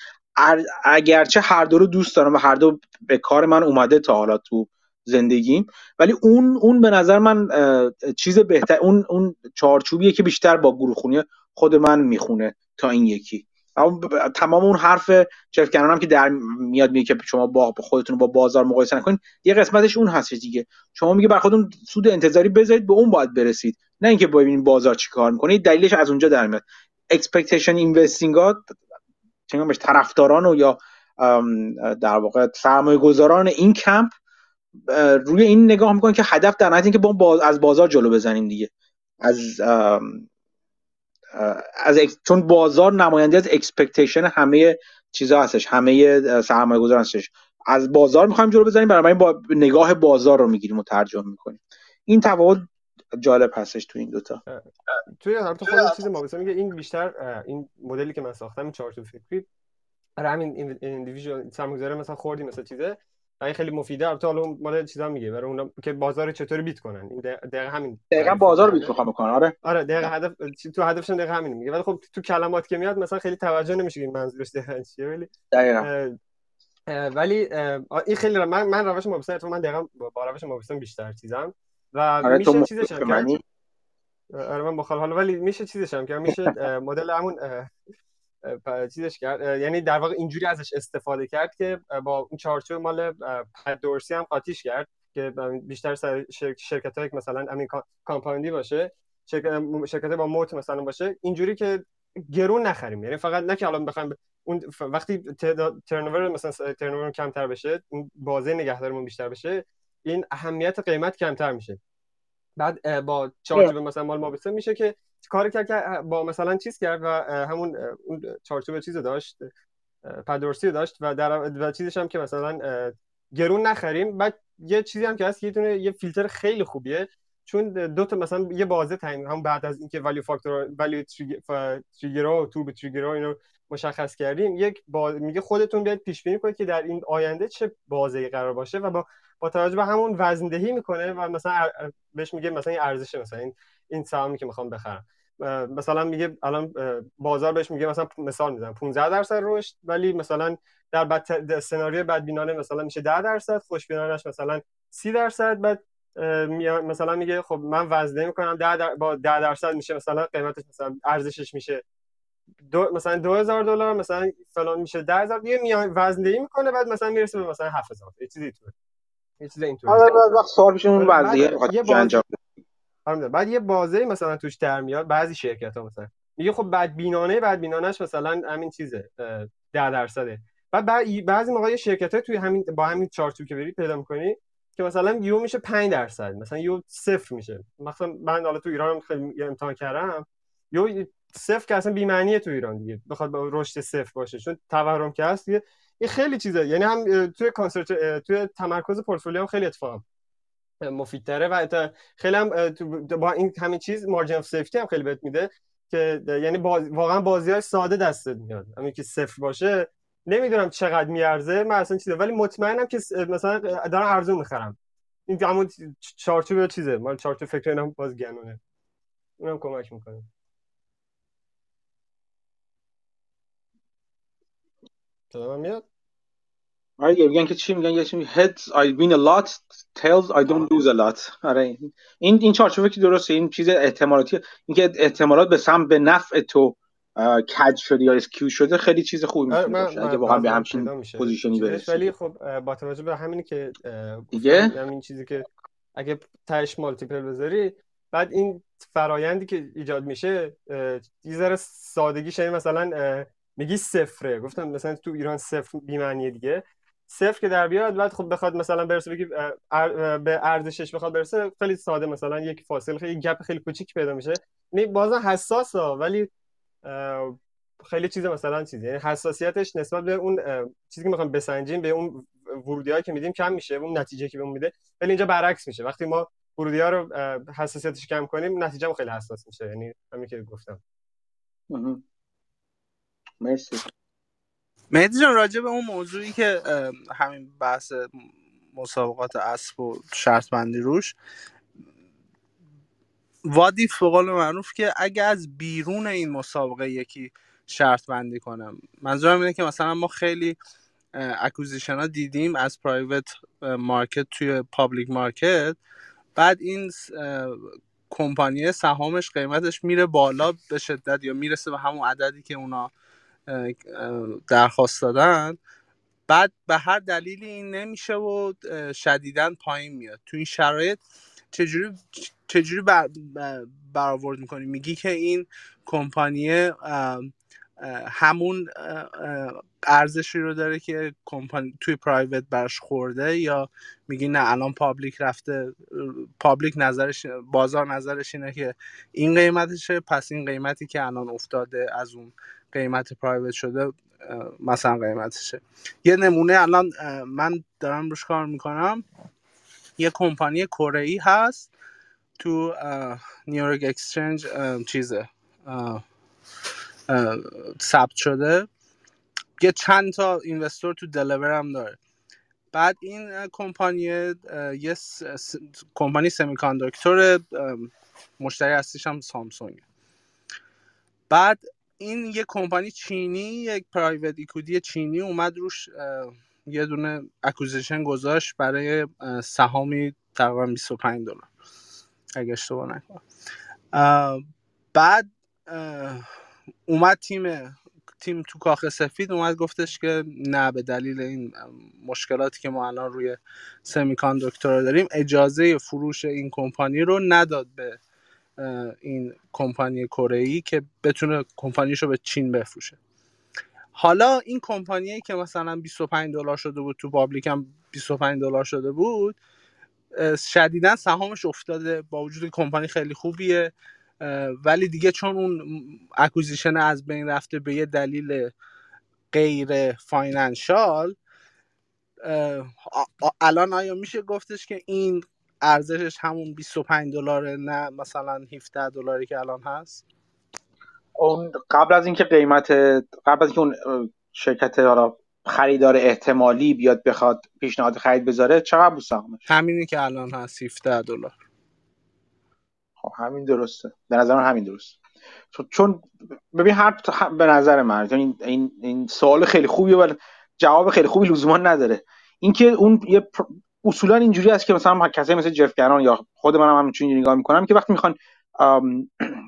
اگرچه هر دو رو دوست دارم و هر دو به کار من اومده تا حالا تو زندگیم، ولی اون اون به نظر من چیز بهتر اون اون چارچوبیه که بیشتر با گروخونی خود من میخونه تا این یکی. تمام اون حرف جف کنان هم که در میاد میگه که شما با خودتون با بازار مقایسه نکنید، یه قسمتش اون هست دیگه. شما میگه بر خودتون سود انتظاری بذارید، به اون باید برسید، نه اینکه ببینید بازار چیکار میکنه. دلیلش از اونجا در میاد. اکسپکتیشن اینوستینگات چنگام بهش طرفداران و یا در واقع سرمایه‌گذاران این کمپ روی این نگاه میکنن که هدف در نهایت اینکه با از بازار جلو بزنیم دیگه، از از اک... چون بازار نماینده از اکسپکتیشن همه چیزا هستش، همه سرمایه‌گذار هستش، از بازار می‌خوایم جلو بزنیم، بنابراین با نگاه بازار رو می‌گیریم و ترجمه می‌کنیم. این تفاوت جالب هستش تو این دوتا. توی هر تو خود چیز ما میگه این بیشتر این مدلی که من ساختم این چارت فکری برای همین ایندیویدوال سرمایه‌گذار مثلا خوردی مثلا چیزه این خیلی مفیده. البته حالا مال چیزا میگه برای اونا که بازار چطوری بیت کنن، این دقیقاً همین دقیقاً بازار بیت میخوام بکنن. آره آره دقیقاً هدف تو هدفشون دقیقاً همین میگه، ولی خب تو کلمات که میاد مثلا خیلی توجه نمیشه این منظورش دقیقاً چیه. ولی دقیقاً ولی این خیلی من من روش مابسن تو من دقیقاً با روش مابسن بیشتر چیزام و آره میشه چیزش هم. آره من بخال حالا ولی میشه چیزش هم که میشه مدل همون چیزش کرد، یعنی در واقع اینجوری ازش استفاده کرد که با اون چارچوب مال پد دورسی هم قاطیش کرد که بیشتر شرک شرکت‌های مثلا همین کامپاندی باشه، شرکت شرکت با موت مثلا باشه، اینجوری که گرون نخریم. یعنی فقط نه که الان بخوایم اون وقتی ترنور مثلا ترنور کمتر بشه، اون بازه نگهداریمون بیشتر بشه، این اهمیت قیمت کمتر میشه. بعد با چارچوب مثلا مال ما بسته میشه که کاری کرد که با مثلا چیز کرد و همون اون چارچوب چیزو داشت، پدورسی داشت و در و چیزش هم که مثلا گرون نخریم. بعد یه چیزی هم که هست، یه دونه یه فیلتر خیلی خوبیه چون دو تا مثلا یه بازه تعیین، همون بعد از اینکه ولیو فاکتور ولیو تریگر و توربو تریگر اینو مشخص کردیم، یک باز... میگه خودتون بیاید پیش بینی کنید که در این آینده چه بازه‌ای قرار باشه و با با توجه به همون وزن دهی میکنه و مثلا ار... بهش میگه مثلا این ارزش مثلا این این سهامی که میخوام بخرم، مثلا میگه الان بازار بهش میگه مثلا مثال میزنم پانزده درصد رشد، ولی مثلا در بد... سناریوی بدبینانه مثلا میشه ده درصد، خوشبینانهش مثلا سی درصد. بعد مثلا میگه خب من وزنه میکنم ده در... با ده درصد میشه مثلا قیمتش مثلا ارزشش میشه دو مثلا دو هزار دلار، مثلا فلان میشه ده هزار، یه میاد وزنه‌ای میکنه بعد مثلا میرسه به مثلا هفت هزار. یه چیزی تو یه چیز اینطوری وقت سوال میشه اون وضعیه انجام بده. بعد یه بازه مثلا توش در میاد بعضی شرکت‌ها مثلا میگه خب بدبینانه بدبینانش مثلا همین چیزه ده درصده. بعد بعضی موقع شرکت‌ها توی همین با همین چارچوب که برید پیدا می‌کنی که مثلا یو میشه پنج درصد، مثلا یو صفر میشه. مثلا من حالا تو ایران خیلی امتحان کردم، یو صفر که اصلا بی‌معنیه تو ایران دیگه، بخواد با رشد صفر باشه چون تورم که هست دیگه. این خیلی چیزه، یعنی هم توی کانسنتر توی تمرکز پورتفولیو هم خیلی اتفاقا مفیدتره و خیلی هم با این همین چیز مارجن اف سیفتی هم خیلی بهت میده که یعنی باز، واقعا بازی‌های ساده دستت میاد. همین که صفر باشه نمیدونم چقدر میارزه من اصلا چیزه، ولی مطمئنم که مثلا دارم ارزون میخرم. این همون چارچوب چیزه مال چارچوب فکر اینا باز گنونه، اونم کمک میکنه. تمام میاد. آره میگن که چی میگن؟ یه چیزی heads I win a lot tails I don't lose a lot. آره این این چارچوبه که درسته، این چیز احتمالاتی، اینکه احتمالات به سم به نفع تو کج شده یا اسکیو شده خیلی چیز خوبی میشه اگه واقعا به همچین پوزیشنی برسه. ولی خب با توجه به همینی که دیگه همین چیزی که اگه تاش مالتیپل بذاری بعد این فرایندی که ایجاد میشه یه ذره سادگیش این، مثلا میگی صفره، گفتم مثلا تو ایران صفر بی معنیه دیگه، صفر که در بیاد بعد خب بخواد مثلا برسه بگی به ارزشش بخواد برسه، خیلی ساده مثلا یک فاصله، خیلی گپ خیلی کوچیک پیدا میشه. یعنی بازم حساسه ولی خیلی چیز مثلا چیزی، یعنی حساسیتش نسبت به اون چیزی که میخوام بسنجیم، به اون ورودیایی که میدیم کم میشه، اون نتیجه که بهمون میده. ولی اینجا برعکس میشه، وقتی ما ورودی‌ها رو حساسیتش کم کنیم نتیجه خیلی حساس میشه، یعنی همین که گفتم. مرسی مهدی جان. راجع به اون موضوعی که همین بحث مسابقات اسب و شرط بندی روش وادی فقال معروف که اگه از بیرون این مسابقه یکی شرط بندی کنم، منظورم اینه که مثلا ما خیلی اکوزیشن ها دیدیم از پرایوت مارکت توی پابلیک مارکت، بعد این کمپانی سهامش قیمتش میره بالا به شدت یا میرسه به همون عددی که اونا درخواست دادن، بعد به هر دلیلی این نمیشه و شدیداً پایین میاد. تو این شرایط چجوری چجوری بر برآورد میکنی؟ میگی که این کمپانی همون ارزشی رو داره که کمپانی توی پرایوت برش خورده، یا میگی نه الان پابلیک رفته، پابلیک نظرش، بازار نظرش اینه که این قیمتشه، پس این قیمتی که الان افتاده از اون قیمت پرایوت شده مثلا قیمتشه. یه نمونه الان من دارم روش کار میکنم، یه کمپانی کره‌ای هست تو نیویورک اکسچنج چیزه ثبت شده، یه چند تا اینوستور تو دلور هم داره. بعد این کمپانی یه س... س... کمپانی سمی‌کانداکتور، مشتری اصلیش هم سامسونگه. بعد این یه کمپانی چینی، یک پرایوت ایکویتی چینی اومد روش یه دونه اکوزیشن گذاشت برای سهامی تقریبا بیست و پنج دلار اگه اشتباه نکنم. بعد اه اومد تیم تیم تو کاخ سفید اومد گفتش که نه، به دلیل این مشکلاتی که ما الان روی سمی‌کانداکتور داریم اجازه فروش این کمپانی رو نداد به این کمپانی کره‌ای که بتونه کمپانیشو به چین بفروشه. حالا این کمپانیایی که مثلا بیست و پنج دلار شده بود تو پابلیک هم بیست و پنج دلار شده بود، شدیداً سهامش افتاده، با وجود کمپانی خیلی خوبیه ولی دیگه چون اون اکوزیشن از بین رفته به یه دلیل غیر فاینانشال، الان آیا میشه گفتش که این ارزشش همون بیست و پنج دلاره نه مثلا هفده دلاری که الان هست؟ اون قبل از اینکه قیمت قبل از اینکه اون شرکت حالا خریدار احتمالی بیاد بخواد پیشنهاد خرید بذاره چقدر بود سهمش؟ همینی که الان هست هفده دلار. خب همین درسته، به نظر من همین درسته. چون ببین هر به نظر من این این این سوال خیلی خوبیه ولی جواب خیلی خوبی لزوما نداره. اینکه اون یه اصولا اینجوری است که مثلا کسایی مثل جف گران یا خود منم هم همینجوری نگاه میکنم که وقتی میخوان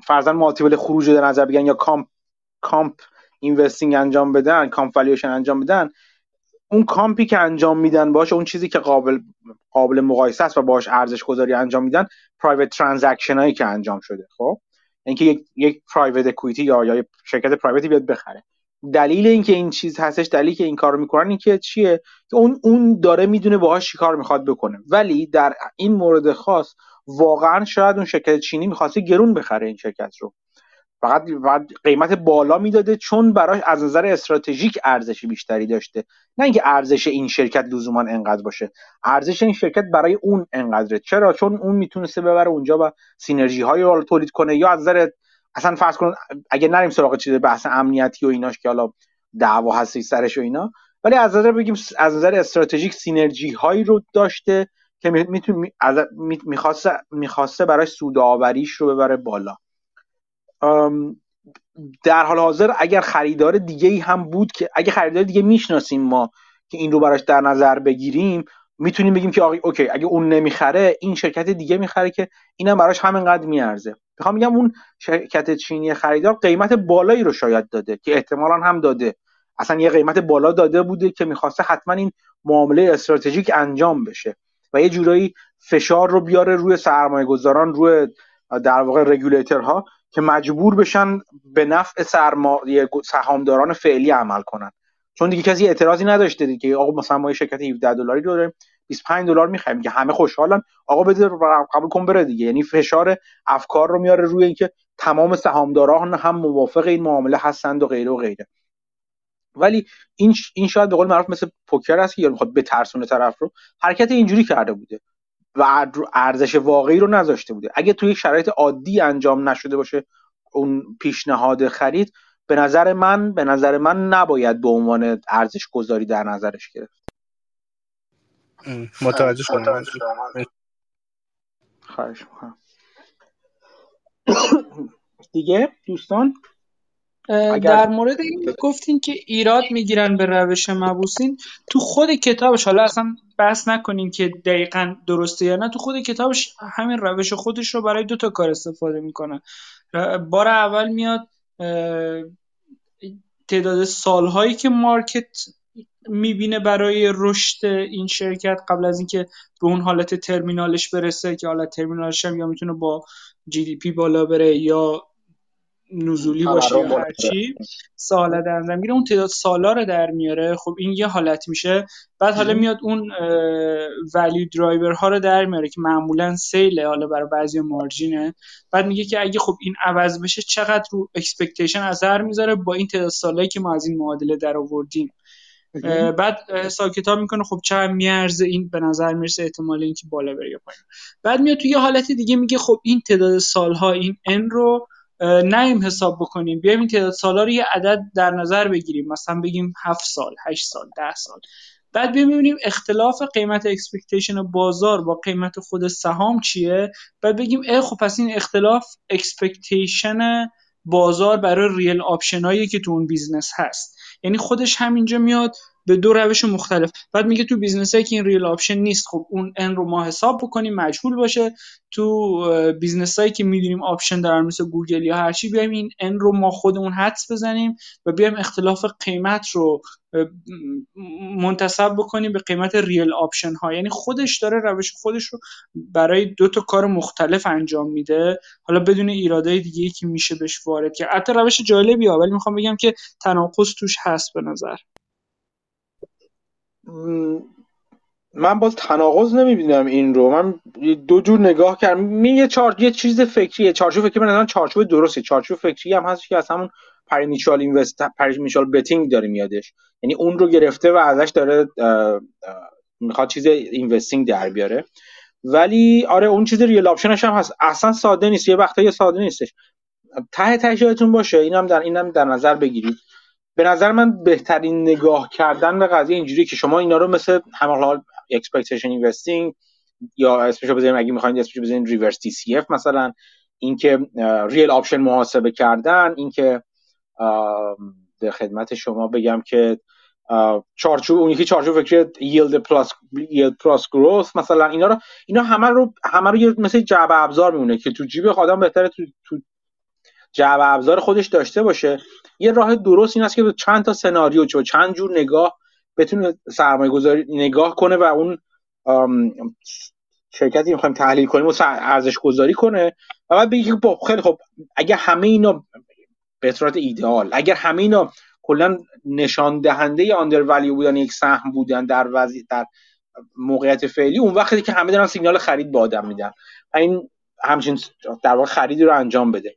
فرضاً مالتیپل خروج رو در نظر بگیرن یا کامپ کامپ اینوستینگ انجام بدن، کامپ والیوشن انجام بدن، اون کامپی که انجام میدن باشه، اون چیزی که قابل قابل مقایسه است و باهاش ارزش گذاری انجام میدن، پرایوت ترانزکشن هایی که انجام شده. خب اینکه یک یک پرایوت اکوئیتی یا یا شرکت پرایوتی بیاد بخره، دلیل اینکه این چیز هستش، دلیلی که این کارو میکنن اینکه چیه که اون اون داره میدونه باهاش چیکار میخواد بکنه. ولی در این مورد خاص واقعا شاید اون شرکت چینی میخواسته گرون بخره این شرکت رو، فقط قیمت بالا میداده چون براش از نظر استراتژیک ارزش بیشتری داشته، نه اینکه ارزش این شرکت لزوما انقدر باشه. ارزش این شرکت برای اون انقدره. چرا؟ چون اون میتونسته ببره اونجا و سینرژی هایی رو تولید کنه، یا از نظر اصلا فرض کن اگه نریم سراغ چیز بحث امنیتی و ایناش که حالا دعوا هستی سرش و اینا، ولی از نظر بگیم از نظر استراتژیک سینرژی هایی رو داشته که میتونه میخواسته میخواسته برای سودآوریش رو ببره بالا. در حال حاضر اگر خریدار دیگه‌ای هم بود که اگه خریدار دیگه میشناسیم ما که این رو براش در نظر بگیریم، میتونیم بگیم که آقا اوکی اگه اون نمیخره این شرکت دیگه میخره که اینم هم براش همینقدر میارزه. میخوام بگم اون شرکت چینی خریدار قیمت بالایی رو شاید داده که احتمالاً هم داده، اصلا یه قیمت بالا داده بوده که میخواسته حتما این معامله استراتژیک انجام بشه و یه جورایی فشار رو بیاره روی سرمایه‌گذاران، روی در واقع رگولاتورها که مجبور بشن به نفع سرما... سهامداران فعلی عمل کنن، چون دیگه کسی اعتراضی نداشته دیگه که آقا مثلا ما یه شرکت هفده دلاری رو داریم بیست و پنج دلار می‌خوایم که همه خوشحالن، آقا بده قبول کن بره دیگه. یعنی فشار افکار رو میاره روی اینکه تمام سهامداران هم موافق این معامله هستند و غیره و غیره. ولی این این شاید به قول معروف مثل پوکر است که یارو می‌خواد بترسونه طرف رو، حرکت اینجوری کرده بوده و ارزش واقعی رو نذاشته بوده. اگه توی شرایط عادی انجام نشده باشه اون پیشنهاد خرید، به نظر من به نظر من نباید به عنوان ارزش گذاری در نظرش گرفت. متوجه شدم. خواهش می‌کنم. دیگه دوستان در مورد این گفتین که ایراد میگیرن به روش مبوسین، تو خود کتابش حالا اصلا بحث نکنین که دقیقاً درسته یا نه، تو خود کتابش همین روش خودش رو برای دو تا کار استفاده میکنه. بار اول میاد تعداد سالهایی که مارکت میبینه برای رشد این شرکت قبل از اینکه به اون حالت ترمینالش برسه، که حالت ترمینالش هم یا میتونه با جی دی پی بالا بره یا نزولی باشه یا هر چی ساله در نظر میگیره، اون تعداد سالا رو در میاره. خب این یه حالت میشه. بعد حالا میاد اون ولیو درایور ها رو در میاره که معمولا سیله، حالا برای بعضی مارجینه. بعد میگه که اگه خب این عوض بشه چقدر رو اکسپکتیشن اثر میذاره با این تعداد سالایی که ما از این معادله در آوردیم. بعد حساب کتاب میکنه خب چقدر میارزه این، به نظر میرسه احتمال اینکه بالا بره یا پایین. بعد میاد توی یه حالت دیگه میگه خب این تعداد سالها این ان رو نیم حساب بکنیم، بیایم این تعداد سالا رو یه عدد در نظر بگیریم، مثلا بگیم هفت سال، هشت سال، ده سال. بعد ببینیم اختلاف قیمت اکسپکتیشن بازار با قیمت خود سهام چیه، بعد بگیم اه خب پس این اختلاف اکسپکتیشن بازار برای ریل آپشنایی که تو اون بیزنس هست. یعنی خودش همینجا میاد به دو روش مختلف. بعد میگه تو بیزنسایی که این ریل آپشن نیست خب اون ان رو ما حساب بکنیم مجهول باشه، تو بیزنسایی که میدونیم آپشن دارن مثل گوگل یا هر چی بیایم این ان رو ما خودمون حدس بزنیم و بیایم اختلاف قیمت رو منتسب بکنیم به قیمت ریل آپشن ها. یعنی خودش داره روش خودش رو برای دو تا کار مختلف انجام میده، حالا بدون ایرادای دیگه‌ای که میشه بهش وارد که البته روش جالبیه، ولی میخوام بگم که تناقض توش هست به نظر من. باز تناقض نمیبینم این رو، من دو جور نگاه کردم. یه چار... یه چیز فکریه، چارچوب فکری، مثلا چارچوب درستی، چارچوب فکری هم هست که از همون پریمیچال اینوست پریمیچال بتینگ داره میادش، یعنی اون رو گرفته و ازش داره میخواد چیز اینوستینگ در بیاره. ولی آره اون چیز ریل آپشنش هم هست، اصلا ساده نیست، یه وقتایی ساده نیستش. ته تجربتون باشه اینم در اینم در نظر بگیرید. به نظر من بهترین نگاه کردن به قضیه اینجوریه که شما اینا رو مثل همون اکسپکتیشن اینوستینگ یا اسمشو بزنیم، اگه می‌خواید اسمشو بزنید ریورس تی سی اف مثلا، اینکه ریل آپشن محاسبه کردن، اینکه در خدمت شما بگم که چارچوب اون یکی چارچوب فکری ییلد پلاس ییلد پلاس گروث مثلا، اینا رو اینا همه رو همه رو مثل جعبه ابزار میمونه که تو جیب آدم بهتره تو تو جعبه ابزار خودش داشته باشه. یه راه درست این است که چند تا سناریو و چند جور نگاه بتونه سرمایه‌گذاری نگاه کنه و اون شرکتی می‌خوایم تحلیل کنیم و ارزش گذاری کنه و بعد بگه خب خیلی خب اگه همه اینا به صورت ایدئال، اگر همه اینا کلا نشان دهنده آندر ولیو بودن یک سهم بودن در وضعیت در موقعیت فعلی، اون وقتی که همه دارن سیگنال خرید به آدم میدن این همچین در واقع خریدی رو انجام بده.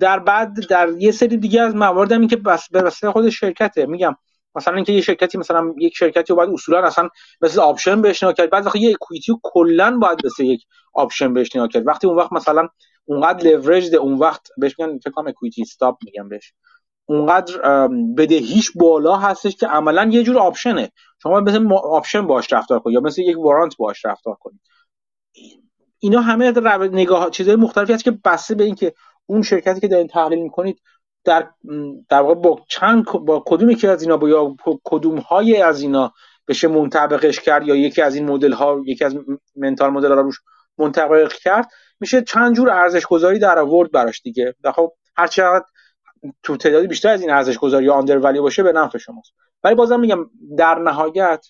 در بعد در یه سری دیگه از موارد هم این که بس به واسه خود شرکته، میگم مثلا اینکه یه شرکتی مثلا یک شرکتی رو باید اصولا اصلا مثل آپشن بهش نگاه کرد، بعد وقتی یه اکوئیتی رو کلا باید مثل یک آپشن بهش نگاه کرد، وقتی اون وقت مثلا اونقدر لورج ده، اون وقت بهش میگن فکر کنم اکوئیتی استاپ میگم بهش، اونقدر بدهیش بالا هستش که عملا یه جور آپشنه، شما مثل آپشن باهاش رفتار کنید یا مثل یک وارانت باهاش رفتار کنید. اینا همه نگاه چیزای مختلفی هست که بسته به اینکه اون شرکتی که دارین تحلیل میکنید در در واقع با چند با کدومی که از اینا با یا کدوم های از اینا بشه منطبقش کرد یا یکی از این مدل ها یکی از منتال مدل ها روش منطبق کرد، میشه چند جور ارزش گذاری در آورد براش دیگه. خب هر چقدر تو تعدادی بیشتر از این ارزش گذاری یا آندر ولیو باشه به نفع شماست. ولی بازم میگم در نهایت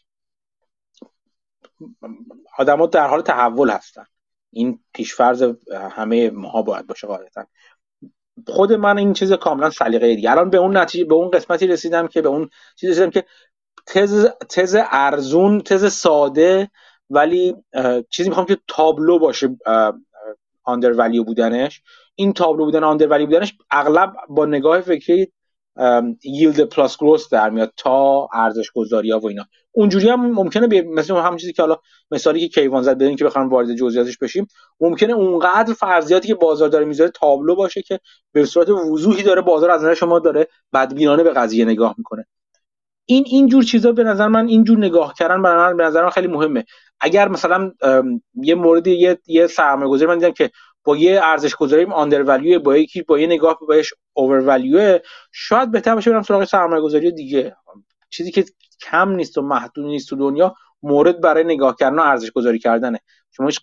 آدما در حال تحول هستن، این پیشفرض همه ماها باید باشه قاعدتا. خود من این چیز کاملا سلیقه دیگه. الان به اون نتیجه به اون قسمتی رسیدم که به اون چیزی رسیدم که تز تز ارزون، تز ساده، ولی چیزی میخوام که تابلو باشه آندر ولیو بودنش. این تابلو بودن آندر ولیو بودنش اغلب با نگاه فکری ییلد پلاس گروس در میاد تا ارزش گذاری‌ها و اینا. اونجوری هم ممکنه به مثل همون چیزی که حالا مثالی که کیوان زد بدین که بخوام وارد جزئیاتش بشیم، ممکنه اونقدر فرضیاتی که بازار داره میذاره تابلو باشه که به صورت وضوحی داره بازار از نظر شما داره بدبینانه به قضیه نگاه میکنه. این این جور چیزا به نظر من، این جور نگاه کردن برای من به نظر من خیلی مهمه. اگر مثلا یه مورد یه یه سرمایه‌گذاری من دیدم که با یه ارزش گذاریم آندر ولیو، با یکی با یه نگاه بهش اور ولیو، شاید بهتر باشه برم سراغ سرمایه‌گذاری دیگه. چیزی که کم نیست و محدود نیست تو دنیا، مورد برای نگاه کردن و ارزش گذاری کردنه. شما هیچ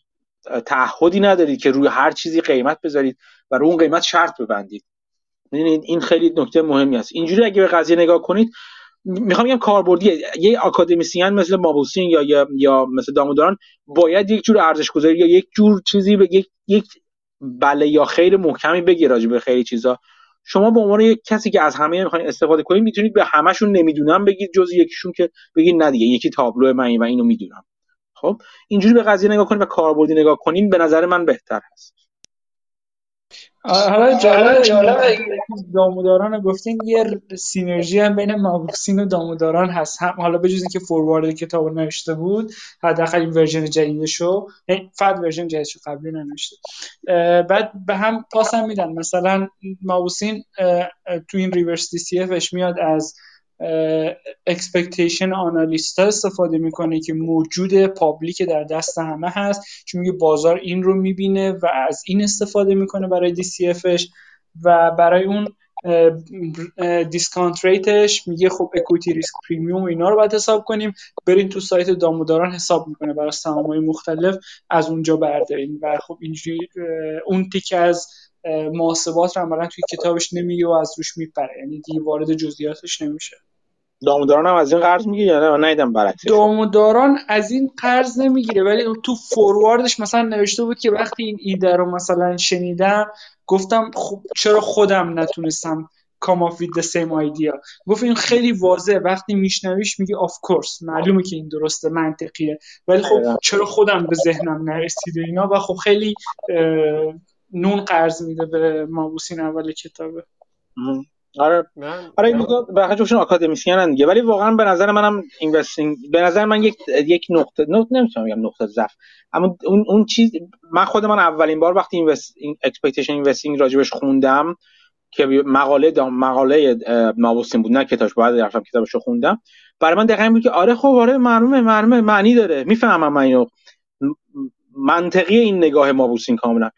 تعهدی ندارید که روی هر چیزی قیمت بذارید و روی اون قیمت شرط ببندید. ببینید این خیلی نکته مهمی است. اینجوری اگه به قضیه نگاه کنید، میخوام بگم کاربردیه. یه اکادمیسین مثل مابوسین یا یا, یا مثل داموداران باید یک جور ارزش گذاری یا یک جور چیزی به یک یک بله یا خیر محکمی بگی راجع به خیلی چیزا. شما به عنوان یک کسی که از همه میخواین استفاده کنید، میتونید به همشون نمیدونم بگید جز یکیشون که بگید نه دیگه یکی تابلو من و اینو میدونم. خب اینجوری به قضیه نگاه کنید و کاربردی نگاه کنین به نظر من بهتر هست. حالا جالب جالب داموداران گفتین یه سینرژی هم بین مابوسین و داموداران هست. هم حالا به جز اینکه فوروارد کتابو نوشته بود، حداقل این ورژن جدیدشو، فد ورژن جدیدشو قبلی ننوشته، بعد به هم پاس هم میدن. مثلا مابوسین تو این ریورس دی سی افش میاد از اکسپکتیشن آنالیست ها استفاده میکنه که موجود پابلیک در دست همه هست، چون میگه بازار این رو میبینه و از این استفاده میکنه برای دی سی افش. و برای اون دیسکانت ریتش میگه خب اکویتی ریسک پریمیوم اینا رو باید حساب کنیم، برین تو سایت داموداران حساب میکنه برای سهام‌های مختلف، از اونجا بردارین. و خب اینجوری اون تیک از محاسبات رو عملا توی کتابش نمیگه و از روش میپره، یعنی دیگه وارد جزئیاتش نمیشه. داموداران هم از این قرض میگیره یا نه؟ ندیدم برعکسش. داموداران از این قرض نمیگیره، ولی تو فورواردش مثلا نوشته بود که وقتی این ایده رو مثلا شنیدم گفتم خب چرا خودم نتونستم come up with the same idea. گفت این خیلی واضحه، وقتی میشنویش میگی of course معلومه که این درسته، منطقیه، ولی خب چرا خودم به ذهنم نرسیده اینا. و خب خیلی نون قرض میده به مابوسین اول کتابه. آره آره این بودا به خاطر چون آکادمیسینن دیگه. ولی واقعا به نظر منم اینوستینگ به نظر من یک یک نقطه نقطه نمیتونم بگم نقطه ضعف، اما اون اون چیز من خود من اولین بار وقتی اینوست اکسپکتیشن اینوستینگ راجبش خوندم که مقاله دام مقاله مابوسین بود، نه کتابش، بعد رفتم کتابشو خوندم، برای من دقیقاً بود که آره خب آره معلومه معلومه معنی داره، میفهمم من اینو، منطقی این نگاه مابوسین کاملا.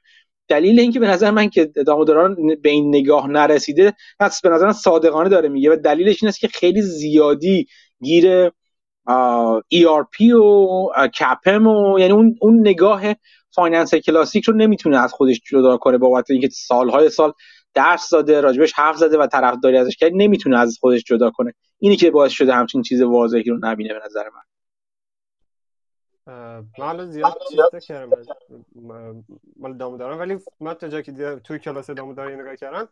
دلیل اینکه به نظر من که داموداران به این نگاه نرسیده، پس به نظر من صادقانه داره میگه، و دلیلش این است که خیلی زیادی گیر ای آر پی و کپم و یعنی اون اون نگاه فایننس کلاسیک رو نمیتونه از خودش جدا کنه، بابت اینکه سالهای سال درس داده راجبش، حرف زده و طرفداری ازش کرده، نمیتونه از خودش جدا کنه. اینی که باعث شده همچین چیز واضحی رو نبینه به نظر من. مال زیاد چیزا کردم مال داموداران، ولی من تا جایی که توی کلاس داموداری نگاه کردم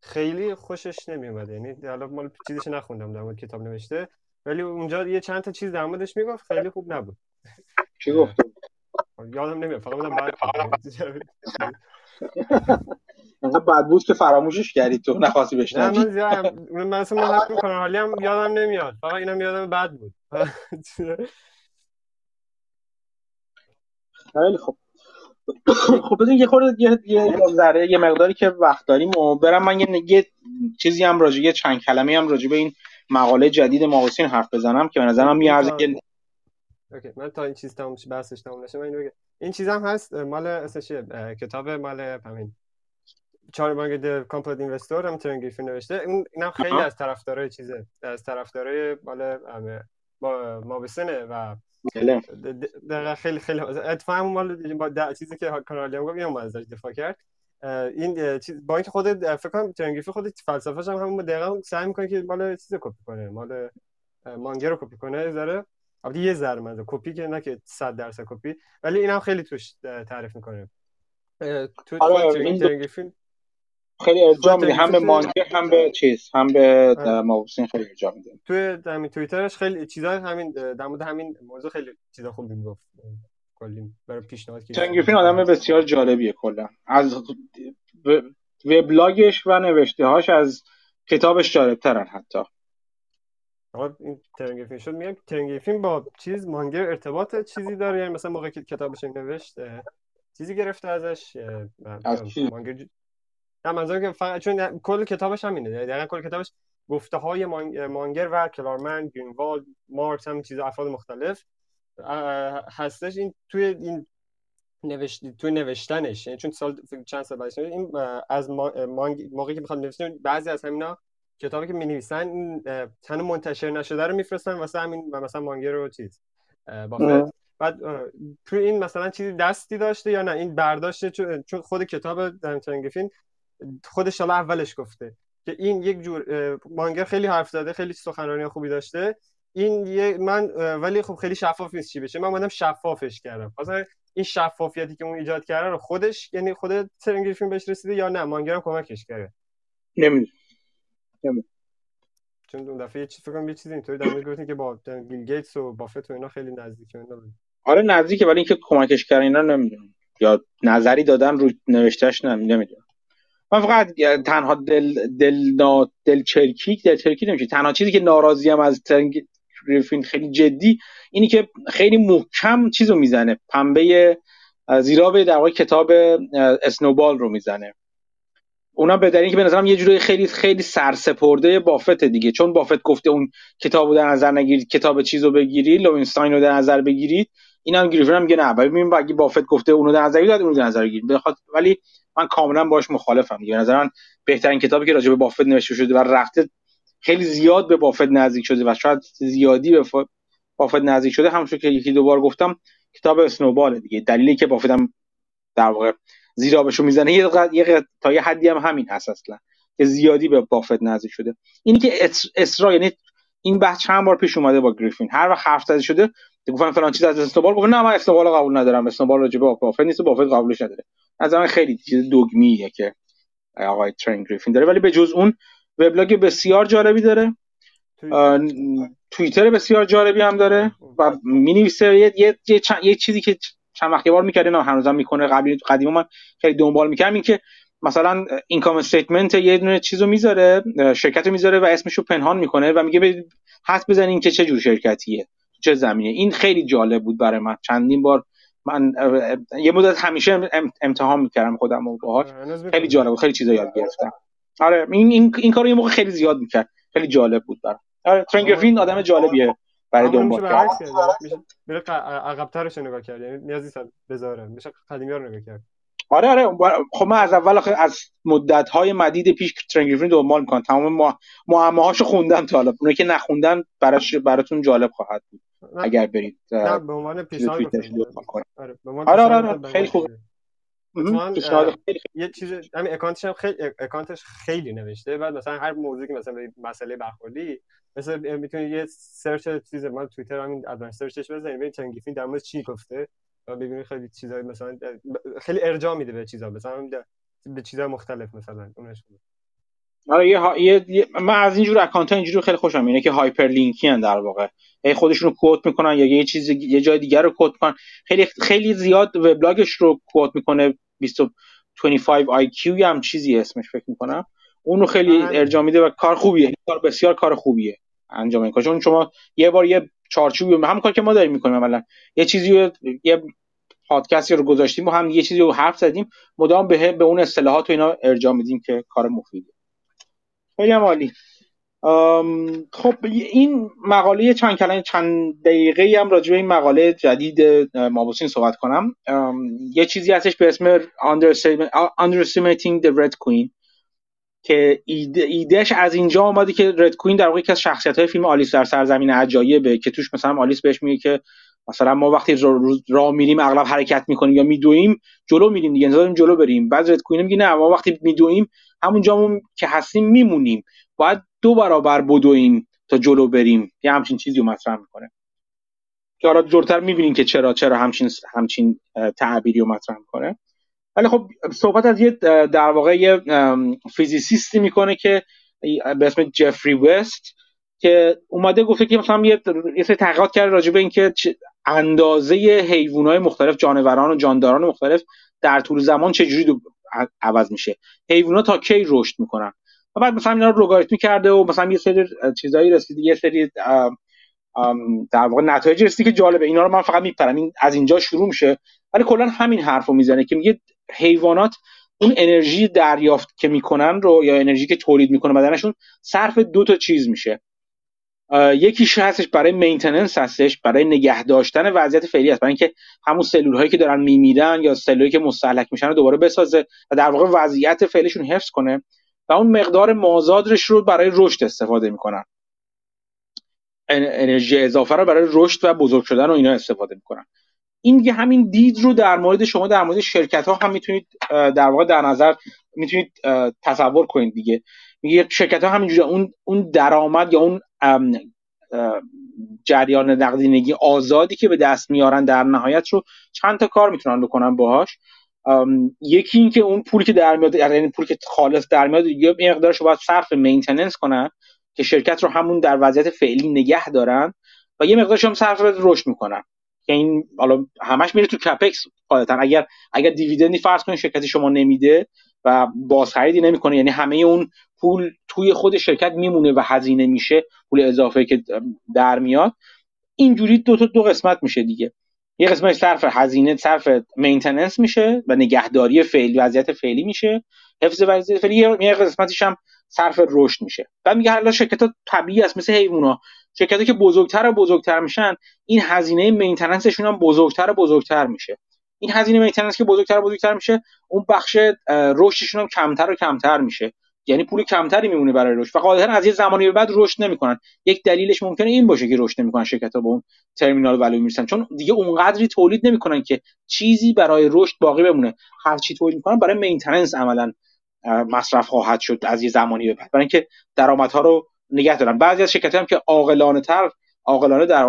خیلی خوشش نمیومد. یعنی حالا مال چیزش نخوندم در مورد کتاب نوشته، ولی اونجا یه چند تا چیز در موردش میگفت خیلی خوب نبود. چی گفت یادم نمیاد، فقط بودم بعد انقدر بد بود که فراموشش کردی تو، نخواستی بشنوی. من زیاد من اصلا حرف می‌کنم حالی هم یادم نمیاد، فقط اینم یادم بد بود. خیلی خوب. خب ببین یه خورده یه یه ذره یه مقداری که وقت داریم و برم من یه, یه چیزی هم راجع یه چند کلمه‌ای هم راجع به این مقاله جدید ماوسین حرف بزنم که به نظر من میارزه که اوکی من تا این چیز تموم شه بحثش تموم نشه من اینو بگم. این چیزام هست مال اسش کتاب مال همین چارلی مانگر کامپلیت اینوستور هم ترنگی نوشته. اون اینم خیلی از طرفدارای چیزه، از طرفدارای مال ماوسینه و کلام در خیلی خیلی اتفاقا مال چیزی که کانالیا گفت اینم ازش دفاع کرد. این چیز با اینکه خود فکر کنم ترنگیفی خود فلسفه‌ش هم همون دقیقاً سعی می‌کنه که مال چیزو کپی کنه، مال مانگرو کپی کنه، یه ذره البته یه ذره مزه کپی که نه که صد درصد کپی، ولی اینم خیلی توش تعریف میکنه. تو اینترنگ فیلم خیلی ارجاع میده، هم به مانکی هم به چیز هم به ماوسین خیلی ارجاع میده. تو همین توییترش خیلی چیزا همین در مورد همین موضوع خیلی چیزا خوب میگفت کلی برای پیشنهاد که اینترنگ فیلم آدم بسیار جالبیه کلا، از وبلاگش و نوشته‌هاش از کتابش جالب‌ترن حتی. آقا این ترنگ فیلم شد میگم ترنگ فیلم با چیز مانگا ارتباط چیزی داره، یعنی مثلا موقعی که کتابش نوشته چیزی گرفته ازش مانگا ج... نه منظورم که فقط چون کل کتابش همینه، یعنی دقیقاً کل کتابش گفته‌های مانگر و کلارمن، گرینوالد، مارکس، همین چیزا افراد مختلف هستش. این توی این نوشت تو نوشتنش، یعنی چون سال چند سال بعدش این از مانگ موقعی که می‌خواد نوشته بعضی از همینا کتابی که می‌نویسن این تن منتشر نشده رو می‌فرستن واسه همین مثلا مانگا رو چیز بافت. بعد تو این مثلا چیزی دستی داشته یا نه این برداشته، چون خود کتاب دمتنگفین خودش حالا اولش گفته که این یک جور مانگا خیلی حرف زده، خیلی سخنرانی خوبی داشته این یه من، ولی خب خیلی شفاف نیست چی بشه، من اومدم شفافش کردم. مثلا این شفافیتی که اون ایجاد کرده رو خودش یعنی خود ترنگفین بهش رسیده یا نه مانگا هم کمکش کرده، نمیدونم. چون اون دفعه یه چیز فکرم یه چیز اینطوری در مورد گفتین که با بیل گیتس و بافت و اینا خیلی نزدیکه. اینا آره نزدیکه، ولی اینکه کمکش کردن اینا نمیدونم، یا نظری دادن رو نوشتهش نمیدونم. من فقط تنها دل دل نا دل چرکی دل چرکی نمیشه. تنها چیزی که ناراضیم از ترنگ فیلم خیلی جدی اینی که خیلی محکم چیزو میزنه، پنبه زیراب در واقع کتاب اسنوبال رو میزنه. اونا به دلیلی که به نظرم یه جوری خیلی خیلی سرسپرده بافت دیگه، چون بافت گفته اون کتابو در نظر نگیرید، کتاب چیزو بگیرید، لوینستاین رو در نظر بگیرید، اینا هم گریفن هم میگه نه ببین اگه بافت گفته اونو در نظر بگیرید اونو در نظر بگیرید. ولی من کاملا باهاش مخالفم دیگه. به نظر من بهترین کتابی که راجع به بافت نوشته شده و رفته خیلی زیاد به بافت نزدیک شده و شاید زیادی به بافت نزدیک شده، همونطور که یکی دو بار گفتم کتاب اسنوبال دیگه. دلیلی که بافت هم در واقع زیرابشو میزنه یه قد... یه قد... تا یه حدی هم همین هست اصلا که زیادی به بافت نزدیک شده. اینی که اسرا یعنی این بحث چند بار پیش اومده با گریفین، هر وقت حرف زده شده گفتن فلان چیز از اسنوبال، گفت نه من اسنوبالو قبول ندارم، اسنوبال راجع به بافت نیست، بافت قبولش نداره. از من خیلی چیز دوگمیه که آقای ترنگ گریفین داره، ولی به جز اون وبلاگ بسیار جالبی داره، توییتر بسیار جالبی هم داره و می‌نویسه یه یه, یه, چ... یه چیزی که چند وقت یه بار می‌کرد، نه هنوزم می‌کنه، قبلی قدیما من خیلی دنبال می‌کردم، این که مثلا اینکام استیتمنت یه دونه چیزو میذاره، شرکتو میذاره و اسمشو پنهان میکنه و میگه حد بزنین که چه جور شرکتیه، چه زمینه. این خیلی جالب بود برای من، چندین بار من یه مدت همیشه امتحان میکردم خودم رو باهاش، خیلی جالب بود، خیلی چیزا یاد گرفتم. آره این این, این کارو یه موقع خیلی زیاد میکرد، خیلی جالب بود برام. آره ترنگفین آدم جالبیه برای دنبال کردن، میره عقب‌ترش نگاه کرد، یعنی نیازی نیست بذاره، میشه قدیمی رو نگاه کرد. آره آره خب من از اول آخر از مدت‌های مدید پیش ترنگفین دنبال می‌کنم، تمام معماهاشو خوندم تا حالا. اونایی که نخوندن براش براتون جالب خواهد بود اگر برید. نه به عنوان پیشنهاد گفتم. آره به عنوان آره آره خیلی خوب. پیشنهاد خیلی یه چیز همین اکانتش هم خیلی اکانتش خیلی نوشته، بعد مثلا هر موضوعی که مثلا مسئله برخوردی مثلا میتونید یه سرچ چیز من توییتر همین ادوانس سرچش بزنید ببینید ترنگفین در مورد چی گفته و ببینید خیلی چیزای مثلا خیلی ارجاع میده به چیزا، مثلا به چیزای مختلف مثلا اونش. آره یه, ها... یه... یه من از اینجور اکانت ها اینجوری خیلی خوشم میاد که هایپر لینکی ان در واقع هی خودشونو کوت میکنن یا یه چیز یه جای دیگه رو کوت میکنن. خیلی خیلی زیاد وبلاگش رو کوت میکنه، بیست و پنج آی کیو یا هم چیزی اسمش فکر میکنم، اون رو خیلی ارجاع میده و کار خوبیه، کار بسیار کار خوبیه انجام این کار، چون شما یه بار یه چارچوبی هم کار که ما داریم میکنیم، مثلا یه چیزی یه پادکستی رو گذاشتیم و هم یه چیزی رو حرف زدیم، مدام به به اون اصطلاحات و اینا ارجاع میدیم که کار مفیده. خیلی عالی. خب این مقاله چند کلمه چند دقیقه‌ای هم راجع به این مقاله جدید مابوسین صحبت کنم. یه چیزی هستش به اسم Underestimating the Red Queen که ایده ایدهش از اینجا اومده که رد کوین در واقع یکی از شخصیت‌های فیلم آلیس در سرزمین عجایبه که توش مثلا آلیس بهش میگه که مثلا ما وقتی را, را میریم اغلب حرکت میکنیم یا میدویم جلو میریم دیگه، انتظار جلو بریم. بعد رد کوین میگه نه ما وقتی میدویم همونجامون که هستیم میمونیم، باید دو برابر بدویم تا جلو بریم، یه همچین چیزی رو مطرح میکنه. که حالا جلوتر می‌بینین که چرا چرا همچین همچین تعبیری رو مطرح می‌کنه. ولی خب صحبت از یه در واقع یه فیزیسیستی می‌کنه که به اسم جفری وست که اومده گفته که مثلا یه سری تحقیقات کرده راجع به اینکه اندازه حیوانات مختلف، جانوران و جانداران مختلف در طول زمان چجوری عوض میشه، حیوانات تا کی رشد میکنن. و بعد مثلا اینا رو لگاریتمی کرده و مثلا یه سری چیزایی رسید، یه سری در واقع نتایج رسید که جالبه. اینا رو من فقط میپرم، این از اینجا شروع میشه. ولی کلا همین حرفو میزنه که میگه حیوانات اون انرژی دریافت که میکنن رو یا انرژی که تولید میکنه بدنشون صرف دو تا چیز میشه. یکیش هستش برای مینتیننس هستش، برای نگه داشتن وضعیت فعلی هست، برای اینکه همون سلول‌هایی که دارن میمیرن یا سلول‌هایی که مستهلک میشن رو دوباره بسازه و در واقع وضعیت فعلیشون حفظ کنه، و اون مقدار مازادش رو برای رشد استفاده میکنن، انرژی اضافه رو برای رشد و بزرگ شدن و اینا استفاده میکنن. این دیگه همین دید رو در مورد شما در مورد شرکت‌ها هم میتونید در واقع در نظر میتونید تصور کنید دیگه. میگه شرکت‌ها همینجوری اون اون درآمد یا اون جریان نقدینگی آزادی که به دست میارن در نهایت رو چند تا کار میتونن بکنن باهاش. یکی این که اون پولی که در میاد، یعنی پولی که خالص در میاد یه مقدارش رو باید صرف مینتیننس کنن که شرکت رو همون در وضعیت فعلی نگه دارن، و یه مقدارش هم صرف رشد میکنن که این حالا همش میره تو کپکس غالبا. اگر اگر دیویدندی فرض کنید شرکت شما نمیده و بازخریدی نمیکنه، یعنی همه اون پول توی خود شرکت میمونه و هزینه میشه، پول اضافه که در میاد. اینجوری دو تا دو قسمت میشه دیگه. یه قسمتش صرف هزینه، صرف مینتیننس میشه و نگهداری فعلی وضعیت فعلی میشه، حفظ وضعیت فعلی. یه قسمتش هم صرف رشد میشه. بعد میگه حالا شرکت‌ها طبیعی است مثل حیونا، شرکت‌ها که بزرگتر و بزرگتر میشن این هزینه مینتیننسشون هم بزرگتر و بزرگتر میشه. این هزینه مینتیننس که بزرگتر و بزرگتر میشه، اون بخش رشدشون هم کمتر و کمتر میشه، یعنی پول کمتری میمونه برای رشد. و غالبا از یه زمانی به بعد رشد نمیکنن. یک دلیلش ممکنه این باشه که رشد نمیکنن شرکت‌ها، به اون ترمینال ولیو میرسن، چون دیگه اونقدری تولید نمیکنن که چیزی برای رشد باقی بمونه. هر چی تولید میکنن برای مینتیننس عملاً مصرف خواهد شد از یه زمانی به بعد، برای اینکه درآمدها رو نگه دارن. بعضی از شرکت‌ها هم که عاقلانه‌تر عاقلانه در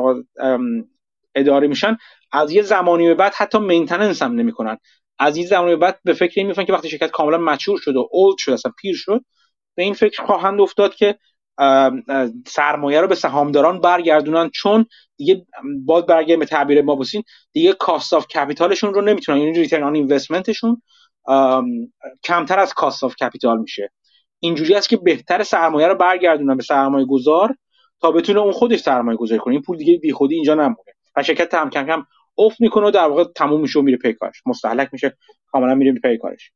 اداره میشن، از یه زمانی به بعد حتی مینتیننس هم نمیکنن. از این زمانی بعد به فکر این میفتن که وقتی شرکت کاملا مچور شد و اولد شد، اصلا پیر شد، به این فکر خواهند افتاد که سرمایه رو به سهامداران برگردونن، چون دیگه باید برگردیم به تعبیر مابوسین دیگه کاست آف کپیتالشون رو نمیتونن، یعنی ریترن آن اینوستمنتشون کمتر از کاست آف کپیتال میشه. اینجوری است که بهتر سرمایه رو برگردونن به سرمایه گذار تا بتونه اون خودش سرمایه گذاری کنه، این پول دیگه بیخودی اینجا نمونه. و شرکت هم کم کم اوف میکنه و در واقع تموم میشه و میره پی کارش، مستهلک میشه کاملا میره پی کارش.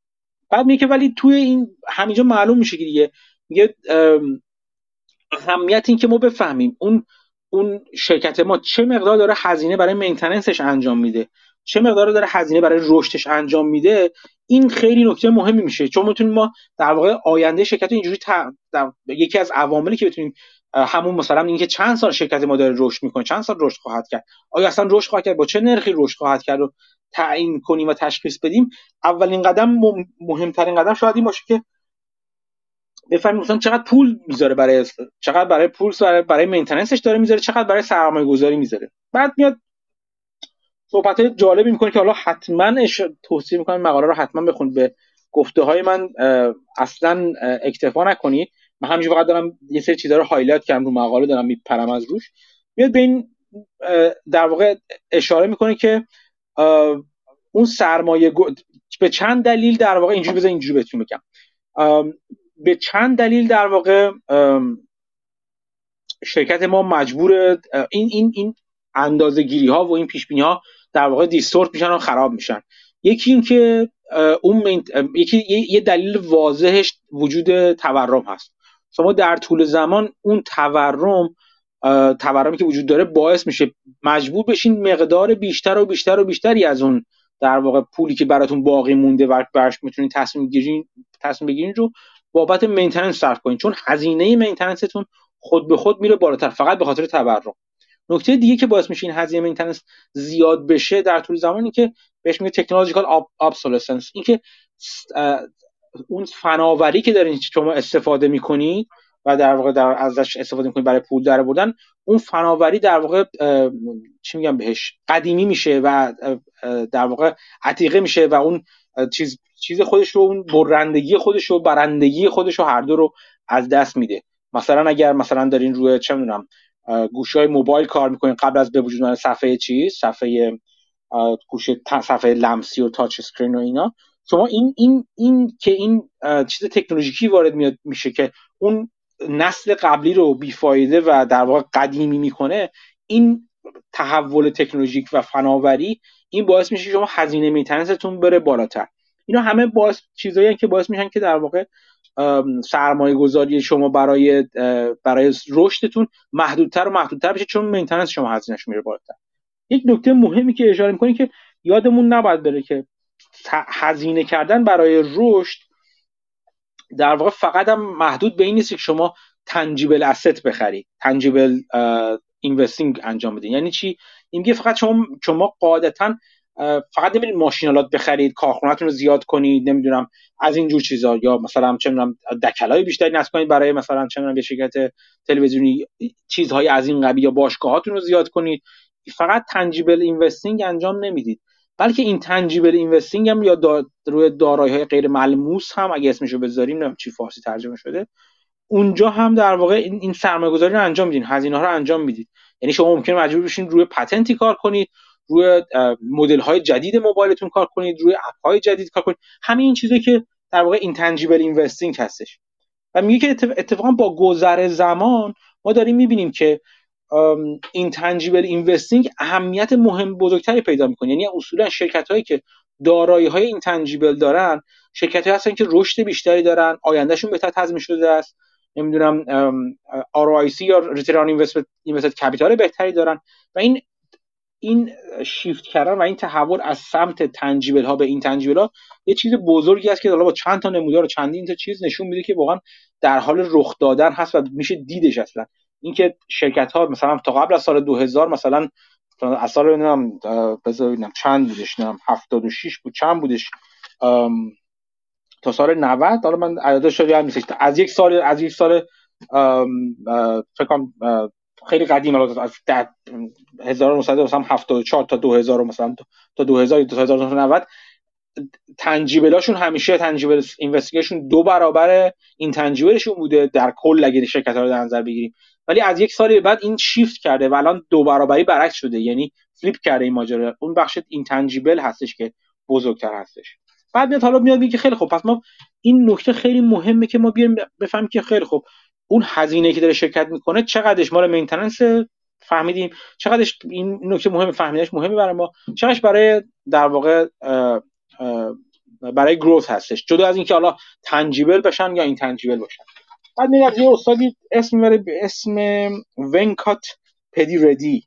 بعد میگه ولی توی این همینجا معلوم میشه که دیگه میگه اهمیت این که ما بفهمیم اون اون شرکت ما چه مقدار داره هزینه برای مینتیننسش انجام میده، چه مقدار داره هزینه برای رشدش انجام میده. این خیلی نکته مهمی میشه، چون میتونیم ما در واقع آینده شرکت اینجوری تا... در... یکی از عواملی که بتونیم همون مثلا اینکه چند سال شرکت ما داره رشد میکنه، چند سال رشد خواهد کرد، آیا اصلا رشد خواهد کرد، با چه نرخی رشد خواهد کرد، رو تعیین کنیم و تشخیص بدیم. اولین قدم، مهمترین قدم شاید این باشه که بفهمیم مثلا چقدر پول میذاره برای چقدر برای پول برای, برای مینتیننسش داره میذاره، چقدر برای سرمایه گذاری میذاره. بعد میاد صحبت جالبی میکنه که حالا حتما توصیه میکنم مقاله رو حتما بخونید، به گفته های من اصلا اکتفا نکنید. من همیشه فقط دارم یه سری چیزا رو هایلایت کردم رو مقاله، دارم میپرم از روش. میاد به این در واقع اشاره میکنه که اون سرمایه گو... به چند دلیل در واقع اینجوری بزن اینجوری بهتون بگم به چند دلیل در واقع شرکت ما مجبور این این این اندازه‌گیری ها و این پیش بینی ها در واقع دیستورت میشن و خراب میشن. یکی این که اون مینت... یکی یه دلیل واضحش وجود تورم هست. شما در طول زمان اون تورم تورمی که وجود داره باعث میشه مجبور بشین مقدار بیشتر و بیشتر و بیشتری از اون در واقع پولی که براتون باقی مونده و برش میتونین تصمیم بگیرین تصمیم بگیرین رو بابت مینتیننس صرف کنین، چون هزینه مینتیننستون خود به خود میره بالاتر فقط به خاطر تورم. نکته دیگه که باعث میشه این هزینه مینتیننس زیاد بشه در طول زمانی که بهش میگه تکنولوژیکال ابسولسنس، این که اون فناوری که دارین شما استفاده میکنید و در واقع در ازش استفاده می‌کنیم برای پول درآوردن، اون فناوری در واقع چی میگم بهش قدیمی میشه و در واقع عتیقه میشه و اون چیز چیز خودش رو، اون برندگی خودش رو، برندگی خودش رو هر دو رو از دست میده. مثلا اگر مثلا دارین روی چه می‌دونم گوشی‌های موبایل کار می‌کنین، قبل از به وجود اومدن صفحه چیز، صفحه گوشه صفحه لمسی و تاچ اسکرین و اینا، شما این این این که این چیز تکنولوژیکی وارد میاد میشه که اون نسل قبلی رو بیفایده و در واقع قدیمی میکنه. این تحول تکنولوژیک و فناوری این باعث میشه شما هزینه میتنستون بره بالاتر. اینا همه باعث چیزاییه که باعث میشن که در واقع سرمایه گذاری شما برای برای رشدتون محدودتر و محدودتر بشه، چون میتنس شما هزینهش میره بالاتر. یک نکته مهمی که اشاره میکنی که یادمون نباید بره که هزینه کردن برای رشد در واقع فقط هم محدود به این نیست که شما تنجیبل asset بخرید، تنجیبل اینوستینگ انجام بدین. یعنی چی؟ این میگه فقط شما شما قاعدتاً فقط نمیرید ماشینالات بخرید، کارخونه‌تون رو زیاد کنید، نمیدونم از این جور چیزا، یا مثلا چه می‌دونم دکلای بیشتری نصب کنید برای مثلا چه می‌دونم یه شرکت تلویزیونی، چیزهای از این قبیل، یا باشگاهاتون رو زیاد کنید. فقط تنجیبل اینوستینگ انجام نمیدید، بلکه این تنجیبل اینوستینگ هم یا دا روی دارایی‌های غیر ملموس هم اگه اسمشو بذاریم، نمیدونم چی فارسی ترجمه شده، اونجا هم در واقع این, این سرمایه‌گذاری رو انجام میدین، هزینه‌ها رو انجام میدید. یعنی شما ممکنه مجبور بشین روی پتنتی کار کنید، روی مدل‌های جدید موبایلتون کار کنید، روی اپ‌های جدید کار کنید. همین این چیزی که در واقع این تنجیبل اینوستینگ هستش. و میگه که اتفاقا با گذر زمان ما داریم می‌بینیم که این تنجیبل اینوستینگ اهمیت مهم بزرگتری پیدا میکنه. یعنی اصولا شرکت‌هایی که دارایی‌های این تنجیبل دارن، شرکت‌هایی هستن که رشد بیشتری دارن، آیندهشون بهتر تضمین شده است، نمیدونم آر او آی سی یا ریترن اینوستمنت اینوستد کپیتال بهتری دارن. و این این شیفت کردن و این تحول از سمت تنجیبل ها به این تنجیبل ها یه چیز بزرگی است که حالا با چند تا نمودار و چندین تا چیز نشون میده که واقعا در حال رخ دادن هست و میشه دیدش. اصلا اینکه شرکت ها مثلا تا قبل از سال دو هزار، مثلا از سال ببینم ببینم چند بودش، نمیدونم هفتاد و شش بود چند بودش تا سال نود، حالا من عددش رو یادم نیست، از یک سال از یک سال فکر کنم خیلی قدیم، از هزار و نهصد و هفتاد و چهار تا دو هزار، مثلا تا دو هزار تا هزار و نهصد و نود، تنجیبلاشون همیشه تنجیبل اینوستیگیشن دو برابر این تنجیبلشون بوده در کل اگه شرکت‌ها رو در نظر بگیریم. ولی از یک سال بعد این شیفت کرده و الان دو برابری برعکس شده، یعنی فلیپ کرده این ماجرا. اون بخش این تنجیبل هستش که بزرگتر هستش. بعد میاد حالا میاد میگه خیلی خوب، پس ما این نکته خیلی مهمه که ما بیایم بفهمیم که خیلی خوب اون هزینه که داره شرکت میکنه چقدرش مال مینتیننس، فهمیدیم چقدرش، این نکته مهم فهمیدنش مهمه برای ما، چقدرش برای در واقع برای گروث هستش، جدا از اینکه حالا تنجیبل بشن یا این تنجیبل باشن. بعد میاد یه استادی اسم میبره به اسم ونکات پدی ردی.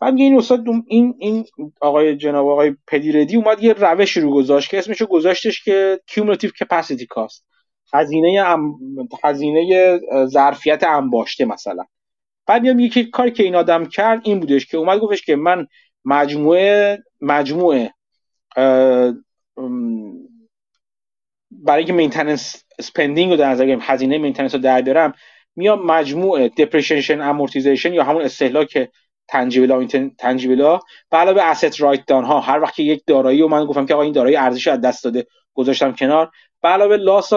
بعد میگه این استاد، این این آقای جناب آقای پدی ردی اومد یه روشی رو گذاشت که اسمش رو گذاشتش که کیومولاتیو کپاسیتی کاست، هزینه ام... هزینه ظرفیت انباشته مثلا. بعد میاد میگه که کاری که این آدم کرد این بودش که اومد گفتش که من مجموعه مجموعه اه... برای اینکه مینتیننس اسپندینگ رو در نظر بگیریم، هزینه مینتیننس رو در بیارم، میام مجموع دپریسییشن امورتیزیشن یا همون استهلاک تنجیبلا تنجیبلا به علاوه asset رایت داون ها، هر وقت که یک دارایی رو من گفتم که آقا این دارایی ارزشش از دست داده گذاشتم کنار، به علاوه لاس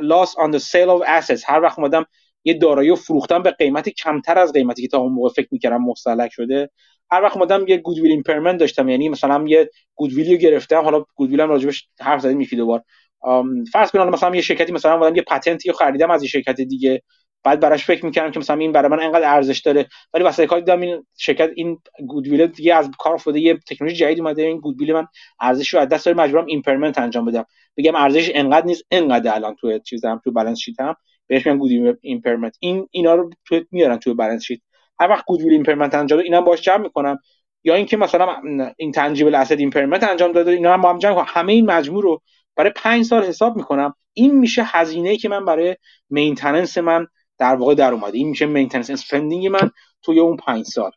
لاس on the sale of assets، هر وقت اومدم یه دارایی رو فروختم به قیمتی کمتر از قیمتی که تا اون موقع فکر می‌کردم مستهلک شده، هر وقت اومدم یه گودویل ایمپیرمنت داشتم، یعنی مثلا یه گودویلی رو گرفتم، حالا گودویلم راجبش حرف زدیم یکی دو بار، ام فرض کنم مثلا یه شرکتی مثلا اومدم یه پتنتی رو خریدم از یه شرکت دیگه، بعد براش فکر می‌کردم که مثلا این برای من انقدر ارزش داره، ولی واسه کار دیدم این شرکت این گودویل دیگه از کار افتاده، یه تکنولوژی جدید اومده، این گودویل من ارزشش رو از دست داره، مجبورم ایمپیرمنت انجام بدم، بگم ارزشش انقدر نیست، انقدر الان تو چیزام تو بالانس شیتم بهش میگم گودویل ایمپیرمنت. این اینا رو تو میارن تو بالانس شیت، هر وقت گودویل ایمپیرمنت انجام اینا باهاش جمع می‌کنم، یا اینکه مثلا این تنجیبل اسید ایمپیرمنت انجام داده اینا هم با هم جمع، همه این مجموع رو برای پنج سال حساب میکنم، این میشه هزینه‌ای که من برای مینتیننس من در واقع در اومده، این میشه مینتیننس اسپندینگ من توی اون پنج سال.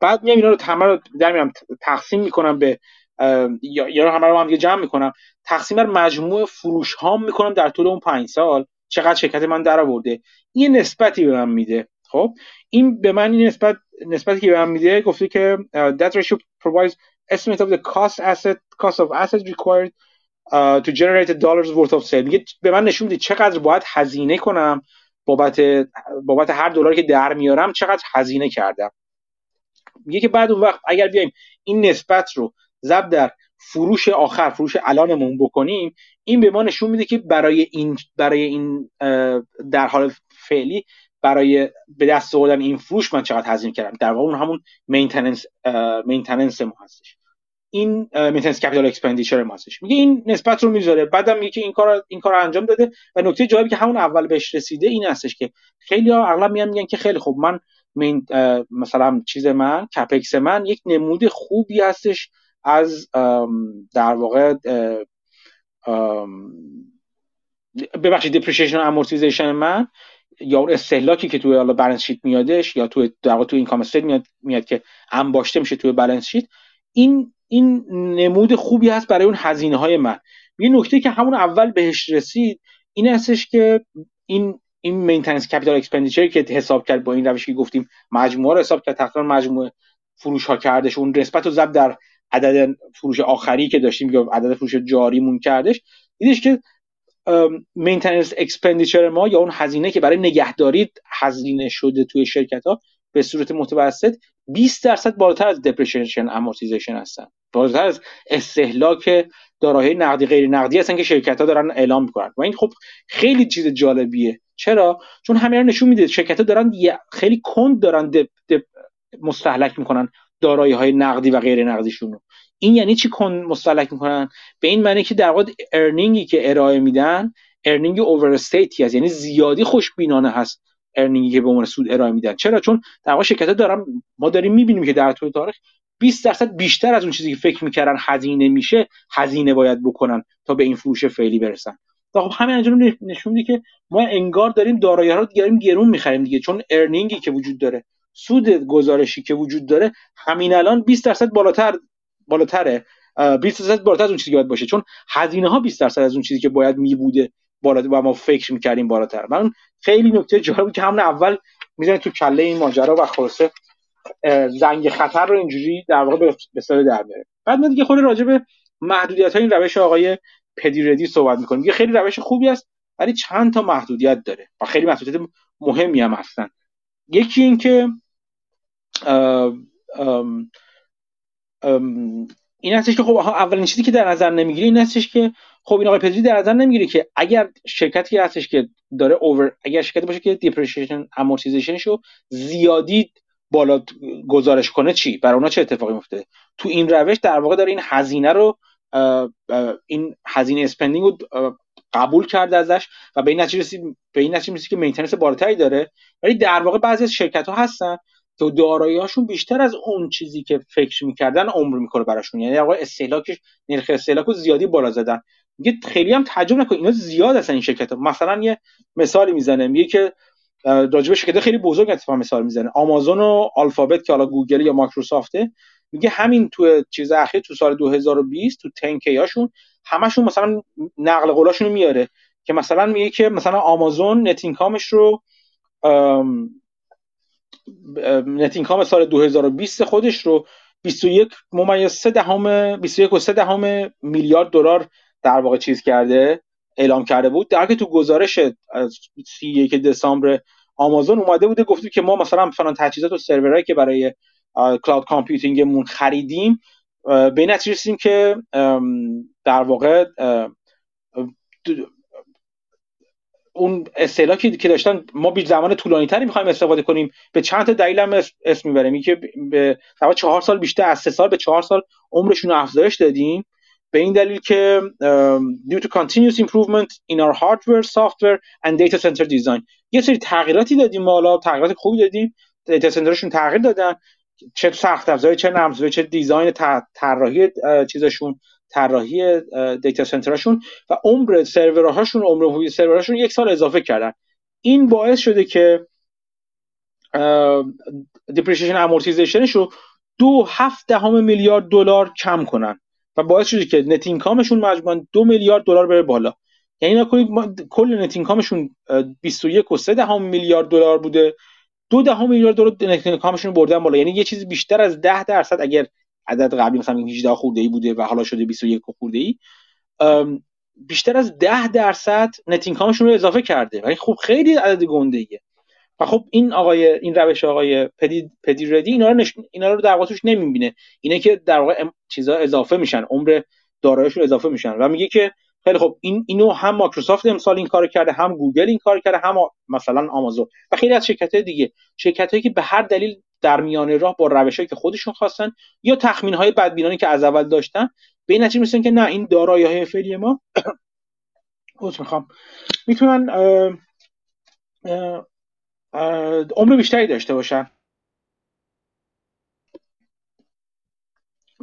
بعد میام اینا رو همه رو در میارم تقسیم میکنم به یا یا همه رو هم جمع میکنم، تقسیم بر مجموع فروش هام میکنم در طول اون پنج سال، چقدر شرکت من درآورده، این نسبتی به من میده. خب این به من این نسبت نسبتی که به من میده گفته که that ratio provides estimate of the cost asset cost of assets required uh, to generate a dollar's worth of sale. میگه به من نشون میده چقدر باید هزینه کنم بابت بابت هر دلاری که در میارم چقدر هزینه کردم. میگه که بعد اون وقت اگر بیایم این نسبت رو ضرب در فروش آخر فروش الانمون بکنیم، این به ما نشون میده که برای این برای این در حال فعلی برای به دست آوردن این فروش من چقدر هزینه کردم. در واقع اون همون مینتیننس مینتیننس ما هستش، این مینتیننس کپیتال اکسپندیچر ما هستش. میگه این نسبت رو میذاره، بعدم میگه که این کار این کارو انجام داده و نکته جالبی که همون اول بهش رسیده این هستش که خیلی‌ها اغلب میان میگن که خیلی خب من من مثلا چیز من کپکس من یک نمود خوبی هستش از در واقع ببخشید دپریسیشن و امورتیزیشن من یا اون استهلاکی که توی حالا بالانس شیت میادش یا توی در واقع توی اینکام استیت میاد میاد که انباشته میشه توی بالانس شیت، این این نمود خوبی هست برای اون هزینه های من. یه نکته که همون اول بهش رسید این هستش که این این مینتیننس کپیتال اکسپندیچر که حساب کرد با این روشی که گفتیم مجموعه رو حساب کرد، تقریبا مجموعه فروش ها کردش، اون نسبت رو ضرب در عدد فروش آخری که داشتیم یا عدد فروش جاریمون کردش، دیدش که مینتیننس اکسپندیچر ما یا اون هزینه که برای نگهداری هزینه شده توی شرکت ها به صورت متوسط بیست درصد بالاتر از دپریسیشن امورتیزیشن هستن، بالاتر از استهلاک دارایی نقدی غیر نقدی هستن که شرکت ها دارن اعلام میکنن. و این خب خیلی چیز جالبیه. چرا؟ چون همه رو نشون میده شرکت ها دارن خیلی کند دارن دپ دپ مستهلک میکنن دارایی های نقدی و غیر نقدیشون رو. این یعنی چی کند مستهلک میکنن؟ به این معنی که در واقع ارنینگی که ارائه میدن ارنینگ اوور استیتی هست، یعنی زیادی خوشبینانه هست ارنینگی که به عنوان سود ارائه میدن. چرا؟ چون در واقع شرکت ها دارن ما داریم میبینیم که در طول تاریخ بیست درصد بیشتر از اون چیزی که فکر میکردن هزینه میشه هزینه باید بکنن تا به این فروش فعلی برسن. خب همین انجام نشون میده که ما انگار داریم دارایی‌ها رو داریم گرون می‌خریم دیگه، چون ارنینگی که وجود داره سود گزارشی که وجود داره همین الان بیست درصد بالاتر بالاتره بیست درصد بالاتر از اون چیزی که باید باشه، چون هزینه‌ها بیست درصد از اون چیزی که باید میبوده بالاتر و ما فکر می‌کردیم بالاتر. من خیلی نکته جالبی که همون اول میزنه تو کله این ماجرا و خلاصه زنگ خطر رو اینجوری در واقع به اصطلاح در میاره. بعد ما دیگه خود راجع به محدودیت‌های این روش آقای پدیردی صحبت می‌کنیم. میگه خیلی روش خوبی است ولی چند تا محدودیت داره و خیلی محدودیت مهمی هم هستن. یکی این که ام ام ام این هستش که خب اولین چیزی که در نظر نمیگیره این هستش که خب این آقای پدیردی در نظر نمیگیره که اگر شرکتی هستش که داره اوور اگر شرکتی باشه که دیپریسیشن امورتیزیشنشو زیادی بالا گزارش کنه چی برای اونا چه اتفاقی میفته؟ تو این روش در واقع داره این هزینه رو این هزینه اسپندینگ رو قبول کرده ازش و به این نتیجه رسید به این نتیجه رسید که مینتیننس بالاتری داره، ولی در واقع بعضی از شرکت‌ها هستن که دارایی‌هاشون بیشتر از اون چیزی که فکر می‌کردن عمر می‌کنه براشون، یعنی در واقع استهلاکش نرخ استهلاکو زیادی بالا زدن. میگه خیلی هم تعجب نکن اینا زیاد هستن این شرکت‌ها. مثلا یه مثالی میزنه میگه که راجبه شرکت‌های خیلی بزرگ اتفاق مثال میزنه، آمازون و آلفابت که حالا گوگل یا مایکروسافته. میگه همین تو چیز اخیر تو سال دو هزار و بیست تو ده کی هاشون همشون مثلا نقل قولاشون رو میاره که مثلا میگه که مثلا آمازون نت اینکامش رو نت اینکام سال دو هزار و بیست خودش رو بیست و یک و سه دهم میلیارد دلار در واقع چیز کرده اعلام کرده بود، در حالی که تو گزارش سی و یکم دسامبر آمازون اومده بوده گفته که ما مثلا فلان تجهیزات و سرورایی که برای کلاود کامپیوتینگمون خریدیم به این نتیجه رسیدیم که در واقع اون استهلاکی که داشتن ما به زمان طولانی تری می‌خوایم استفاده کنیم. به چند تا دلیل هم اسم میبریم، اینکه به مثلا چهار سال بیشتر از سه سال به چهار سال عمرشون رو افزایش دادیم به این دلیل که due to continuous improvement in our hardware, software and data center design یه سری تغییراتی دادیم، ما حالا تغییرات خوبی دادیم، دیتا سنترشون تغییر دادن، چه سخت افزاری چه نرم افزاری چه دیزاین طراحی چیزاشون طراحی دیتا سنترشون و عمر سرورهاشون عمر هوی سرورهاشون یک سال اضافه کردن. این باعث شده که دپریسیشن امورتیزیشنش رو دو و هفت دهم میلیارد دلار کم کنن و باعث شده که نت اینکامشون مجموعاً دو میلیارد دلار بره بالا. یعنی اینا کنید کل نت اینکامشون بیست و یک و سه دهم میلیارد دلار بوده، دو دهم میلیارد دلار نت اینکامشون بردن بالا، یعنی یه چیز بیشتر از ده درصد. اگر عدد قبلی مثلا هجده خورده‌ای بوده و حالا شده بیست و یک خورده‌ای، بیشتر از ده درصد نت اینکامشون رو اضافه کرده، ولی خب خیلی عدد گنده‌ایه. و خب این آقای این روش آقای پدی پدی ردی اینا رو نش... اینا رو در واقع توش نمی‌بینه، اینه که در واقع چیزا اضافه میشن، عمر دارایی‌شون اضافه میشن و میگه که خیلی خب این اینو هم مایکروسافت امسال این کارو کرده، هم گوگل این کارو کرده، هم مثلا آمازون و خیلی از شرکت‌های دیگه، شرکت‌هایی که به هر دلیل در میانه راه با روشایی که خودشون خواستن یا تخمین‌های بدبینانه که از اول داشتن به این نتیجه میرسن که نه، این دارایی‌های فعلی ما خودت می‌خوام میتونن عمر بیشتری داشته باشن.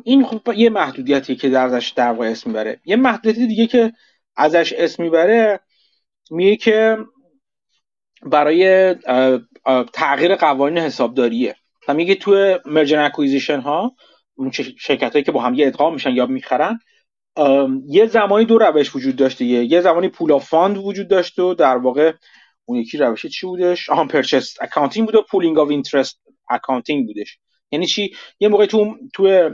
این خب یه محدودیتی که ازش در واقع اسم میبره. یه محدودیت دیگه که ازش اسم میبره میگه که برای تغییر قوانین حسابداریه. مثلا میگه توی مرجن اکویزیشن ها، اون شرکتایی که با هم یه ادغام میشن یا میخرن، یه زمانی دو روش وجود داشته، یه زمانی پول آف فاند وجود داشته و در واقع اون یکی روشه چی بودش؟ آها پرچس اکانتینگ بود و پولینگ آف اینترست اکانتینگ بودش. یعنی چی؟ یه موقعی تو تو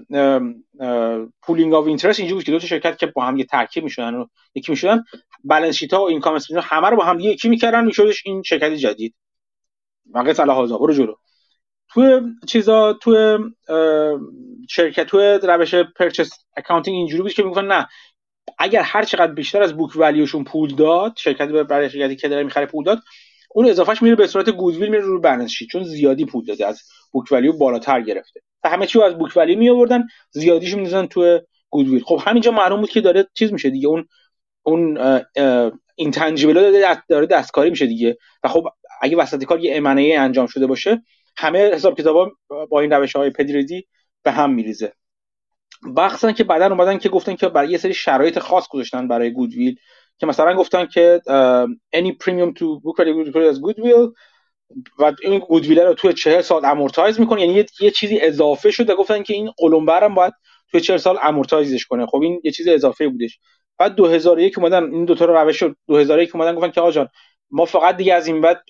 پولینگ آف اینترست اینجوری بود که دو تا شرکت که با هم یه ترکیب میشدن و یکی میشدن، بالانس شیت ها و اینکام استیتمنت همه رو با هم یکی میکردن، میشدش این شرکت جدید. واقعا صلاح‌ها برو جلو. تو چیزا تو شرکت تو روش پرچس اکانتینگ اینجوری بود که میگفتن نه، اگر هر چقدر بیشتر از بوک ولیوشون پول داد، شرکت به برای شرکتی که داره میخره پول داد، اون اضافهش میره به صورت گودویل میره رو بالانس شیت، چون زیادی پول داده، از بوک ولیو بالاتر گرفته. تا همه چی رو از بوک ولیو میآوردن، زیادیشو میذارن تو گودویل. خب همینجا معلوم بود که داره چیز میشه دیگه، اون اون اینتنجیبل داره داره دستکاری میشه دیگه. و خب اگه وسط کار یه ام ان ای انجام شده باشه، همه حساب کتابا با این روش‌های پدریدی به هم میریزه. بخصن که بعدن اومدن که گفتن که برای یه سری شرایط خاص گذاشتن برای گودویل، که مثلا گفتن که any premium to book value is goodwill و این گودویل رو توی چهل سال امورتایز میکنه، یعنی یه،, یه چیزی اضافه شده، گفتن که این قلمبر هم باید توی چهل سال امورتایزش کنه. خب این یه چیز اضافه بودش. بعد دو هزار و یک اومدن این دو تا رو روش دو هزار و یک اومدن گفتن که آقا جان، ما فقط دیگه از این بعد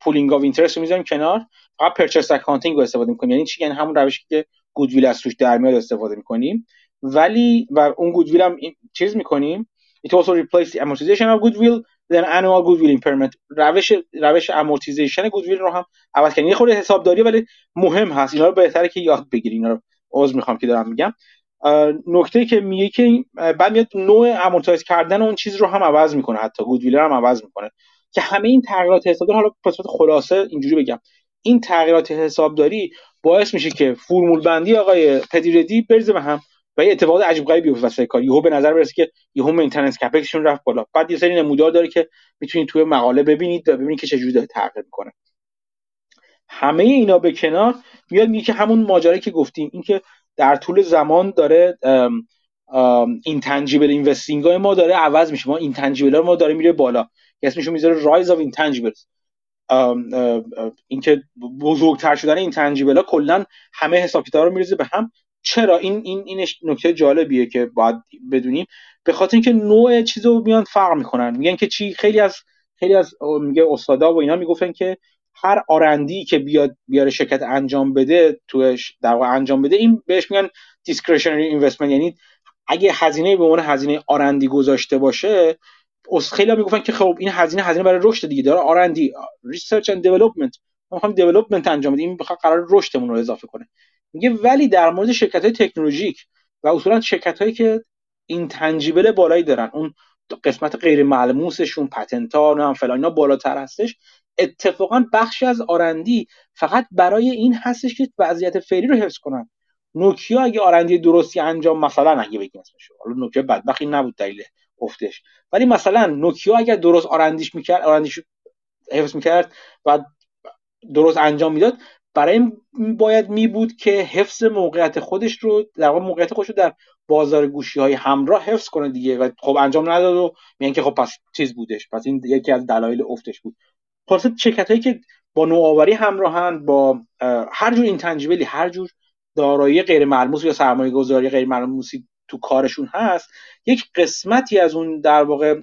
پولینگ آف اینترست رو میذاریم کنار، فقط پرچس اکانتینگ رو استفاده میکنیم. یعنی چی؟ یعنی همون روشی که گودویل از توش در میاد استفاده میکنیم، ولی و اون گودویل هم چیز میکنیم. It also replaced the amortization of goodwill with an annual goodwill impairment. روش روش amortization goodwill رو هم عوض کردن. یه خورده حسابداری ولی مهم هست، اینا رو بهتره که یاد بگیرین. اینا رو عذر میخوام که دارم میگم. نکته که میگه که بعد میاد نوع amortize کردن اون چیز رو هم عوض میکنه، حتی goodwill رو هم عوض میکنه، که همه این تغییرات حسابداری، حالا به صورت خلاصه اینجوری بگم، این تغییرات حسابداری باعث میشه که فرمول بندی آقای پدیردی برزه به هم و یه اتفاق عجیب غریبی واسه کار یهو به نظر برسه که یهو مینتیننس کپکشون رفت بالا. بعد یه سری نمودار داره که میتونید توی مقاله ببینید و ببینید که چجوری داره تغییر میکنه. همه اینا به کنار میاد میگه که همون ماجرایی که گفتیم، این که در طول زمان داره اینتنجیبل اینوستینگ های ما داره عوض میشه، ما اینتنجیبل ها ما داره میره بالا، اسمشو میذاره رایز اف اینتنجیبلز. این که بزرگتر شدن اینتنجیبل ها کلا همه حساب کتاب رو میریزه به هم. چرا این این این نکته جالبیه که باید بدونیم؟ به خاطر اینکه نوع چیزو میان فرق میکنن. میگن که چی؟ خیلی از خیلی از میگه استادا و اینا میگفتن که هر آرندی که بیاد بیاره شرکت انجام بده، توش در واقع انجام بده، این بهش میگن دیسکریشنری اینوستمنت. یعنی اگه هزینه به عنوان هزینه آرندی گذاشته باشه، اس خیلی میگفتن که خب این هزینه هزینه برای رشد دیگه داره، آرندی ریسرچ اند دیولپمنت، ما میخوایم دیولپمنت انجام بدیم، این بخواد قرار رشدمون رو اضافه کنه. میگه ولی در مورد شرکت‌های تکنولوژیک و اصولاً شرکت‌هایی که این تنجیبل بالایی دارن، اون قسمت غیر ملموسشون، پتنت‌ها و هم فلان اینا بالاتر هستش، اتفاقاً بخشی از آرندی فقط برای این هستش که وضعیت فعلی رو حفظ کنن. نوکیا اگه آرندی درستی انجام، مثلا اگه بگیم اسمش، حالا نوکیا بدبخت نبود دلیل افتش، ولی مثلا نوکیا اگه درست آرندیش می‌کرد، آرندیش حفظ می‌کرد و درست انجام میداد، برای این باید می بود که حفظ موقعیت خودش رو در واقع موقعیت خودش رو در بازار گوشی‌های همراه حفظ کنه دیگه، و خب انجام نداد و میگن که خب پس چیز بودش، پس این یکی از دلایل افتش بود. خلاصه شرکتایی که با نوآوری همراهن، با هر جور اینتنجیبلی، هر جور دارایی غیر ملموس یا سرمایه‌گذاری غیر ملموسی تو کارشون هست، یک قسمتی از اون در واقع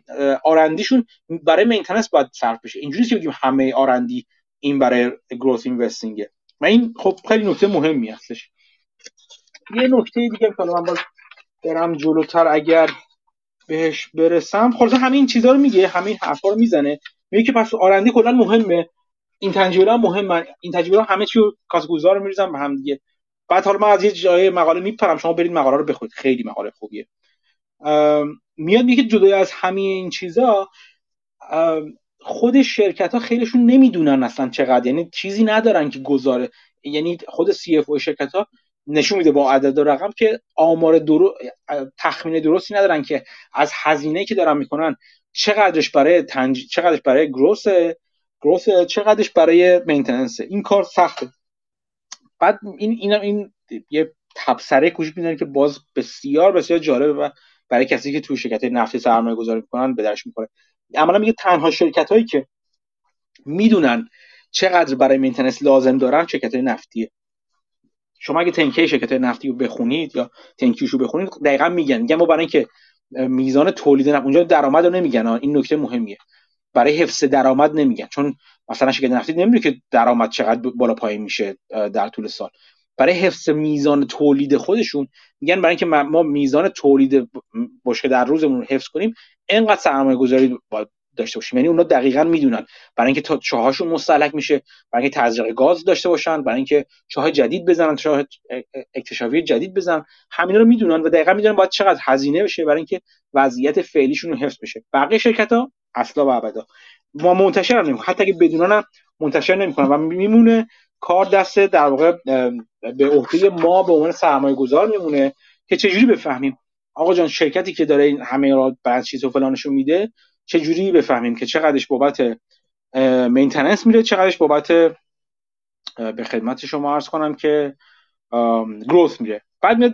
آرندیشون برای مینتیننس باید صرف بشه. اینجوری که بگیم همه آرندی این برای گروث اینوستینگه و این خب خیلی نکته مهمی هستش. یه نکته دیگه که من باز برم جلوتر اگر بهش برسم، خلاصه همین چیزا رو میگه، همین حرفا رو میزنه، میگه که پس آرندی کلا مهمه، این تنجیبلا مهمه، این تنجیبلا همه چی رو کاسگوزا رو میریزن به هم دیگه. بعد حالا من از یه جای مقاله میپرم، شما برید مقاله رو بخونید، خیلی مقاله خوبیه. میاد میگه جدای از همه این چیزا خود شرکت‌ها خیلیشون نمیدونن اصلا چقدر، یعنی چیزی ندارن که گزاره، یعنی خود سی اف او شرکت‌ها نشون میده با عدد و رقم که آمار درو... تخمین درستی ندارن که از هزینه‌ای که دارن میکنن چقدرش برای تنج... چقدرش برای گروث گروث چقدرش برای مینتیننس. این کار سخته. بعد این این این یه تبصره کوچیک میذاره که باز بسیار بسیار جالبه و برای کسی که تو شرکت‌های نفتی سرمایه گذاری میکنن به درش میکنه. عملا میگه تنها شرکت‌هایی که میدونن چقدر برای مینتیننس لازم دارن شرکت‌های نفتیه. شما اگه تنکی شرکت‌های نفتی رو بخونید یا تنکیش رو بخونید دقیقاً میگن، میگن ما برای اینکه میزان تولید نفت، اونجا درآمد رو نمیگن، این نکته مهمیه، برای حفظ درآمد نمیگن، چون مثلا شرکت نفتی نمیدونه که درآمد چقدر بالا پایین میشه در طول سال. برای حفظ میزان تولید خودشون میگن برای اینکه ما میزان تولید بشکه در روزمون رو حفظ کنیم اینقدر سرمایه‌گذاری باید داشته باشیم. یعنی اونا دقیقاً میدونن برای اینکه تا چاهاشون مستهلک میشه، برای اینکه تزریق گاز داشته باشن، برای اینکه چاه جدید بزنن، چاه اکتشافی جدید بزنن، همینا رو میدونن و دقیقاً میدونن باید چقدر هزینه بشه برای اینکه وضعیت فعلیشون رو حفظ بشه. بقیه شرکت‌ها اصلا و ابدا ما منتشر نمی‌کنیم، حتی اگه بدونن منتشر نمی‌کنن و میمونه کار دست در واقع به عهده ما به عنوان سرمایه‌گذار میمونه که چجوری بفهمیم آقا جان شرکتی که داره این همه را برای چیز و فلانشو میده چجوری بفهمیم که چقدرش بابت مینتیننس میره، چقدرش بابت به خدمت شما عرض کنم که گروث میره. بعد میاد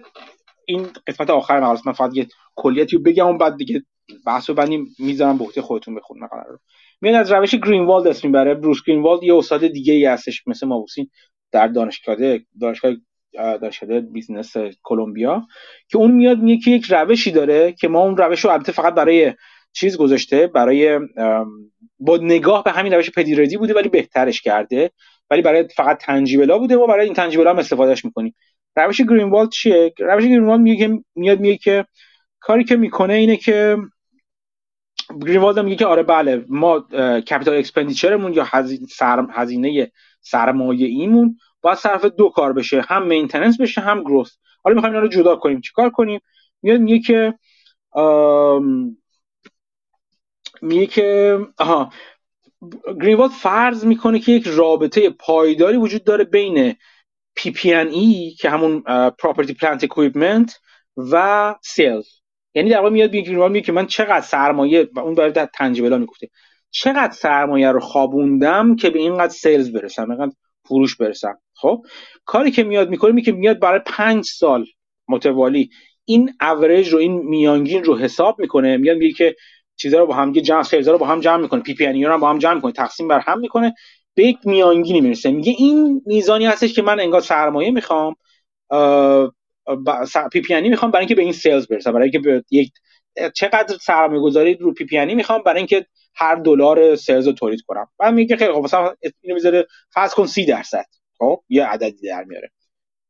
این قسمت آخر مقاله، من فقط یه کلیتی رو بگم اون بعد دیگه بحثو بندیم میذارم به عهده خودتون بخونید مقاله رو. میاد از روش گرینوالد اسم میبره. بروس گرینوالد یه استاد دیگه ای هستش مثل مابوسین در دانشگاه دانشگاه دانشکده بیزنس کلمبیا که اون میاد میگه که یک روشی داره که ما اون روش رو البته فقط برای چیز گذاشته، برای با نگاه به همین روش پدیردی بوده ولی بهترش کرده، ولی برای فقط تنجیبلا بوده، ما برای این تنجیبلا هم استفادهش میکنیم. روش گرینوالد چیه؟ روش گرینوالد میگه میاد میگه که کاری که میکنه اینه که گرینوالد میگه که آره بله ما کپیتال اکسپندیچرمون یا هزینه سرمایه ایمون باید صرف دو کار بشه، هم مینتیننس بشه هم گروث. حالا میخوایم اینا رو جدا کنیم، چیکار کنیم؟ میاد میگه که میگه که آها گرینوالد فرض میکنه که یک رابطه پایداری وجود داره بین پی پی ان ای که همون پراپرتی پلانت اکویپمنت و سیلز. یعنی در واقع میاد گرینوالد میگه که من چقدر سرمایه و اون برای تنجیبلا میگفته چقدر سرمایه رو خابوندم که به اینقدر سیلز برسم، اینقدر فروش برسم. خب کاری که میاد میکنه میگه میاد برای پنج سال متوالی این اوریج رو، این میانگین رو حساب میکنه، میاد میگه که چیزا رو با هم جمع، سیلزا رو با هم جمع میکنه، پی پی ان رو با هم جمع میکنه، تقسیم بر هم میکنه، به یک میانگینی میرسه. میگه این میزانی هستش که من انگار سرمایه میخوام، پی پی ان میخوام برای اینکه به این سیلز برسم، برای اینکه یک چقدر سرمایه گذاری رو پی پی ان میخوام برای اینکه هر دلار سیلز رو تولید کنم. بعد میگه خیلی خب مثلا اینو میذاره فرض کن سی درصد، خب یه عددی در میاره.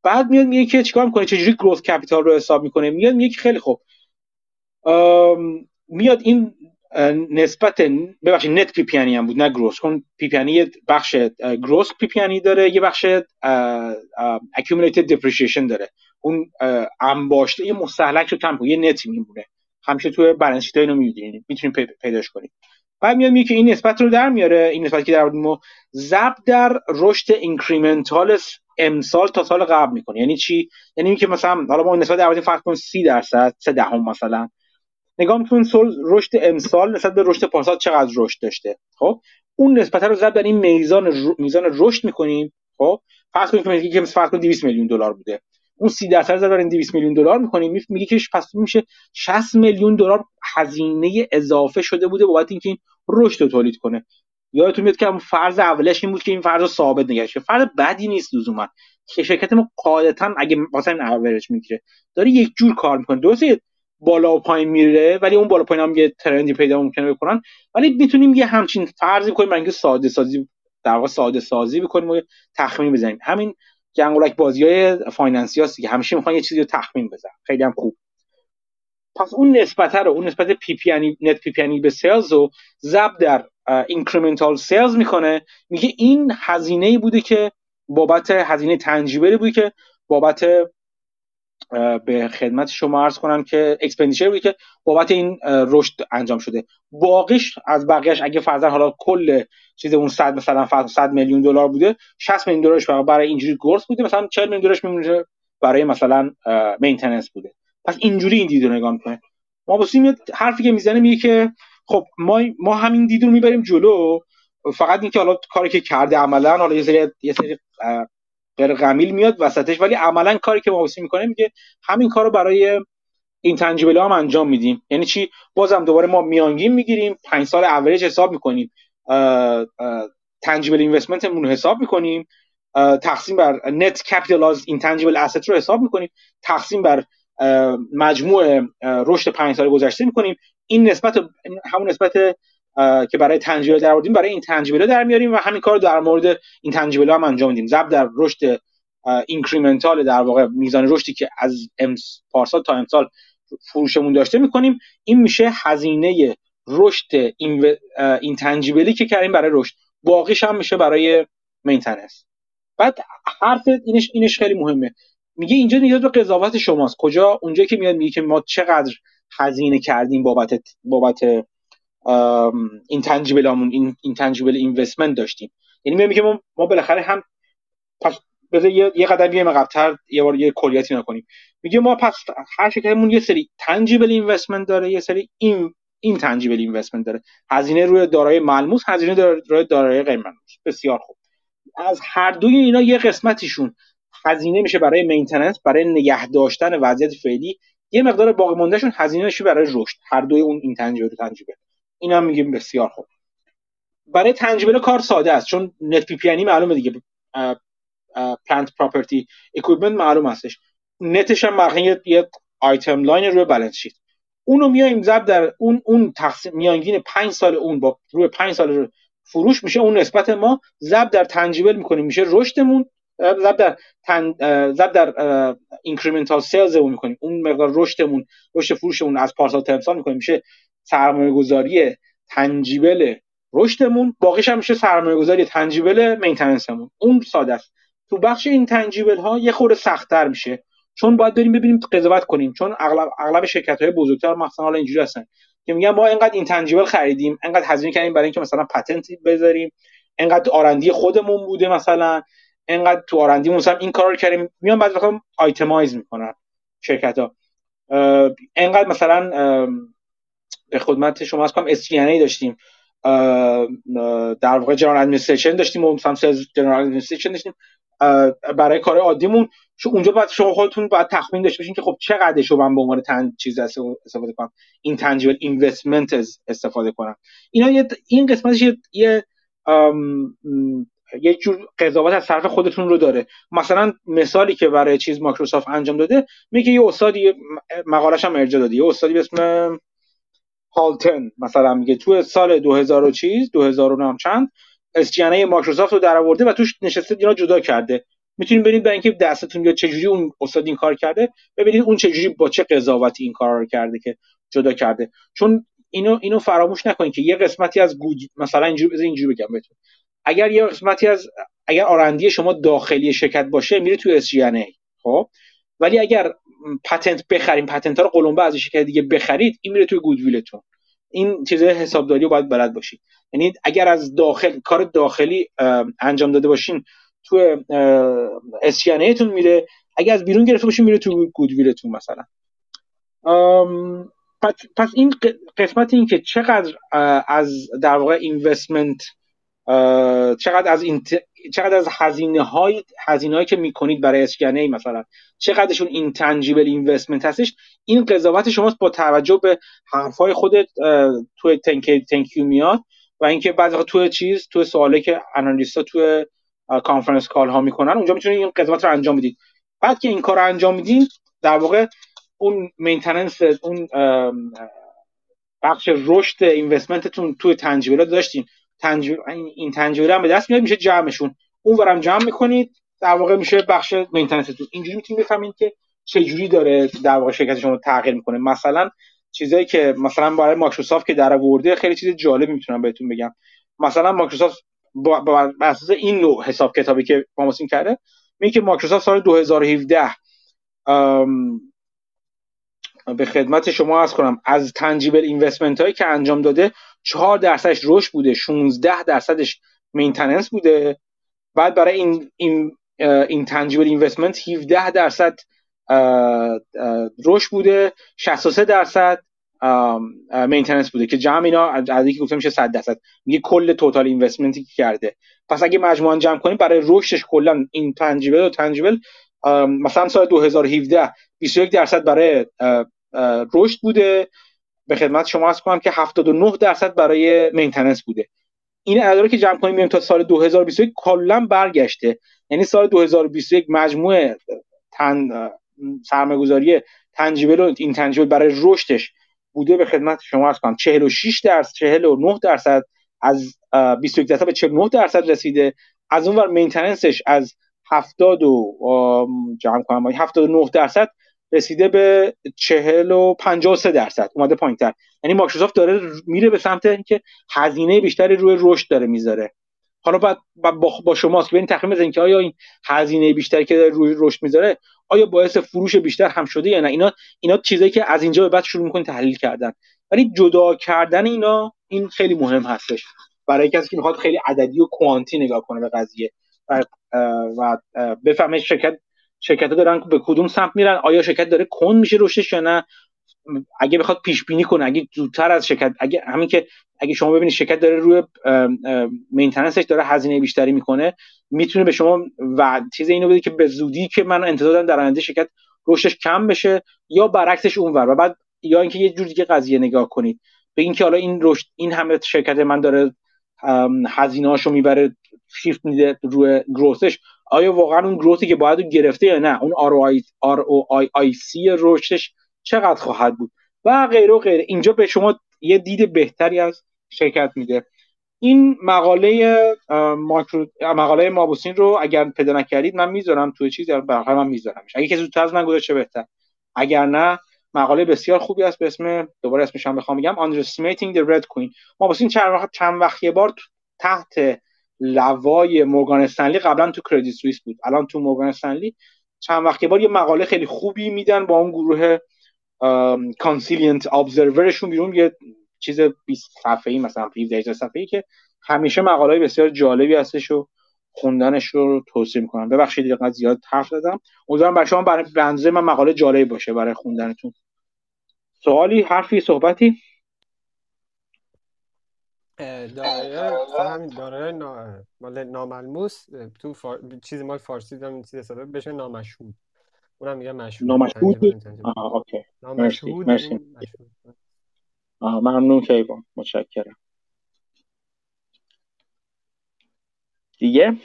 بعد میاد میگه که چیکار میکنه، چه جوری گروث کپیتال رو حساب میکنه. میاد میگه خیلی خب میاد این نسبت ببخشید نت پی پی ان بود نه گروث، چون پی پی ان یه بخش گروث پی پی ان داره، یه بخش اکیومولیتد دپریسییشن داره، اون انباشته یه مستهلک رو کم کنه، یه نت میمونه، همیشه توی بالانس شیت اینو میبینید، میتونید پیداش کنید. بعد میاد میگه که این نسبت رو در میاره، این نسبت که در ما ضرب در رشد اینکریمنتال امسال تا سال قبل میکنه. یعنی چی؟ یعنی اینکه مثلا حالا ما نسبت در فرض کن سی درصد سه دهم مثلا نگاه میکنین رشد امسال نسبت به رشد پارسال چقدر رشد داشته. خب اون نسبت رو ضرب در این میزان رو... میزان رشد میکنیم. خب فرض کنید که فرض کنید دویست میلیون دلار بوده، اون سی درصد ضرب در این دویست میلیون دلار میکنیم، میگه که پس میشه شصت میلیون دلار هزینه اضافه شده بوده بابت اینکه این رشد رو تولید کنه. یادتون میاد که فرض اولش این بود که این فرض ثابت نگاش، فرض بدی نیست لزوما، شرکت ما قاعدتا اگه مثلا این اوریج میگیره داره یک جور کار میکنه، درسته بالا و پایین میره ولی اون بالا پایین هم یه ترندی پیدا ممکنه بکنن، ولی میتونیم یه همچین فرضی کنیم برای اینکه ساده سازی در واقع ساده سازی بکنیم و تخمین بزنیم. همین جنگولک بازیای فایننسیاست که همیشه میخوان یه چیزی رو تخمین بزنن، خیلی هم خوب. پس اون نسبت رو اون نسبت پی پی یعنی نت پی پی یعنی به سالز رو ضرب در اینکریمنتال سالز میکنه، میگه این هزینه‌ای بوده که بابت هزینه تنجیبری بوده که بابت به خدمت شما عرض کنم که اکسپندیچر بوده که بابت این رشد انجام شده. باقیش از بقیه‌اش اگه فرضاً حالا کل چیز اون صد مثلا فرضاً صد میلیون دلار بوده، شصت میلیون دلارش برای اینجوری گورس بوده، مثلا چهل میلیون دلارش میمونه برای مثلا مینتیننس بوده. پس اینجوری این دید رو نگاه میکنه. ما بصی میاد حرفی که میزنه میگه که خب ما ما همین دید رو میبریم جلو، فقط اینکه حالا کاری که کرده عملا حالا یه سری یه سری قرقمیل میاد وسطش، ولی عملا کاری که ما بصی میکنه میگه همین کارو برای این تنجیبل ها هم انجام میدیم. یعنی چی؟ بازم دوباره ما میانگین میگیریم، پنج سال اوریج حساب میکنیم، تنجیبل اینوستمنتمون رو حساب میکنیم، تقسیم بر نت کپیتالایز اینتنجیبل اسست رو حساب میکنیم، تقسیم بر مجموع رشد پنج سال گذشته میکنیم، این نسبت همون نسبت که برای تنجیبل در آوردیم برای این تنجیبل در میاریم و همین کارو در مورد این تنجیبل هم انجام میدیم. ضرب در رشد اینکریمنتال در واقع میزان رشدی که از پارسال تا امسال فروشمون داشته میکنیم، این میشه هزینه رشد این این تنجیبلی که کردیم برای رشد، باقیش هم میشه برای مینتیننس. بعد حرف اینش اینش خیلی مهمه، میگه اینجا نیاز به قضاوت شماست. کجا؟ اونجایی که میاد میگه که ما چقدر هزینه کردیم بابت بابت این تنجیبلامون، این این تنجیبل اینوستمنت داشتیم. یعنی میگه ما ما بالاخره هم پس بذار یه, یه قدم بیایم عقب‌تر، یه بار یه کلیاتی نکنیم. میگه ما پس هر شرکتمون یه سری تنجیبل اینوستمنت داره، یه سری این این تنجیبل اینوستمنت داره، هزینه روی دارایی ملموس، هزینه روی دارایی غیر ملموس. بسیار خوب. از هر دوی اینا یه قسمتیشون هزینه میشه برای مینتیننس، برای نگه داشتن وضعیت فعلی، یه مقدار باقی موندهشون هزینه میشه برای رشد، هر دوی اون این تنجیبل و تنجیبل. اینا هم میگیم بسیار خوب. برای تنجیبل کار ساده است، چون نت پی پی یعنی معلومه دیگه، پلنت پراپرتی اکویپمنت معلوم هستش، نتش هم مرخی یه آیتم لاین روی بالانس شیت، اونو میایم ضرب در اون اون تقسیم میانگین پنج سال اون با روی پنج سال رو فروش میشه اون نسبت ما، ضرب در تنجیبل میکنیم میشه رشدمون، ضرب در تن ضرب در اینکریمنتال سیلز رو می‌کنیم، اون مقدار رشدمون، رشد فروشمون از پارسال تا امسال می‌کنیم میشه سرمایه‌گذاری تنجیبل رشدمون، باقیش هم میشه سرمایه‌گذاری تنجیبل مینتیننسمون. اون ساده است. تو بخش این تنجیبل‌ها یه خورده سخت‌تر میشه، چون باید بریم ببینیم قضاوت کنیم، چون اغلب اغلب شرکت‌های بزرگتر مثلا حالا اینجوری هستن که میگن ما اینقدر این تنجیبل خریدیم، اینقدر هزینه کردیم برای اینکه مثلا پتنت بذاریم، اینقدر آرندی خودمون بوده، مثلا اینقدر تو آرندیمون مثلا این کارا رو کردیم. میان بعضی وقتا آیتمایز میکنن شرکت‌ها، اینقدر مثلا به خدمت شما عرض کنم اس جی ان ای داشتیم، در واقع جنرال ادمنستریشن داشتیم و مثلا سلز جنرال ادمنستریشن داشتیم برای کار عادیمون. شو اونجا بعد شما خودتون باید تخمین داشته باشین که خب چقدرش رو من به عنوان تن چیز استفاده کنم، این تنجیبل اینوستمنت استفاده کنم. اینا یه این قسمتش یه یه جور قضاوت از طرف خودتون رو داره. مثلا مثالی که برای چیز مایکروسافت انجام داده، میگه یه استادی مقاله‌ش هم ارجاع داده، یه استادی به اسم هالتن مثلا میگه تو سال دو هزار و چیز دو هزار و نام چند اس جی ان ای مایکروسافت رو درآورده و توش نشسته اینا جدا کرده. میتونید برید برای اینکه دستتون بیاد چجوری اون استاد این کار کرده، ببینید اون چجوری با چه قضاوتی این کارا رو کرده که جدا کرده. چون اینو اینو فراموش نکنید که یه قسمتی از گود مثلا اینجوری اینجوری بگم بهتون، اگر یه قسمتی از اگر آرندی شما داخلی شرکت باشه میره توی اس جی ان ای، خب ولی اگر پتنت بخریم، پتنت ها رو قلمبه از شرکت دیگه بخرید، این میره توی گودویلتون. این چیزای حسابداری رو باید بلد باشید. یعنی اگر از داخل کار داخلی انجام داده باشین توی اس جی ان ایتون میره، اگر از بیرون گرفته باشین میره توی گودویلتون مثلا. پس این قسمت، این که چقدر از در واقع اینوستمنت چقدر از این چقدر از هزینه‌های هزینه‌ای که می‌کنید برای اسکنی مثلا چقدرشون این تنجیبل اینوستمنت هستش، این قضاوت شماست با توجه به حرفای خودت تو تنکیو میاد و اینکه بعضی وقت تو چیز تو سوالی که آنالیست‌ها تو کانفرنس کال ها میکنن، اونجا میتونید این قسمت رو انجام بدید. بعد که این کار رو انجام میدین، در واقع اون مینتیننس، اون بخش رشد اینوستمنتتون توی تنجیبلات داشتین، تنجیب این تنجیبل هم به دست میاد، میشه جمعشون، اونورم جمع میکنید، در واقع میشه بخش مینتیننستون. اینجوری میتونید بفهمید که چه جوری داره در واقع شرکت شما تغییر میکنه. مثلا چیزایی که مثلا برای مایکروسافت که در آورده خیلی چیز جالبی میتونم بهتون بگم. مثلا مایکروسافت بر اساس این نوع حساب کتابی که ماموسین کرده میگه که مایکروسافت سال دو هزار و هفده به خدمت شما عرض کنم از تنجیبل اینوستمنت هایی که انجام داده چهار درصدش رشد بوده، شانزده درصدش مینتیننس بوده. بعد برای این این این تنجیبل اینوستمنت هفده درصد رشد بوده، شصت و سه درصد مینتیننس بوده که جمع اینا از یکی گفتم میشه صد درصد، میگه کل توتال اینوستمنتی که کرده. پس اگه مجموعاً جمع کنیم برای رشدش کلا این تنجیبل و تنجیبل مثلا سال دو هزار و هفده بیست و یک درصد برای رشد بوده، به خدمت شما عرض کنم که هفتاد و نه درصد برای مینتیننس بوده. این اعداد که جمع کنیم میایم تا سال دو هزار و بیست و یک کلا برگشته، یعنی سال دو هزار و بیست و یک مجموع تن سرمایه‌گذاری تنجیبل و این تنجیبل برای رشدش بوده به خدمت شما عرض کنم چهل و شش درصد، چهل و نه درصد از بیست و یک درصد به چهل و نه درصد رسیده. از اون ور مینتیننسش از هفتاد و جمع کنم هفتاد و نه درصد رسیده به چهل و پنجاه و سه درصد، اومده پایین‌تر. یعنی مایکروسافت داره میره به سمت اینکه هزینه بیشتری روی رشد داره میذاره. حالا بعد با شماست که ببین تخمین بزنین که آیا این هزینه بیشتری که داره روی رشد میذاره آیا باعث فروش بیشتر هم شده یا نه. اینا اینا چیزایی که از اینجا به بعد شروع می‌کنین تحلیل کردن، ولی جدا کردن اینا این خیلی مهم هستش برای کسی که می‌خواد خیلی عددی و کوانتی نگاه کنه به قضیه و و بفهمه شرکت شرکت‌ها دارن به کدوم سمت میرن، آیا شرکت داره کند میشه رشدش یا نه. اگه بخواد پیش بینی کنه، اگه زودتر از شرکت، اگه همین که اگه شما ببینید شرکت داره روی مینتیننسش داره هزینه بیشتری میکنه، میتونه به شما وعده چیز اینو بده که به زودی که من انتظار دارم در آینده شرکت رشدش کم بشه یا برعکسش اونور. و بعد یا اینکه یه جور دیگه قضیه نگاه کنید، ببین که حالا این رشد این همه شرکت من داره هزینه‌اشو میبره شیفت میده روی گروثش، آیا واقعا اون گروثی که باید گرفته یا نه، اون آر او آی سی رشدش چقدر خواهد بود و غیره و غیره. اینجا به شما یه دید بهتری از شرکت میده. این مقاله ماکرو مقاله مابوسین رو اگر پیدا نکردید من میذارم توی چیز برای من میذارمش، اگه کسی زودتر از من گذاشته بهتر، اگر نه مقاله بسیار خوبی است به اسم دوباره اسمش هم بخوام میگم Underestimating the Red Queen. مابوسین چند وقت چند وقت یه بار تحت لوای مورگان استنلی، قبلا تو کردیت سوئیس بود الان تو مورگان استنلی، چند وقت یه بار یه مقاله خیلی خوبی میدن با اون گروه کانسیلینت ابزرورشون بیرون، یه چیز بیست صفحه‌ای مثلا هفده صفحه‌ای که همیشه مقاله‌های بسیار جالبی هستش و خوندنش رو توصیه می‌کنم. ببخشید دیگه زیاد حرف زدم، امیدوارم برای شما برای بنزه من مقاله جالبی باشه برای خوندنتون. سوالی، حرفی، صحبتی؟ داره همین داره نا... مال ناملموس تو فار... چیز مال فارسی دارم این چیز حساب بشه نامشهود، اونم میگه مشهود. نامشهود آها اوکی نامشهود مرسی. آها ممنون کیوان، متشکرم. دیگه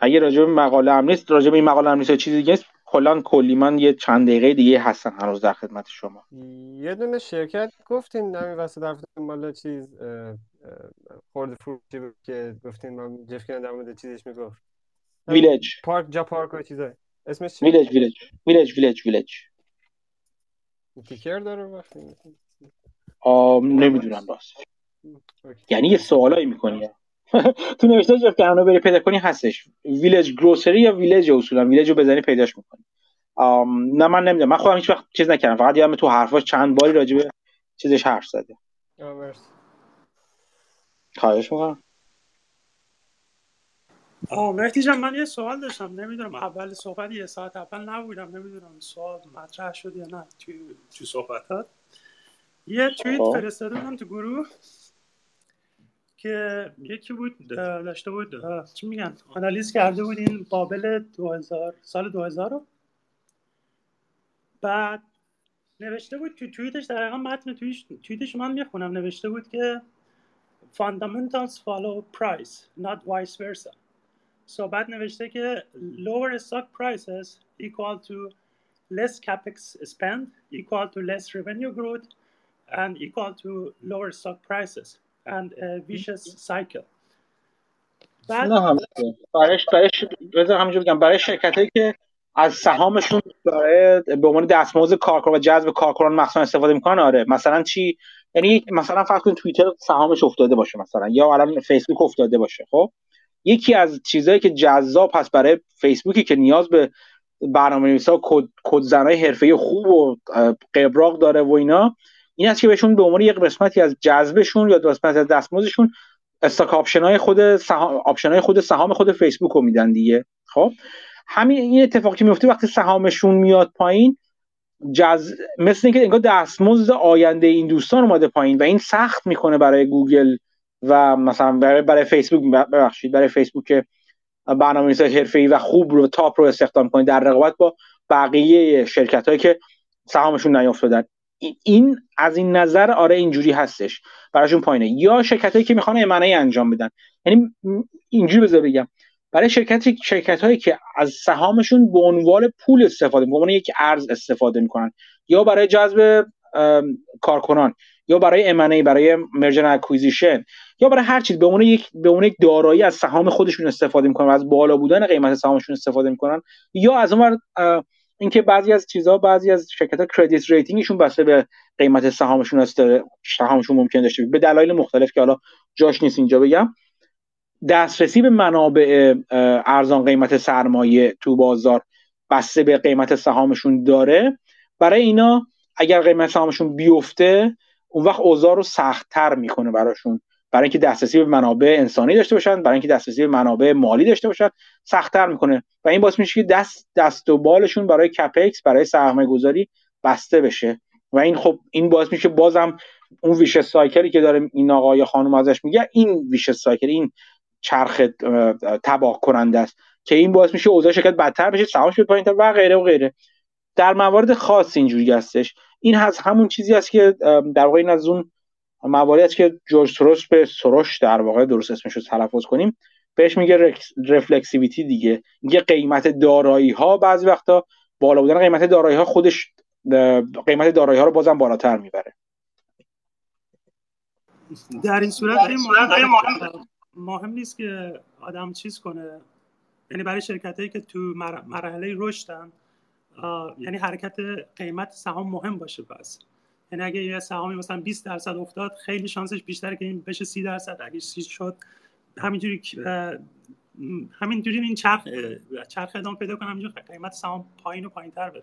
اگه راجع به مقاله هم نیست، راجع به این مقاله هم نیست چیزی دیگه است کلان کلی من یه چند دقیقه دیگه هستن هنوز در خدمت شما. یه دونه شرکت گفتین همین واسه دفتر مال چیز خورد فروشی بود که گفتین من جفت کردم در مورد چیزش میگفت ویلج پارک جا پارک و چیزای اسمش چی؟ ویلج ویلج ویلج ویلج ویلج تیکر داره وقتی آم نمیدونم باز یعنی یه سوالایی میکنی تو نوشته جفت کردن رو بری پیدا کنی هستش ویلج گروسری یا ویلج اصولا ویلج رو بزنی پیداش میکنی. نه من نمیدونم، من خودم هیچ وقت چیز نکردم، فقط یادم تو حرفاش چند باری راجع به چیزش حرف زده. مرسی، خواهش میکنم. آ مهدی جان من یه سوال داشتم، نمیدونم اول صحبت یه ساعت اول نبودم، نمیدونم سوال مطرح شد یا نه تو تو صحبتات. یه توییت فرستادم تو گروه که یکی بود داشته بود چی میگن آنالیز کرده بود این بابل دو هزار سال دو هزار رو، بعد نوشته بود تو توییتش، در واقع متن توییتش من میخونم، نوشته بود که fundamentals follow price, not vice versa. So بعد نوشته که lower stock prices equal to less capex spend, equal to less revenue growth, and equal to lower stock prices and a vicious cycle. بعد نه همه برایش برایش بذار همینجور بگم برای شرکتایی که از سهامشون برای به عنوان دستمزد کارکرد و جذب کارکنان مخصوصا استفاده میکنن. آره مثلا چی؟ یعنی مثلا فرض کن توییتر سهامش افتاده باشه مثلا، یا الان فیسبوک افتاده باشه. خب یکی از چیزایی که جذاب هست برای فیسبوکی که نیاز به برنامه‌نویسا کد کدزنای حرفه‌ای خوب و قبراق داره و اینا، این است که بهشون به عنوان یک قسمتی از جذبشون یا قسمتی از دستمزدشون استاک آپشن‌های خود سهام آپشن‌های خود سهام خود فیسبوک رو میدن دیگه. خب همین این اتفاقی میفته وقتی سهامشون میاد پایین، جز... مثل اینکه انگار دستمزد آینده این دوستان اومده پایین و این سخت میکنه برای گوگل و مثلا برای برای فیسبوک، ببخشید برای فیسبوک که برنامه‌نویسای حرفه‌ای و خوب رو تاپ رو استخدام کنه در رقابت با بقیه شرکتایی که سهامشون نیافتادن. این از این نظر آره اینجوری هستش براشون پایینه. یا شرکتایی که میخوان امنای انجام بدن، یعنی اینجوری بذار بگم برای شرکتی شرکتایی که از سهامشون به عنوان پول استفاده میکنن، به عنوان یک ارز استفاده میکنن، یا برای جذب کارکنان، یا برای امنای، برای مرجر اکویزیشن، یا برای هر چیز به عنوان یک به عنوان یک دارایی از سهام خودشون استفاده میکنن و از بالا بودن قیمت سهامشون استفاده میکنن. یا از اون اینکه بعضی از چیزها، بعضی از شرکت‌ها کردیت ریتینگشون بسته به قیمت سهامشون است، سهامشون ممکن داشته به دلایل مختلف که حالا جاش نیست اینجا بگم، دسترسی به منابع ارزان قیمت سرمایه تو بازار بسته به قیمت سهامشون داره. برای اینا اگر قیمت سهامشون بیفته، اون وقت اوضاع رو سخت‌تر می‌کنه براشون، برای اینکه دسترسی به منابع انسانی داشته باشن، برای اینکه دسترسی به منابع مالی داشته باشن، سخت‌تر میکنه و این باعث میشه که دست دست و بالشون برای کپکس، برای سرمایه‌گذاری بسته بشه و این خب این باعث میشه بازم اون ویش سایکلی که داره این آقای خانم ازش میگه، این ویش سایکل، این چرخ تباه کننده است که این باعث میشه اوضاع شرکت بدتر بشه، سهامش بیاد پایین‌تر و غیره و غیره. در موارد خاص اینجوری هستش. این هست همون چیزی است که در واقع این از اون موارد است که جورج سروش به سروش در واقع درست اسمش رو تلفظ کنیم بهش میگه رفلکسیویتی دیگه. میگه قیمت دارایی‌ها بعضی وقتا بالا بودن قیمت دارایی‌ها خودش قیمت دارایی‌ها رو بازم بالاتر میبره. در این صورت خیلی مهم مهم نیست که آدم چیز کنه، یعنی برای شرکتایی که تو مرحله رشدن، یعنی حرکت قیمت سهام مهم باشه. پس یعنی اگه یه سهامی مثلا بیست درصد افتاد، خیلی شانسش بیشتره که این بشه سی درصد. اگه سی شد، همینجوری همینجوری این چرخ چرخ ادامه پیدا کنه، همینجوری قیمت سهام پایین و پایین‌تر بره.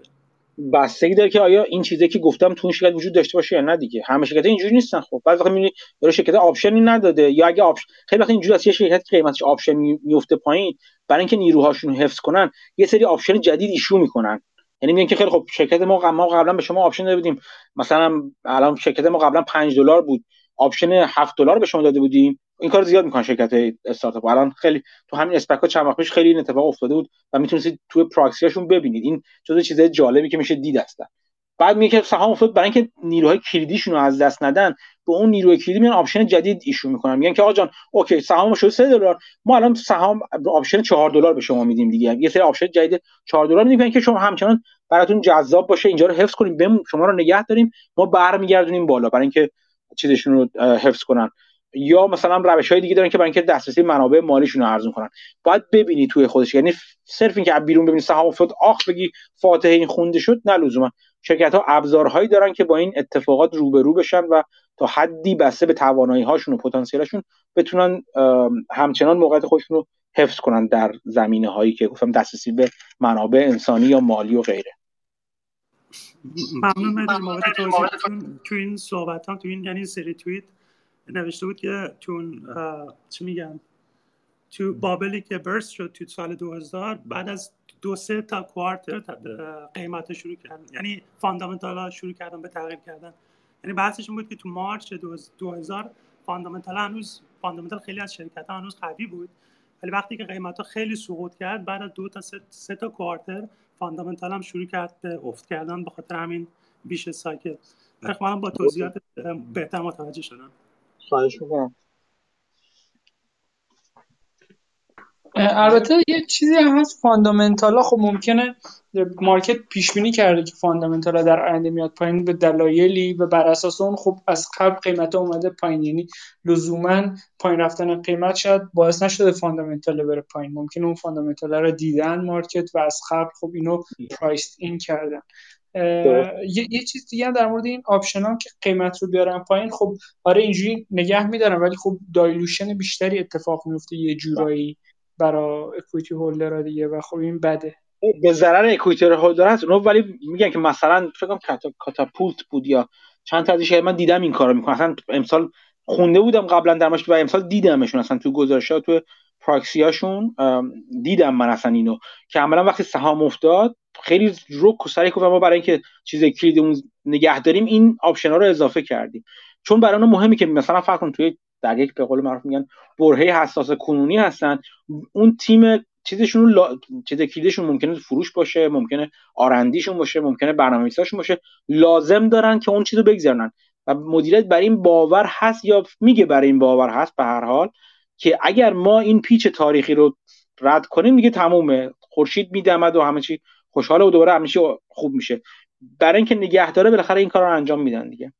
بستگی داره که آیا این چیزی که گفتم تو اون شرکت وجود داشته باشه یا نه دیگه. همه شرکت‌ها اینجوری نیستن. خب بعضی وقت می‌بینی یه شرکت آپشنی نداده، یا اگه آپشن خیلی وقت اینجوری است، یه شرکت که قیمتش آپشن میفته پایین، برای اینکه نیروهاشون رو حفظ کنن یه سری آپشن جدید ایشو می‌کنن. یعنی میگن که خیلی خب شرکت ما ما قبلا به شما آپشن داده بودیم، مثلا الان شرکت ما قبلا پنج دلار بود، آپشن هفت دلار به شما داده بودیم. این کارو زیاد میکنن شرکت‌های استارتاپ. الان خیلی تو همین اسپک‌ها چند وقت پیش خیلی این اتفاق افتاده بود و میتونید توی پراکسی‌هاشون ببینید. این جزو چیزای جالبی که میشه دید هستن. بعد میگه که سهام افتاد، برای اینکه نیروهای کلیدیشون رو از دست ندن، به اون نیروی کلیدی میان آپشن جدید ایشو میکنن. میگن که آقا جان اوکی سهامش شد سه دلار، ما الان سهام آپشن چهار دلار به شما میدیم دیگه. یه سری آپشن جدید چهار دلار میدیم که شما همچنان براتون جذاب باشه، اینجا رو حفظ کنیم، بمون شما رو نگه داریم، ما برمیگردونیم بالا برای اینکه چیزشون رو حفظ کنن. یا مثلا روش‌های دیگه دارن که برای اینکه دسترسی منابع مالیشون رو ارزون کنن. باید ببینی توی خودش، یعنی صرف اینکه از بیرون ببینی سهام افتاد آخ بگی فاتحه این خونده شد، نه لزوما. شرکت‌ها ابزارهایی دارن که با این اتفاقات روبرو بشن و تا حدی بسته به توانایی‌هاشون و پتانسیلشون بتونن همچنان موقعیت خودشون رو حفظ کنن در زمینه‌هایی که گفتم دسترسی به منابع انسانی یا مالی و غیره. ممنون از موقع توضیحتون. تو این صحبت‌ها، تو این یعنی سری توییت نوشته بود که چون چی میگن تو بابلی که برست شد تو سال دو هزار، بعد از دو سه تا کوارتر قیمت شروع کردن، یعنی فاندامنتال ها شروع کردن به تغییر کردن. یعنی بحثش این بود که تو مارچ دو هزار فاندامنتال هنوز فاندامنتال خیلی از شرکت ها هنوز قوی بود، ولی وقتی که قیمت ها خیلی سقوط کرد، بعد از دو تا سه, سه تا کوارتر فاندامنتال هم شروع کرد افت کردن، به خاطر همین بیش سایکل. برای خب منم با توضیحات بهتر متوجه شدم. خواهش میکنم. البته یه چیزی هم هست، فاندامنتالا خب ممکنه مارکت پیش بینی کرده که فاندامنتالا در آینده میاد پایین به دلایلی و بر اساس اون خب از قبل قیمت اومده پایین، یعنی لزوما پایین رفتن قیمت شاید باعث نشده فاندامنتالا بره پایین، ممکنه اون فاندامنتالا رو دیدن مارکت و از قبل خب اینو پرایس این کردن. یه،, یه چیز دیگه در مورد این آپشن ها که قیمت رو بیارن پایین، خب آره اینجوری نگه میدارن ولی خب دایلوشن بیشتری اتفاق میفته یه جورایی برای اکویتی هولدرها دیگه و خب این بده، به ضرر اکویتی هولدر هست اونو. ولی میگن که مثلا فکر کنم کاتاپولت بود یا چند تا از شرکت، من دیدم این کارو میکنن، اصلا امسال خونده بودم قبلا در ماش و امسال دیدمشون اصلا تو گزارش‌ها تو پراکسیاشون دیدم من اصلا اینو که عملا وقتی سهام افتاد خیلی رک و سریع گفتم ما برای اینکه چیز کلیدمون نگه داریم این آپشن‌ها رو اضافه کردیم، چون برای اون مهمه که مثلا فرض کن توی در یک به قول معروف میگن برهه حساس کنونی هستن، اون تیم چیزشون لا... چیز کلیدشون ممکنه فروش باشه، ممکنه آرندیشون باشه، ممکنه برنامه‌ریزیشون باشه، لازم دارن که اون چیزو بگذارن و مدیریت برای این باور هست یا میگه برای این باور هست به هر حال که اگر ما این پیچ تاریخی رو رد کنیم دیگه تمومه، خورشید میدمد و همه چی خوشحاله و دوباره همه چی خوب میشه، برای اینکه نگه داره بالاخره این کارو انجام میدن دیگه.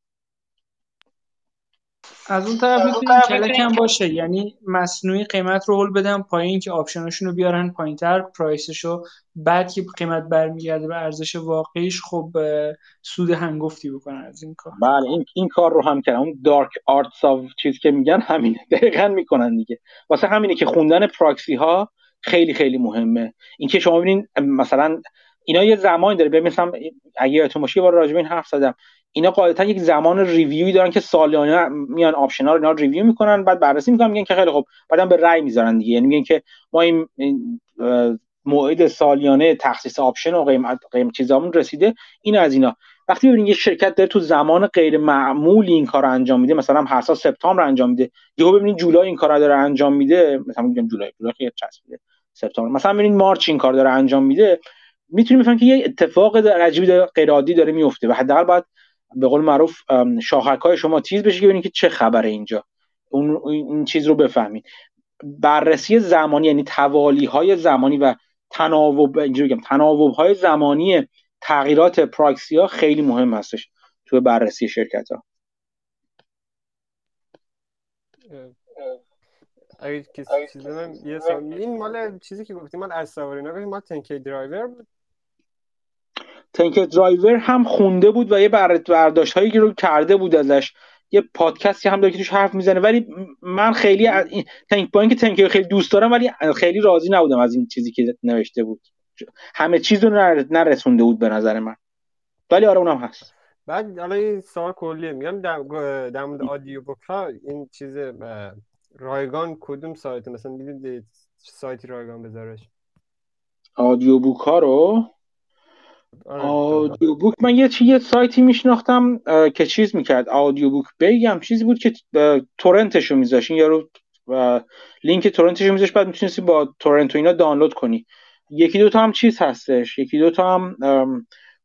از اون طرف میتونیم کلک هم باشه، یعنی مصنوعی قیمت رو هول بدن پایین که آپشناشون رو بیارن پایین‌تر، پرایسشو بعد که قیمت برمیگرده به ارزش واقعیش خب سود هنگفتی بکنن از این کار. بله این این کار رو هم کردن، اون دارک آرتس اف چیز که میگن همینه دقیقاً میکنن دیگه. واسه همینه که خوندن پراکسی ها خیلی خیلی مهمه، اینکه شما ببینید مثلا اینا یه زمان داره، ببین مثلا اگه یادتون باشه یه بار راجع به این حرف زدم، اینا قاعدتا یک زمان ریویوی دارن که سالیانه میان آپشن ها رو اینا ریویو میکنن، بعد بررسی میکنن، میگن که خیلی خوب، بعدم به رای میذارن دیگه، یعنی میگن که ما این موعد سالیانه تخصیص آپشن و قیمت قیم چیزامون رسیده. این از اینا وقتی ببینید یه شرکت داره تو زمان غیر معمولی این کارو انجام میده، مثلا هر سال سپتامبر انجام میده، یهو ببینید جولای این کارو داره انجام میده، مثلا میگم جولای جولای خیلی چسبیده سپتامبر، مثلا ببینید مارچ این کار داره انجام میده، میتونیم بفهمیم که یه اتفاق عجیبی داره غیر عادی داره میفته و حداقل باید به قول معروف شاخک‌های شما تیز بشه که ببینید که چه خبره اینجا، اون این چیز رو بفهمید. بررسی زمانی یعنی توالی‌های زمانی و تناوب، اینجوری بگم تناوب‌های زمانی تغییرات پراکسی‌ها خیلی مهم هستش توی بررسی شرکت‌ها. اگه کسی چیزی من یه سوال، این مال چیزی که گفتیم مال از سواری نگفتیم، مال تنکی درایور بود. تنکی درایور هم خونده بود و یه برداشت هایی رو کرده بود ازش، یه پادکستی هم داره که توش حرف میزنه، ولی من خیلی تنک با اینکه تنکی خیلی دوست دارم ولی خیلی راضی نبودم از این چیزی که نوشته بود، همه چیز رو نرسونده بود به نظر من، ولی آره اونم هست. بعد حالا این سوال کلیه، میگم در مورد آدیو بوک ها این چیز رایگان کدوم سایت مثلا میدید سایتی رایگان بذارش آدیو بوک ها رو؟ آدیو بوک من یه چیه سایتی میشناختم که چیز میکرد آدیو بوک بگم چیزی بود که تورنتشو میذاشین یارو و لینک تورنتشو میذاشت، بعد میتونستی با تورنت و اینا دانلود کنی. یکی دوتا هم چیز هستش، یکی دوتا هم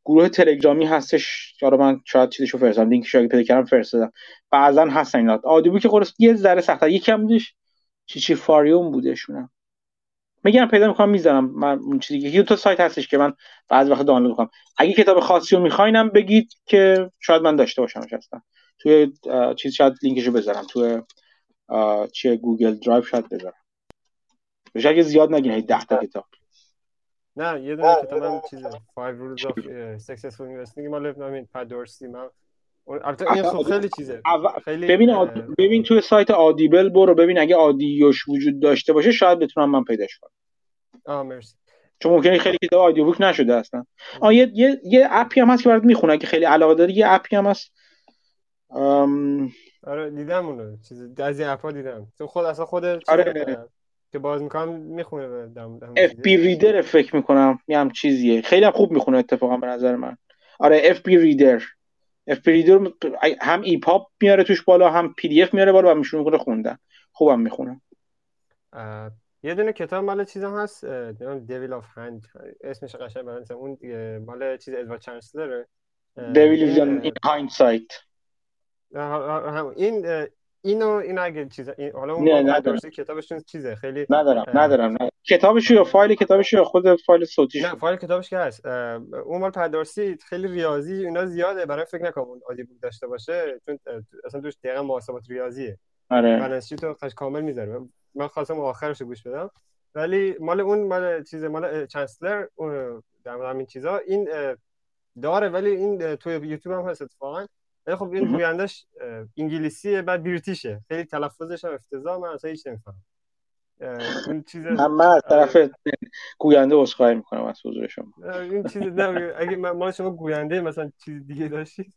گروه تلگرامی هستش، یارو من شاید چیزشو فرستادم، لینکش رو پیدا کردم فرستادم. بعضا هستن اینا آدیو بوک خلاص یه ذره سخت‌تر، یکی هم بودش چی چی فاریوم بودشونم میگم پیدا میکنم میذارم، من اون چیزی یکی دو تا سایت هستش که من بعضی وقت دانلود میکنم. اگه کتاب خاصی رو میخواینم بگید که شاید من داشته باشم اصلا توی چیز، شاید لینکشو بذارم توی چیه گوگل درایو شاید بذارم، بشه اگه زیاد نگین هی ده تا کتاب. نه یه دونه کتاب هم چیزه فایو rules of successful investing مال همین پادورسی، من البته این خب خیلی چیزه خیلی. ببین آد... ببین توی سایت آدیبل برو ببین اگه آدیوش وجود داشته باشه شاید بتونم من پیداش کنم. آ مرسی، چون ممکنه خیلی کتاب آدیو بوک نشده اصلا. آ یه یه یه اپی هم هست که برات میخونه که خیلی علاقه داری، یه اپی هم هست ام... آره دیدم اونو، چیز از این اپا دیدم تو خود اصلا خود آره که باز میکنم میخونه بدم اف پی ریدر فکر میکنم یه هم چیزیه خیلی هم خوب میخونه اتفاقا به نظر من. آره اف پی ریدر اف پی ریدر هم ای پاب میاره توش بالا هم پی دی اف میاره بالا و میشونه میکنه خوندن، خوبم میخونه. یه دونه کتاب مال چیزم هست دیویل آف هند اسمش قشنگ برنامه، اون مال چیز ادوارد چانسلره دیویل این هایندسایت. این اینو اینو اگه چیزه این... حالا اون مدرسه کتابشون چیزه خیلی ندارم اه... ندارم نه. کتابش یا فایل کتابش یا خود فایل صوتیش؟ نه فایل کتابش که هست. اون مال پدارسی خیلی ریاضی اینا زیاده، برای فکر نکنم اون عادی بود داشته باشه، چون اصلا توش دقیقاً محاسبات ریاضیه. آره من ازش تو خش کامل میذاره، من خواستم آخرش رو گوش بدم، ولی مال اون مال چیزه، مال چانسلر در مورد این چیزا این داره، ولی این توی یوتیوب هم هست اتفاقا. خب این گویندش انگلیسیه بعد بریتیشه، خیلی تلفظش هم افتضاح، من اصلا هیچ نمی‌فهمم اون چیزه. من از طرف گوینده عذرخواهی می‌کنم از حضور شما. این چیز نه اگه ما شما گوینده مثلا چیز دیگه داشتید.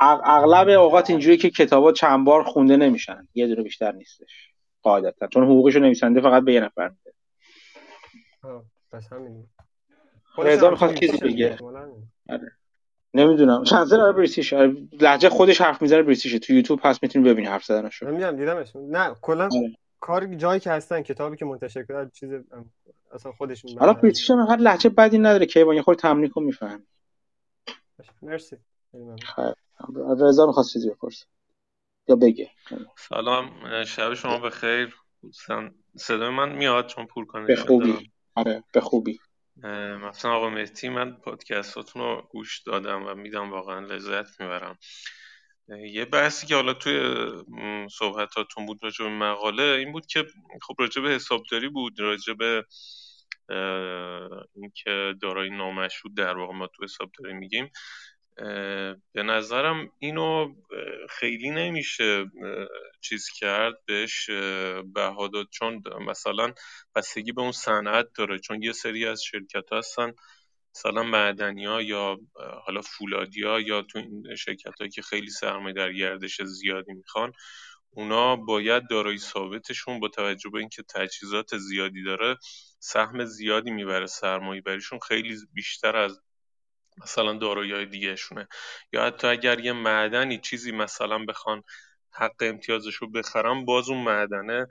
اغلب اوقات اینجوری که کتابا چند بار خونده نمیشن، یه دونه بیشتر نیستش قاعدتا، چون حقوقشو نویسنده فقط به یه نفر میده. ها پس همین رضا می‌خواد چیزی بگه. آره نمیدونم چنسلر آره بریتیش، آره لهجه خودش حرف میزنه بریتیشه، تو یوتیوب هست میتونی ببینی حرف زدنشو. من میگم دیدمش. نه کلا کار جایی که هستن کتابی که منتشر کرده چیز اصلا خودشون. حالا بریتیش هم انقدر لهجه بدی نداره که با یه خورده تملیکو میفهمی. مرسی. خیر. رضا می‌خواد چیزی بپرسه یا بگه. سلام، شب شما بخیر. دوستان صدای من میاد چون پول کانکشن به خوبی. آره به خوبی. مثلا آقا مهدی، من پادکستاتون رو گوش دادم و میدم واقعا لذت میبرم. یه بحثی که حالا توی صحبتاتون بود راجع به مقاله این بود که خب راجع به حسابداری بود، راجع به این که دارایی نامشروط در واقع ما تو حسابداری میگیم. به نظرم اینو خیلی نمیشه چیز کرد بهش بها داد، چون مثلا بستگی به اون صنعت داره، چون یه سری از شرکت‌ها هستن مثلا معدنی‌ها یا حالا فولادی‌ها یا تو این شرکت‌هایی که خیلی سرمایه در گردش زیادی میخوان، اونا باید دارایی ثابتشون با توجه به اینکه تجهیزات زیادی داره سهم زیادی میبره، سرمایه بریشون خیلی بیشتر از مثلا دارایی‌های دیگه شونه. یا حتی اگر یه معدنی چیزی مثلا بخوان حق امتیازش رو بخرن، باز اون معدنه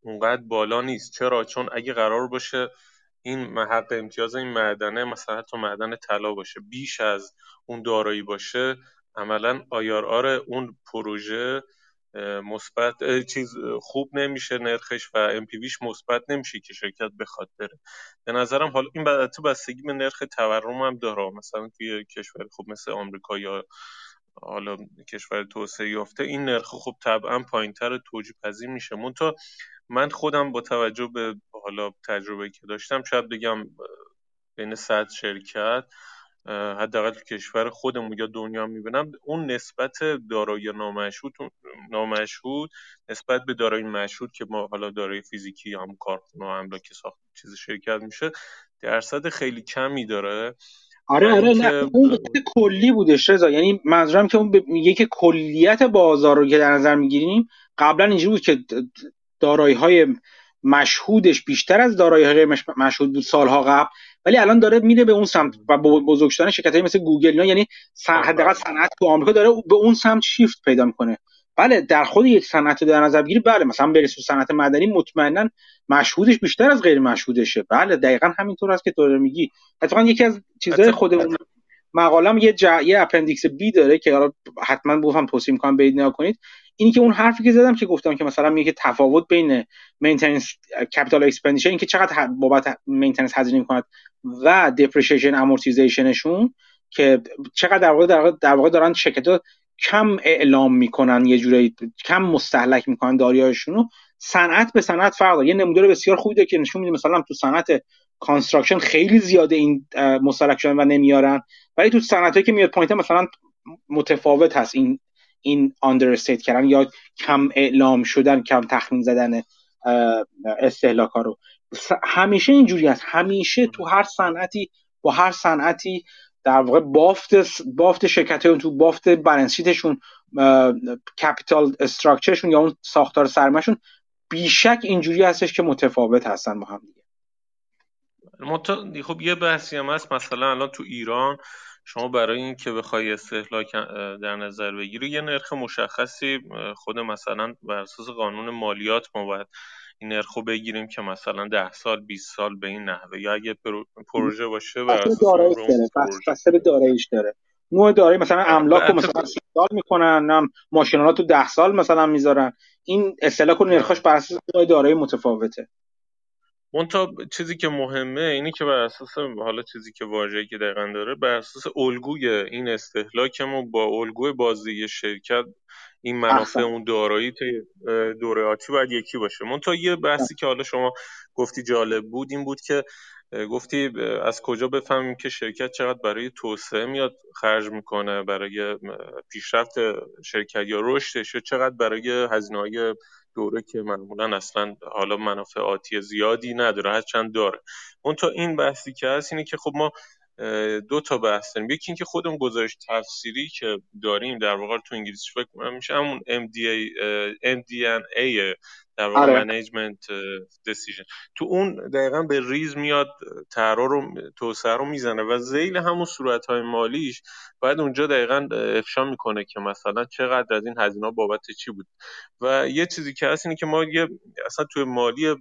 اونقدر بالا نیست. چرا؟ چون اگه قرار باشه این حق امتیاز این معدنه مثلا حتی معدن طلا باشه بیش از اون دارایی باشه، عملاً آی آر آر اون پروژه مثبت چیز خوب نمیشه، نرخش و ام پی ویش مثبت نمیشه که شرکت بخواد بره. به نظرم حالا این البته بستگی به نرخ تورم هم داره، مثلا توی کشور خوب مثل آمریکا یا حالا کشور توسعه یافته این نرخ خوب طبعا پایین‌تر توجیه پذیر میشه. منتها من خودم با توجه به حالا تجربه‌ای که داشتم شاید بگم بین صد شرکت حداقل تو کشور خودمون یا دنیا میبینم اون نسبت دارایی نامشروط نامشروط نسبت به دارایی مشروط که ما حالا دارایی فیزیکی هم کارخونه و املاک ساخت چیز شرکت میشه درصد خیلی کمی داره. آره آره که... نه اون بحث کلی بودش رضا، یعنی منظورم که اون ب... میگه که کلیت بازار رو که در نظر میگیریم قبلا اینجوری بود که دارایی‌های مشهودش بیشتر از دارایی‌های مش... مشهود بود سالها قبل، ولی الان داره میره به اون سمت و بزرگ شدن شرکت‌های مثل گوگل اینا، یعنی حداقل صنعت تو آمریکا داره به اون سمت شیفت پیدا میکنه. بله در خود یک صنعت در نظر بگیری، بله مثلا بریم سمت صنعت معدنی مطمئنا مشهودش بیشتر از غیر مشهودشه. بله دقیقاً همینطور است که تو داری میگی. اتفاقاً یکی از چیزهای خودمون مقاله‌ام یه جا... یه اپندیکس بی داره که حالا حتماً بگم توصیه می‌کنم برید نگاه کنید. اینی که اون حرفی که زدم که گفتم که مثلا میگه تفاوت بین مینتیننس کپیتال اکسپندیچر، این که چقدر بابت مینتیننس هزینه میکنند و دپریسیشن امورتیزیشنشون که چقدر در واقع در واقع, در واقع دارن شرکت‌ها کم اعلام میکنن، یه جورایی کم مستهلک میکنن دارایی‌هاشون رو. صنعت به صنعت فرق داره. یه نمودار بسیار خوبی داره که نشون میده مثلا تو صنعت کانستراکشن خیلی زیاده این مستهلک شدن و نمیارن، ولی تو صنعتایی که میاد پوینت مثلا متفاوت هست این این آندر استیت کردن یا کم اعلام شدن، کم تخمین زدن استهلاک‌ها رو. همیشه اینجوری است، همیشه تو هر صنعتی با هر صنعتی در واقع بافت بافت شرکت‌هاشون تو بافت بالانس شیتشون، کپیتال استراکچرشون یا اون ساختار سرمایه‌شون بیشک اینجوری هستش که متفاوت هستن با هم دیگه. مت... خب یه بحثی هم هست مثلا الان تو ایران شما برای این که بخوای استهلاک در نظر بگیری یه نرخ مشخصی خود مثلا بر اساس قانون مالیات ما باید این نرخ رو بگیریم که مثلا ده سال بیست سال به این نحوه، یا اگه پرو... پروژه باشه بر اساس داراییش داره، بسته به داراییش داره، نوع دارایی مثلا املاک رو مثلا سی سال میکنن، ماشینالات رو ده سال مثلا میذارن. این اصطلاح نرخاش بر اساس دارایی متفاوته. منتها چیزی که مهمه اینه که بر اساس حالا چیزی که واژه‌ای که دقیقاً داره بر اساس الگوی این استهلاکمون با الگوی بازدهی شرکت این منافع اون دارایی تا دوره آتی باید یکی باشه. منتها یه بحثی که حالا شما گفتی جالب بود این بود که گفتی از کجا بفهمیم که شرکت چقدر برای توسعه میاد خرج میکنه، برای پیشرفت شرکت یا رشدش، یا چقدر برای هزینه‌های دوره که معمولا اصلا حالا منافع آتی زیادی نداره هر چند داره. اون تا این بحثی که هست اینه که خب ما دو تا بحث داریم، یکی این که خودمون گزارش تفسیری که داریم در واقع تو انگلیسی فکر کنم میشه همون ام دی ای در واقع آره. منیجمنت دیسیژن، تو اون دقیقاً به ریز میاد تعرار رو توسعه رو میزنه و ذیل همون صورت‌های مالیش بعد اونجا دقیقاً افشا میکنه که مثلا چقدر از این هزینه‌ها بابت چی بود. و یه چیزی که هست اینه که ما یه اصلا توی مالی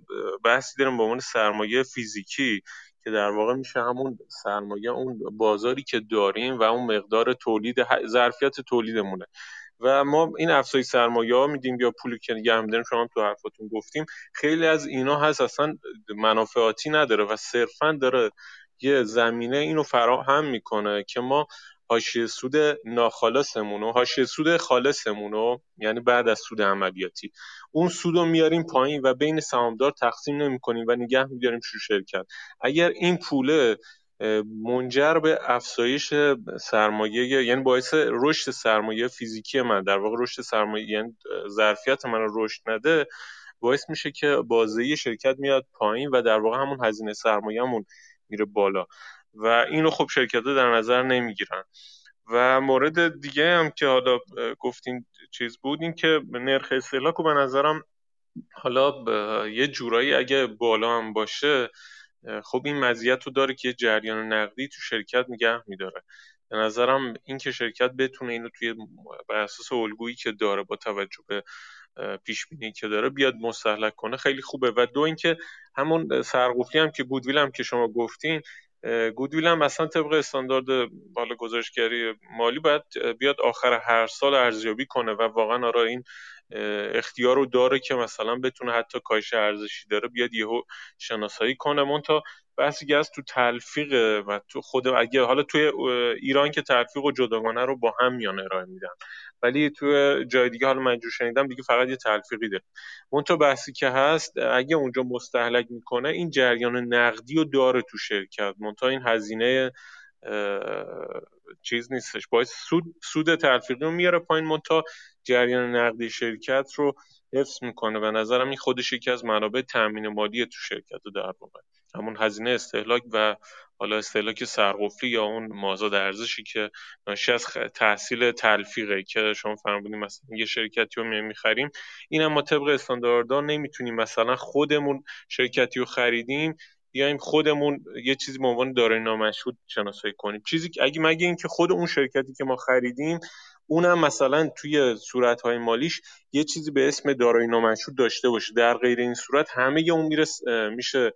بحثی داریم با عنوان سرمایه فیزیکی که در واقع میشه همون سرمایه اون بازاری که داریم و اون مقدار تولید ظرفیت تولیدمونه و ما این افزایش سرمایه ها میدیم یا پولی که نگه میداریم، شما هم تو حرفاتون گفتیم خیلی از اینا هست اصلا منافعاتی نداره و صرفا داره یه زمینه اینو فراهم میکنه که ما حاشیه سود ناخالصمونو، حاشیه سود خالصمونو یعنی بعد از سود عملیاتی اون سودو میاریم پایین و بین سهامدار تقسیم نمیکنیم و نگه میداریم شو شرکت. اگر این پوله منجر به افزایش سرمایه یعنی باعث رشد سرمایه فیزیکی من در واقع رشد سرمایه یعنی ظرفیت من رو رشد نده، باعث میشه که بازدهی شرکت میاد پایین و در واقع همون هزینه سرمایه‌مون میره بالا و اینو خب شرکت‌ها در نظر نمیگیرن. و مورد دیگه هم که حالا گفتین چیز بود این که نرخ استهلاک رو به نظرم حالا یه جورایی اگه بالا هم باشه خب این مزیت رو داره که جریان نقدی تو شرکت نگه میداره. به نظرم این که شرکت بتونه اینو توی بر اساس الگویی که داره با توجه به پیش بینی که داره بیاد مستهلک کنه خیلی خوبه. و دو اینکه همون سرقفلی هم که گودویل هم که شما گفتین، گودویل هم مثلا طبق استاندارد بالا گزارشگری مالی باید بیاد آخر هر سال ارزیابی کنه و واقعا آره این اختیار رو داره که مثلا بتونه حتی کاهش ارزشی داره بیاد یهو شناسایی کنه. منتها بحثی که از تو تلفیق و تو خود اگه حالا توی ایران که تلفیق و جداگانه رو با هم میان ارائه میدن ولی توی جای دیگه حالا من جو شنیدم دیگه فقط یه تلفیقی داره. منتها بحثی که هست اگه اونجا مستهلک میکنه این جریان نقدی رو داره تو شرکت، منتها این هزینه چیز نیستش، باعث سود سود تلفیقی رو میاره پایین منتها جریان نقدی شرکت رو حفظ میکنه. به نظرم این خودش یکی از منابع تامین مالی تو شرکت رو در واقع همون هزینه استهلاک و حالا استهلاک سرقفلی یا اون مازاد ارزشی که ناشی از تحصیل تلفیقه که شما فرمودین مثلا یه شرکتی رو میخریم، این هم ما طبق استانداردها نمیتونیم مثلا خودمون شرکتی رو خریدیم بیایم خودمون یه چیزی به عنوان دارایی نامشروط شناسایی کنیم، چیزی که اگه مگه اینکه خود اون شرکتی که ما خریدیم اونم مثلا توی صورت‌های مالیش یه چیزی به اسم دارایی نامشروط داشته باشه. در غیر این صورت همه ی اون میره میشه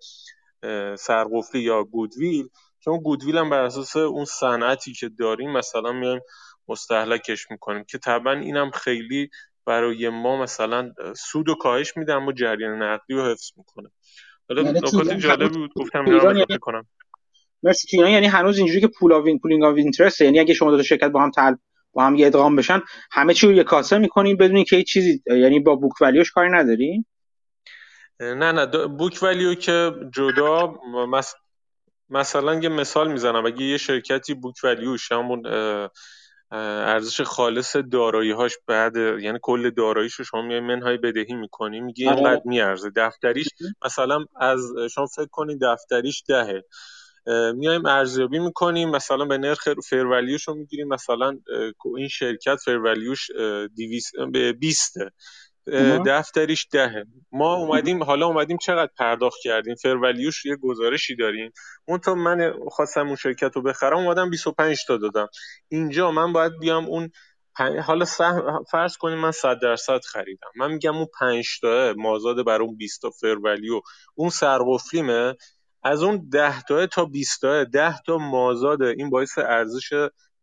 سرقفلی یا گودویل که اون گودویل هم بر اساس اون صنعتی که داریم مثلا میایم مستهلکش میکنیم که طبعا اینم خیلی برای ما مثلا سود و کاهش میده اما جریان نقدی رو حفظ میکنه. حالا نکات جالبی بود گفتم اینا رو بکنم. مرسی کیان. یعنی هنوز اینجوری که پولاوین پولینگ آف اینترست، یعنی اگه شما دو تا شرکت با هم تعلق با هم یه ادغام بشن همه چی رو یه کاسه میکنین بدون اینکه هیچ چیزی یعنی با بوک ولیوش کاری ندارین. نه نه بوک ولیو که جدا مس... مثلا یه مثال میزنم اگه یه شرکتی بوک ولیوش همون ارزش خالص دارایی‌هاش بعد یعنی کل دارایی‌شو شما میای منهای بدهی می‌کنی میگی اینقدر میارزه دفتریش مثلا از شما فکر کنین دفتریش دهه میایم ارزیابی میکنیم مثلا به نرخ فیر ولیوش رو میگیریم مثلا این شرکت فیر ولیوش بیست دفتریش دهه ما اومدیم حالا اومدیم چقدر پرداخت کردیم فیر ولیوش یه گزارشی داریم اون تو من خواستم اون شرکت رو بخرم اومدم بیست و پنج تا دادم اینجا من باید بیام اون حالا سهم فرض کنیم من صد درصد خریدم من میگم اون پنج تا مازاد بر اون بیست تا فیر ولیو اون سرقفلیمه از اون ده تا تا بیست تا ده تا مازاد این باعث ارزش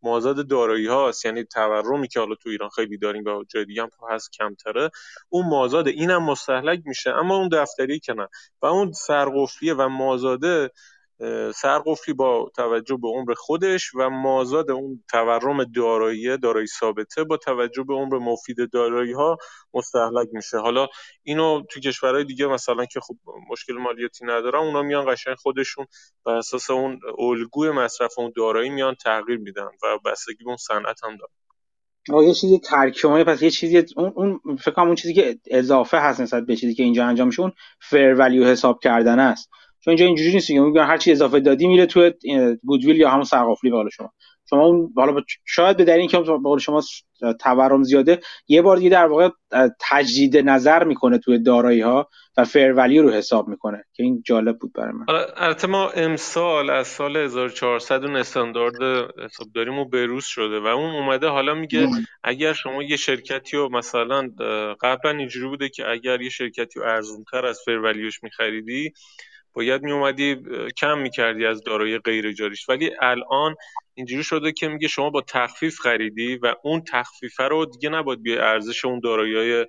مازاد دارایی هاست، یعنی تورمی که حالا تو ایران خیلی داریم و جای دیگه هم هست کمتره، اون مازاد اینم مستهلک میشه، اما اون دفتری که نه. و اون سرقفلیه و مازاده، سرقفلی با توجه به عمر خودش و مازاد اون تورم دارایی دارایی ثابته با توجه به عمر مفید دارایی ها مستهلک میشه. حالا اینو تو کشورهای دیگه مثلا که خب مشکل مالیاتی ندارن، اونا میان قشنگ خودشون بر اساس اون الگوی مصرف اون دارایی میان تغییر میدن و بستگی به اون صنعت هم داره. آه یه چیزی ترکیبه، پس یه چیزی اون اون فکر کنم اون چیزی که اضافه هست نسبت به چیزی که اینجا انجام میشه اون فر ولیو حساب کردن است. چون اینجا اینجوری نیست که میگن هر چی اضافه دادی میره تو گودویل یا همون سرقفلی. به قول شما شما اون حالا شاید به دلیل اینکه به قول شما تورم زیاده، یه بار دیگه در واقع تجدید نظر میکنه توی دارایی ها و فر ولیو رو حساب میکنه که این جالب بود برای من. البته ما امسال از سال هزار و چهارصد اون استاندارد حسابداریمو بروز شده و اون اومده حالا میگه مم. اگر شما یه شرکتی رو مثلا قبلا اینجوری بوده که اگر یه شرکتی رو ارزان‌تر از فر ولیوش می‌خریدی باید می اومدی کم میکردی از دارایی غیر جاریش، ولی الان اینجوری شده که میگه شما با تخفیف خریدی و اون تخفیف رو دیگه نباید بیای ارزش اون دارایی‌های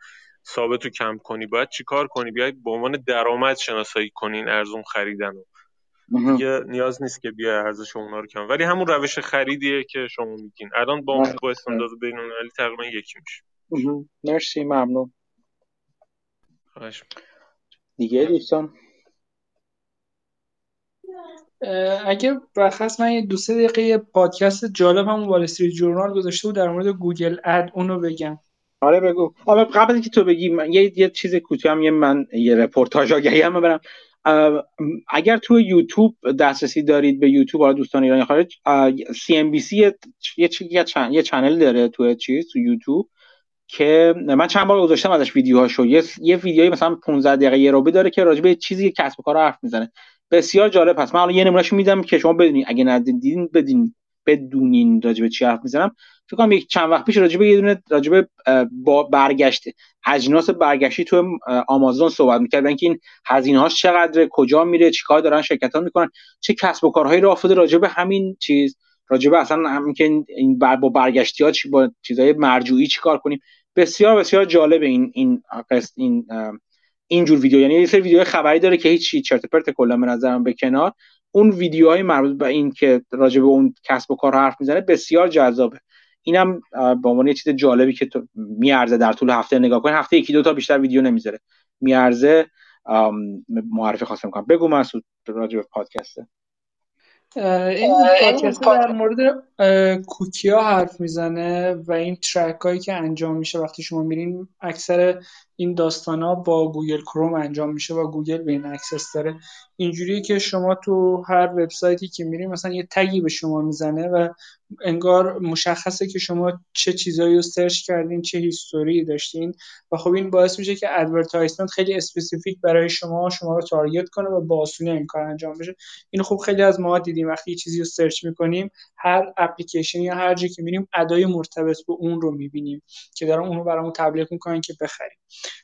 ثابت رو کم کنی، باید چیکار کنی؟ بیای به عنوان درآمد شناسایی کنی این ارزون خریدن رو، دیگه نیاز نیست که بیای ارزش اون‌ها رو کم. ولی همون روش خریدیه که شما میگین الان با اون با استاندارد بین‌المللی تقریبا یکی میشه. مرسی، ممنون. خواهش دیگه دوستان. اگه برخص من یه دو سه دقیقه پادکست جالب همون وال استریت جورنال گذاشته بود در مورد گوگل اد، اونو بگم. آره بگو. آره قبل اینکه تو بگی من یه یه چیز کوچیک هم یه من یه رپورتاج آگهی هم برم. اگر تو یوتیوب دسترسی دارید به یوتیوب، برای دوستان ایرانی خارج، سی ام بی سی یه چیزی چن یه چنل داره تو چیز تو یوتیوب که من چند بار گذاشتم ازش ویدیوهاشو. یه یه ویدیویی مثلا پانزده دقیقه یه ربع داره که راجع به چیزی که کسب و کار حرف میزنه، بسیار جالب هست. من الان یه نمونهشو میدم که شما بدونید، اگه ندیدین بدونید بدونین راجع به چی حرف میزنم. فکر کنم یک چند وقت پیش راجع به یه دونه راجع به برگشت اجناس برگشتی تو آمازون صحبت می‌کردن، اینکه این هزینه‌هاش چقدره، کجا میره، چیکار دارن شرکت‌ها میکنن، چه کسب و کارهایی راه افتاده راجع به همین چیز، راجع به اصلا همین که این بر با برگشتی‌ها چی، با چیزای مرجوعی چیکار کنیم. بسیار بسیار جالب این این قصد این این جور ویدیو، یعنی یه سری ویدیوهای خبری داره که هیچ چی چرت و پرت کلا به نظرم به کنار، اون ویدیوهای مربوط به این که راجع به اون کسب و کار حرف میزنه بسیار جذابه. اینم به عنوان یه چیز جالبی که میارزه در طول هفته نگاه کنید. هفته یکی دو تا بیشتر ویدیو نمیذاره، میارزه معرفی خواستم میکنم. بگو مسعود راجع به پادکسته. این پادکست در مورد کوکی‌ها حرف میزنه و این ترک‌هایی که انجام میشه وقتی شما میرین، اکثر این داستانا با گوگل کروم انجام میشه و گوگل به این اکسس داره. اینجوریه که شما تو هر وبسایتی که میرین مثلا یه تگی به شما میزنه و انگار مشخصه که شما چه چیزایی رو سرچ کردین، چه هیستوری داشتین و خب این باعث میشه که ادورتایزمنت خیلی اسپسیفیک برای شما شما رو تارگت کنه و با آسونی امکان انجام بشه. این خب خیلی از ما دیدیم وقتی چیزی رو سرچ میکنیم، هر اپلیکیشن یا هر جایی که میریم ادای مرتبط به اون رو میبینیم که دارن اون رو برامون تبلیغ میکنن که بخریم.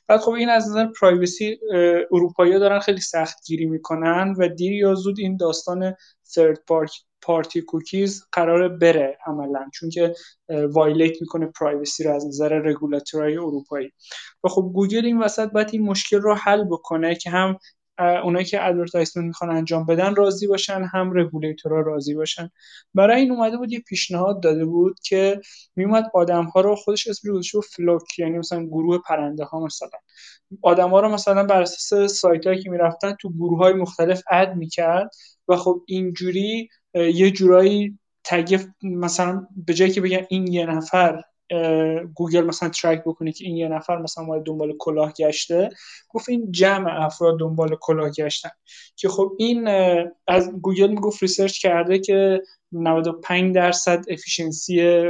بعد خب این از نظر پرایوسی اروپایی‌ها دارن خیلی سختگیری میکنن و دیر یا زود این داستان ثرد پارتی کوکیز قراره بره عملاً، چون که وایلیت میکنه پرایوسی رو از نظر رگولاتورهای اروپایی. و خب گوگل این وسط باید این مشکل رو حل بکنه که هم اونایی که ادورتایزمنت میخوان انجام بدن راضی باشن، هم رگولیتورها راضی باشن. برای این اومده بود یه پیشنهاد داده بود که میومد آدم‌ها رو، خودش اسمش گذاشته بود فلوک، یعنی مثلا گروه پرنده‌ها، مثلا آدم‌ها رو مثلا بر اساس سایتایی که میرفتن تو گروه‌های مختلف اد میکرد و خب اینجوری یه جورایی تگ، مثلا به جایی که بگن این یه نفر گوگل مثلا ترک بکنه که این یه نفر مثلا ما دنبال کلاه گشته، گفت این جمع افراد دنبال کلاه گشتن که خب این از گوگل میگفت ریسرچ کرده که نود و پنج درصد افیشنسی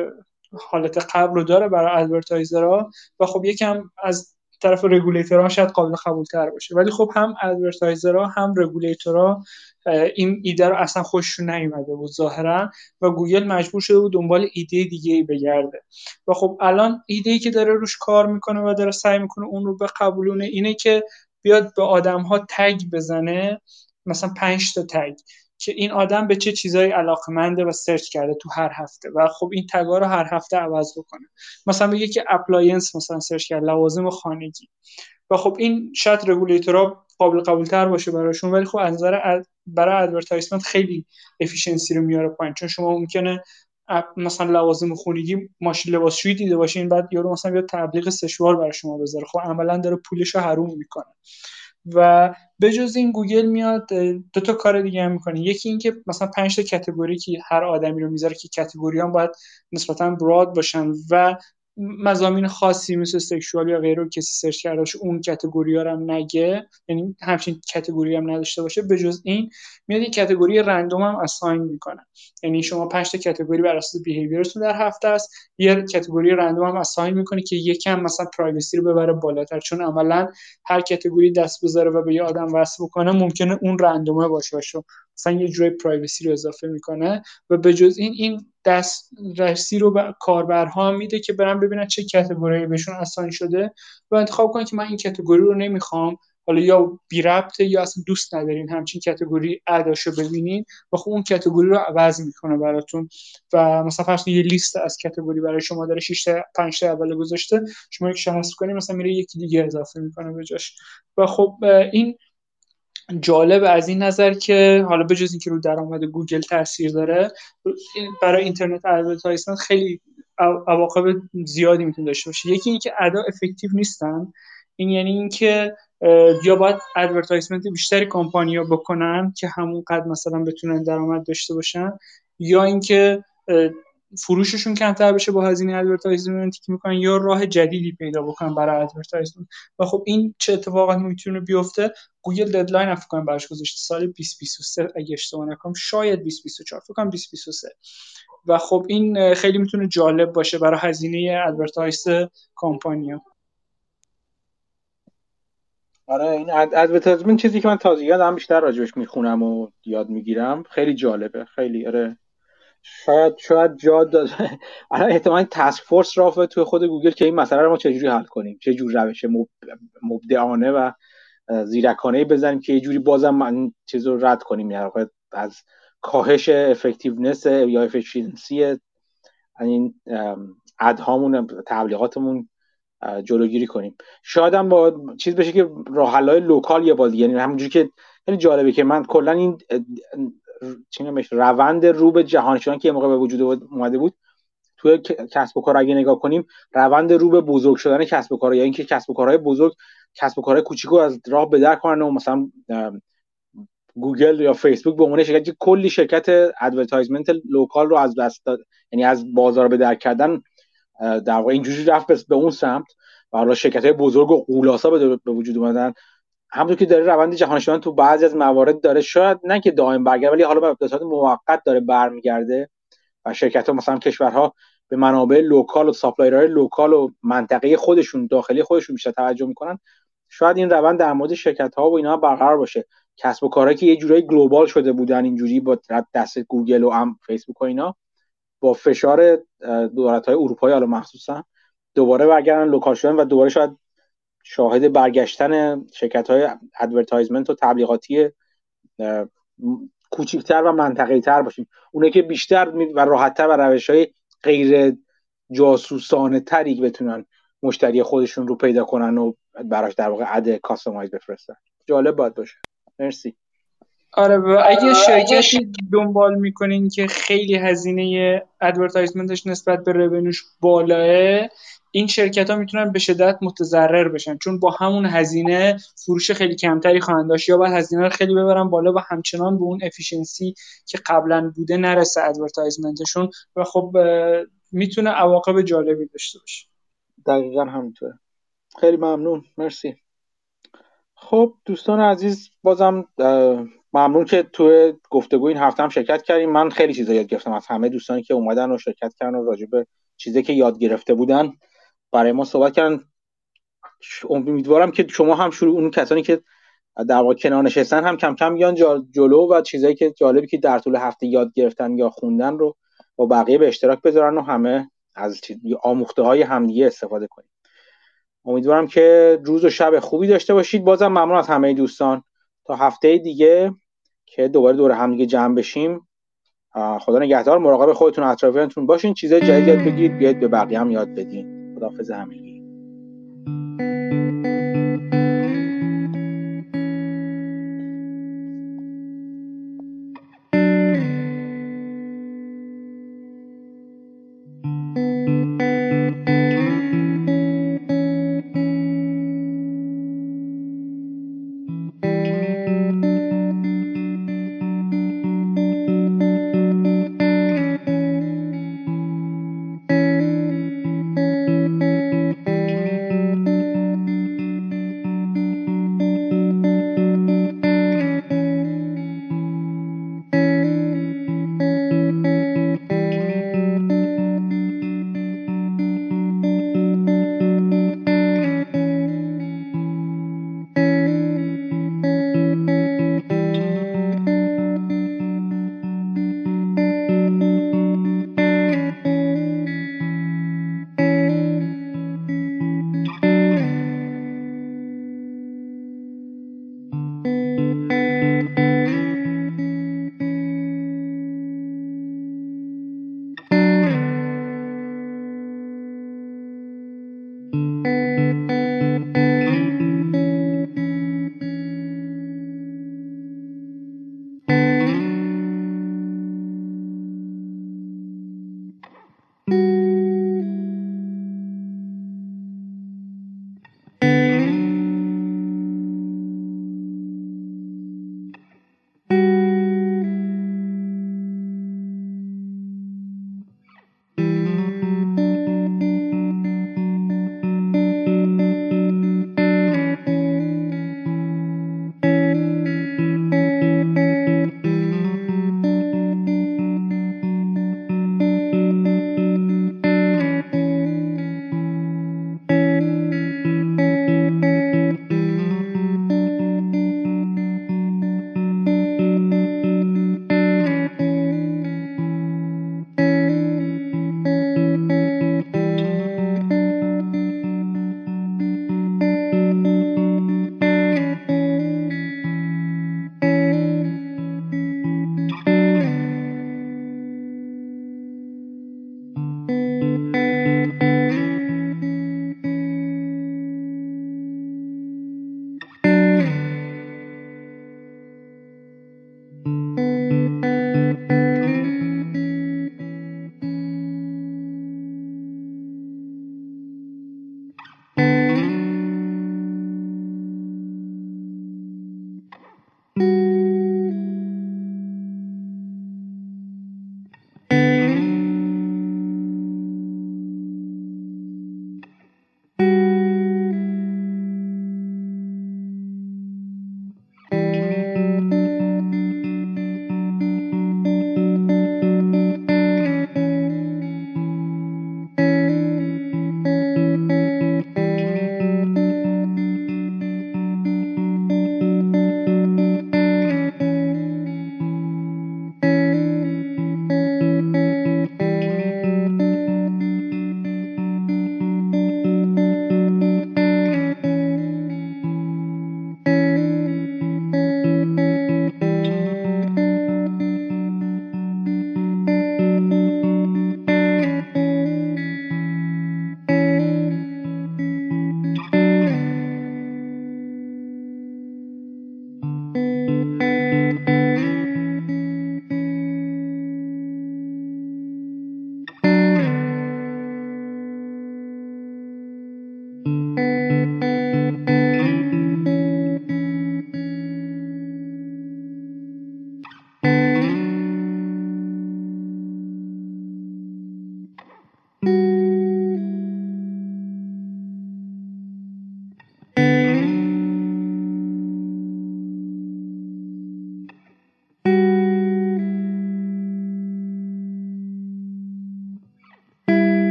حالت قبل رو داره برای ادورتایزرها و خب یکم از طرف رگولیتورها شاید قابل قبول تر باشه. ولی خب هم ادورتایزرها هم رگولیتورها این ایده رو اصلا خوششون نیومده بود ظاهرا و گوگل مجبور شده بود دنبال ایده دیگه‌ای بگرده و خب الان ایده‌ای که داره روش کار میکنه و داره سعی میکنه اون رو بقبولونه اینه که بیاد به آدم‌ها تگ بزنه، مثلا پنج تا تگ که این آدم به چه چیزایی علاقه‌منده و سرچ کرده تو هر هفته و خب این تگا رو هر هفته عوض بکنه. مثلا بگه که اپلاینس مثلا سرچ کرد، لوازم خانگی، و خب این شاید رگولیتورها قابل قبول‌تر باشه براشون، ولی خب از نظر برای ادورتایزمنت خیلی افیشنسی رو میاره پایین، چون شما ممکنه مثلا لوازم خانگی ماشین لباسشویی دیده باشین، بعد یارو مثلا بیاد تبلیغ سشوار برای شما بذاره، خب عملاً داره پولشو حروم میکنه. و بجز این گوگل میاد دو تا کار دیگه هم میکنه. یکی این که مثلا پنج تا کاتگوری که هر آدمی رو میذاره که کاتگوری هم باید نسبتاً براد باشن و مضامین خاصی مثل سکشوال یا غیره رو کسی سرچ کرده باشه اون کاتگوری ها رو هم نگه، یعنی همچین کاتگوری هم نداشته باشه. بجز این میاد یک کاتگوری رندوم هم اساین میکنه، یعنی شما پنج تا کاتگوری بر اساس بیهیویرتون در هفته است، یه کاتگوری رندوم هم اساین میکنه که یکم مثلا پرایوسی رو ببره بالاتر، چون عملا هر کاتگوری دست بذاره و به یه آدم وصل بکنه ممکنه اون رندومه باشه باشه مثلا یه جوری پرایوسی رو اضافه میکنه. و به جز این این دسترسی رو به کاربرها میده که برن ببینن چه کاتگوری بهشون اساین شده و انتخاب کنن که من این کاتگوری رو نمیخوام، حالا یا بی ربطه یا اصلا دوست ندارین همچین کاتگوری اداشو ببینین و خب اون کاتگوری رو عوض میکنه براتون. و مثلا فرض کنید یه لیست از کاتگوری برای شما داره شش تا پنج تا اول گذاشته، شما یک شناسایی کنین مثلا میره یکی دیگه اضافه میکنه به جاش. و خب این جالب از این نظر که حالا به جز اینکه رو درآمد گوگل تاثیر داره، برای اینترنت ادورتایزمنت خیلی عواقب زیادی میتونه داشته باشه. یکی اینکه ادا افکتیو نیستن، این یعنی اینکه یا باید ادورتایزمنت بیشتری کمپانی‌ها بکنن که همونقدر مثلا بتونن درآمد داشته باشن، یا اینکه فروششون کمتر بشه با هزینه ادورتایزمنتی که میکنن، یا راه جدیدی پیدا بکنن برای ادورتایزمنت. و خب این چه اتفاقاتی میتونه بیفته؟ گوگل ددلاین فکر کنم براش گذاشته سال بیست بیست و سه اگه اشتباه نکنم، شاید بیست بیست و چهار، فکر کنم بیست بیست و سه. و خب این خیلی میتونه جالب باشه برای هزینه ادورتایز کمپانیا. آره، این ادورتایزمنت چیزی که من تازه یادم بیشتر راجعش میخونم و یاد میگیرم، خیلی جالبه، خیلی آره. شاید شاید جا داره الان احتمالاً تاسک فورس راه توی خود گوگل که این مسئله رو ما چجوری حل کنیم، چه جور روش مب... مبدعانه و زیرکانه بزنیم که یه جوری بازم من چیز رو رد کنیم، یعنی از کاهش افکتیونس یا افیشنسی این ادهامون تبلیغاتمون جلوگیری کنیم. شاید هم با چیز بشه که راه حل‌های لوکال یه بار، یعنی همونجوری که خیلی جالبه که من کلا این چینمش روند رو به جهان شدن که یه موقع به وجود اومده بود توی کسب و کار اگه نگاه کنیم، روند رو به بزرگ شدن کسب و کار، یا اینکه کسب و کارهای بزرگ کسب و کارهای کوچیکو از راه به در کنن و مثلا گوگل یا فیسبوک به عنوان شرکتی کلی شرکت ادورتایزمنت لوکال رو از دست داد، یعنی از بازار به در کردن در واقع اینجوری رفت به اون سمت و حالا شرکت‌های بزرگ و قولاسا به وجود اومدن. همونطور که داره روند جهان شدن تو بعضی از موارد داره، شاید نه که دائم برگرده ولی حالا به صورت موقت داره برمیگرده و شرکت‌ها مثلا کشورها به منابع لوکال و ساپلایرهای لوکال و منطقه خودشون داخلی خودشون بیشتر توجه می‌کنن. شاید این روند در مورد شرکت‌ها و اینا برقرار باشه. کسب با و کارهایی که یه جورایی گلوبال شده بودن اینجوری با دست گوگل و ام فیسبوک و اینا، با فشار دولت‌های اروپایی حالا مخصوصا دوباره برگردن لوکال شدن و دوباره شاید شاهد برگشتن شرکت‌های ادورتایزمنت و تبلیغاتی کوچکتر و منطقی‌تر باشیم، اونایی که بیشتر و راحت‌تر و روش‌های غیر جاسوسانه‌تری بتونن مشتری خودشون رو پیدا کنن و براش در واقع اد کاستمایز بفرستن. جالب باید باشه. مرسی. آره، و اگه شرکتی دنبال میکنین که خیلی هزینه ادورتایزمنتش نسبت به رونوش بالاه، این شرکت ها میتونن به شدت متضرر بشن، چون با همون هزینه فروش خیلی کمتری خواهند داشت، یا باید هزینه رو خیلی ببرن بالا و همچنان به اون افیشنسی که قبلا بوده نرسه ادورتایزمنتشون. و خب میتونه عواقب جالبی داشته باشه. دقیقاً همینطوره. خیلی ممنون، مرسی. خب دوستان عزیز، بازم ممنون که توی گفتگو این هفته هم شرکت کردیم. من خیلی چیزا یاد گرفتم از همه دوستانی که اومدن و شرکت کردن و راجع به چیزایی که یاد گرفته بودن برای ما صحبت کردن. امیدوارم که شما هم شروع اون کسانی که در واقع کنار نشستن هم کم کم بیان جلو و چیزایی که جالبی که در طول هفته یاد گرفتن یا خوندن رو با بقیه به اشتراک بذارن و همه از آموخته‌های همدیگه استفاده کنیم. امیدوارم که روز و شب خوبی داشته باشید. بازم ممنون از همه دوستان. تا هفته دیگه که دوباره دور هم دیگه جمع بشیم. خدا نگهدار، مراقب خودتون و اطرافیانتون باشین. چیزای جدید یاد بگیرید، بیاید به بقیه هم یاد بدین. خداحافظ همگی. Thank you.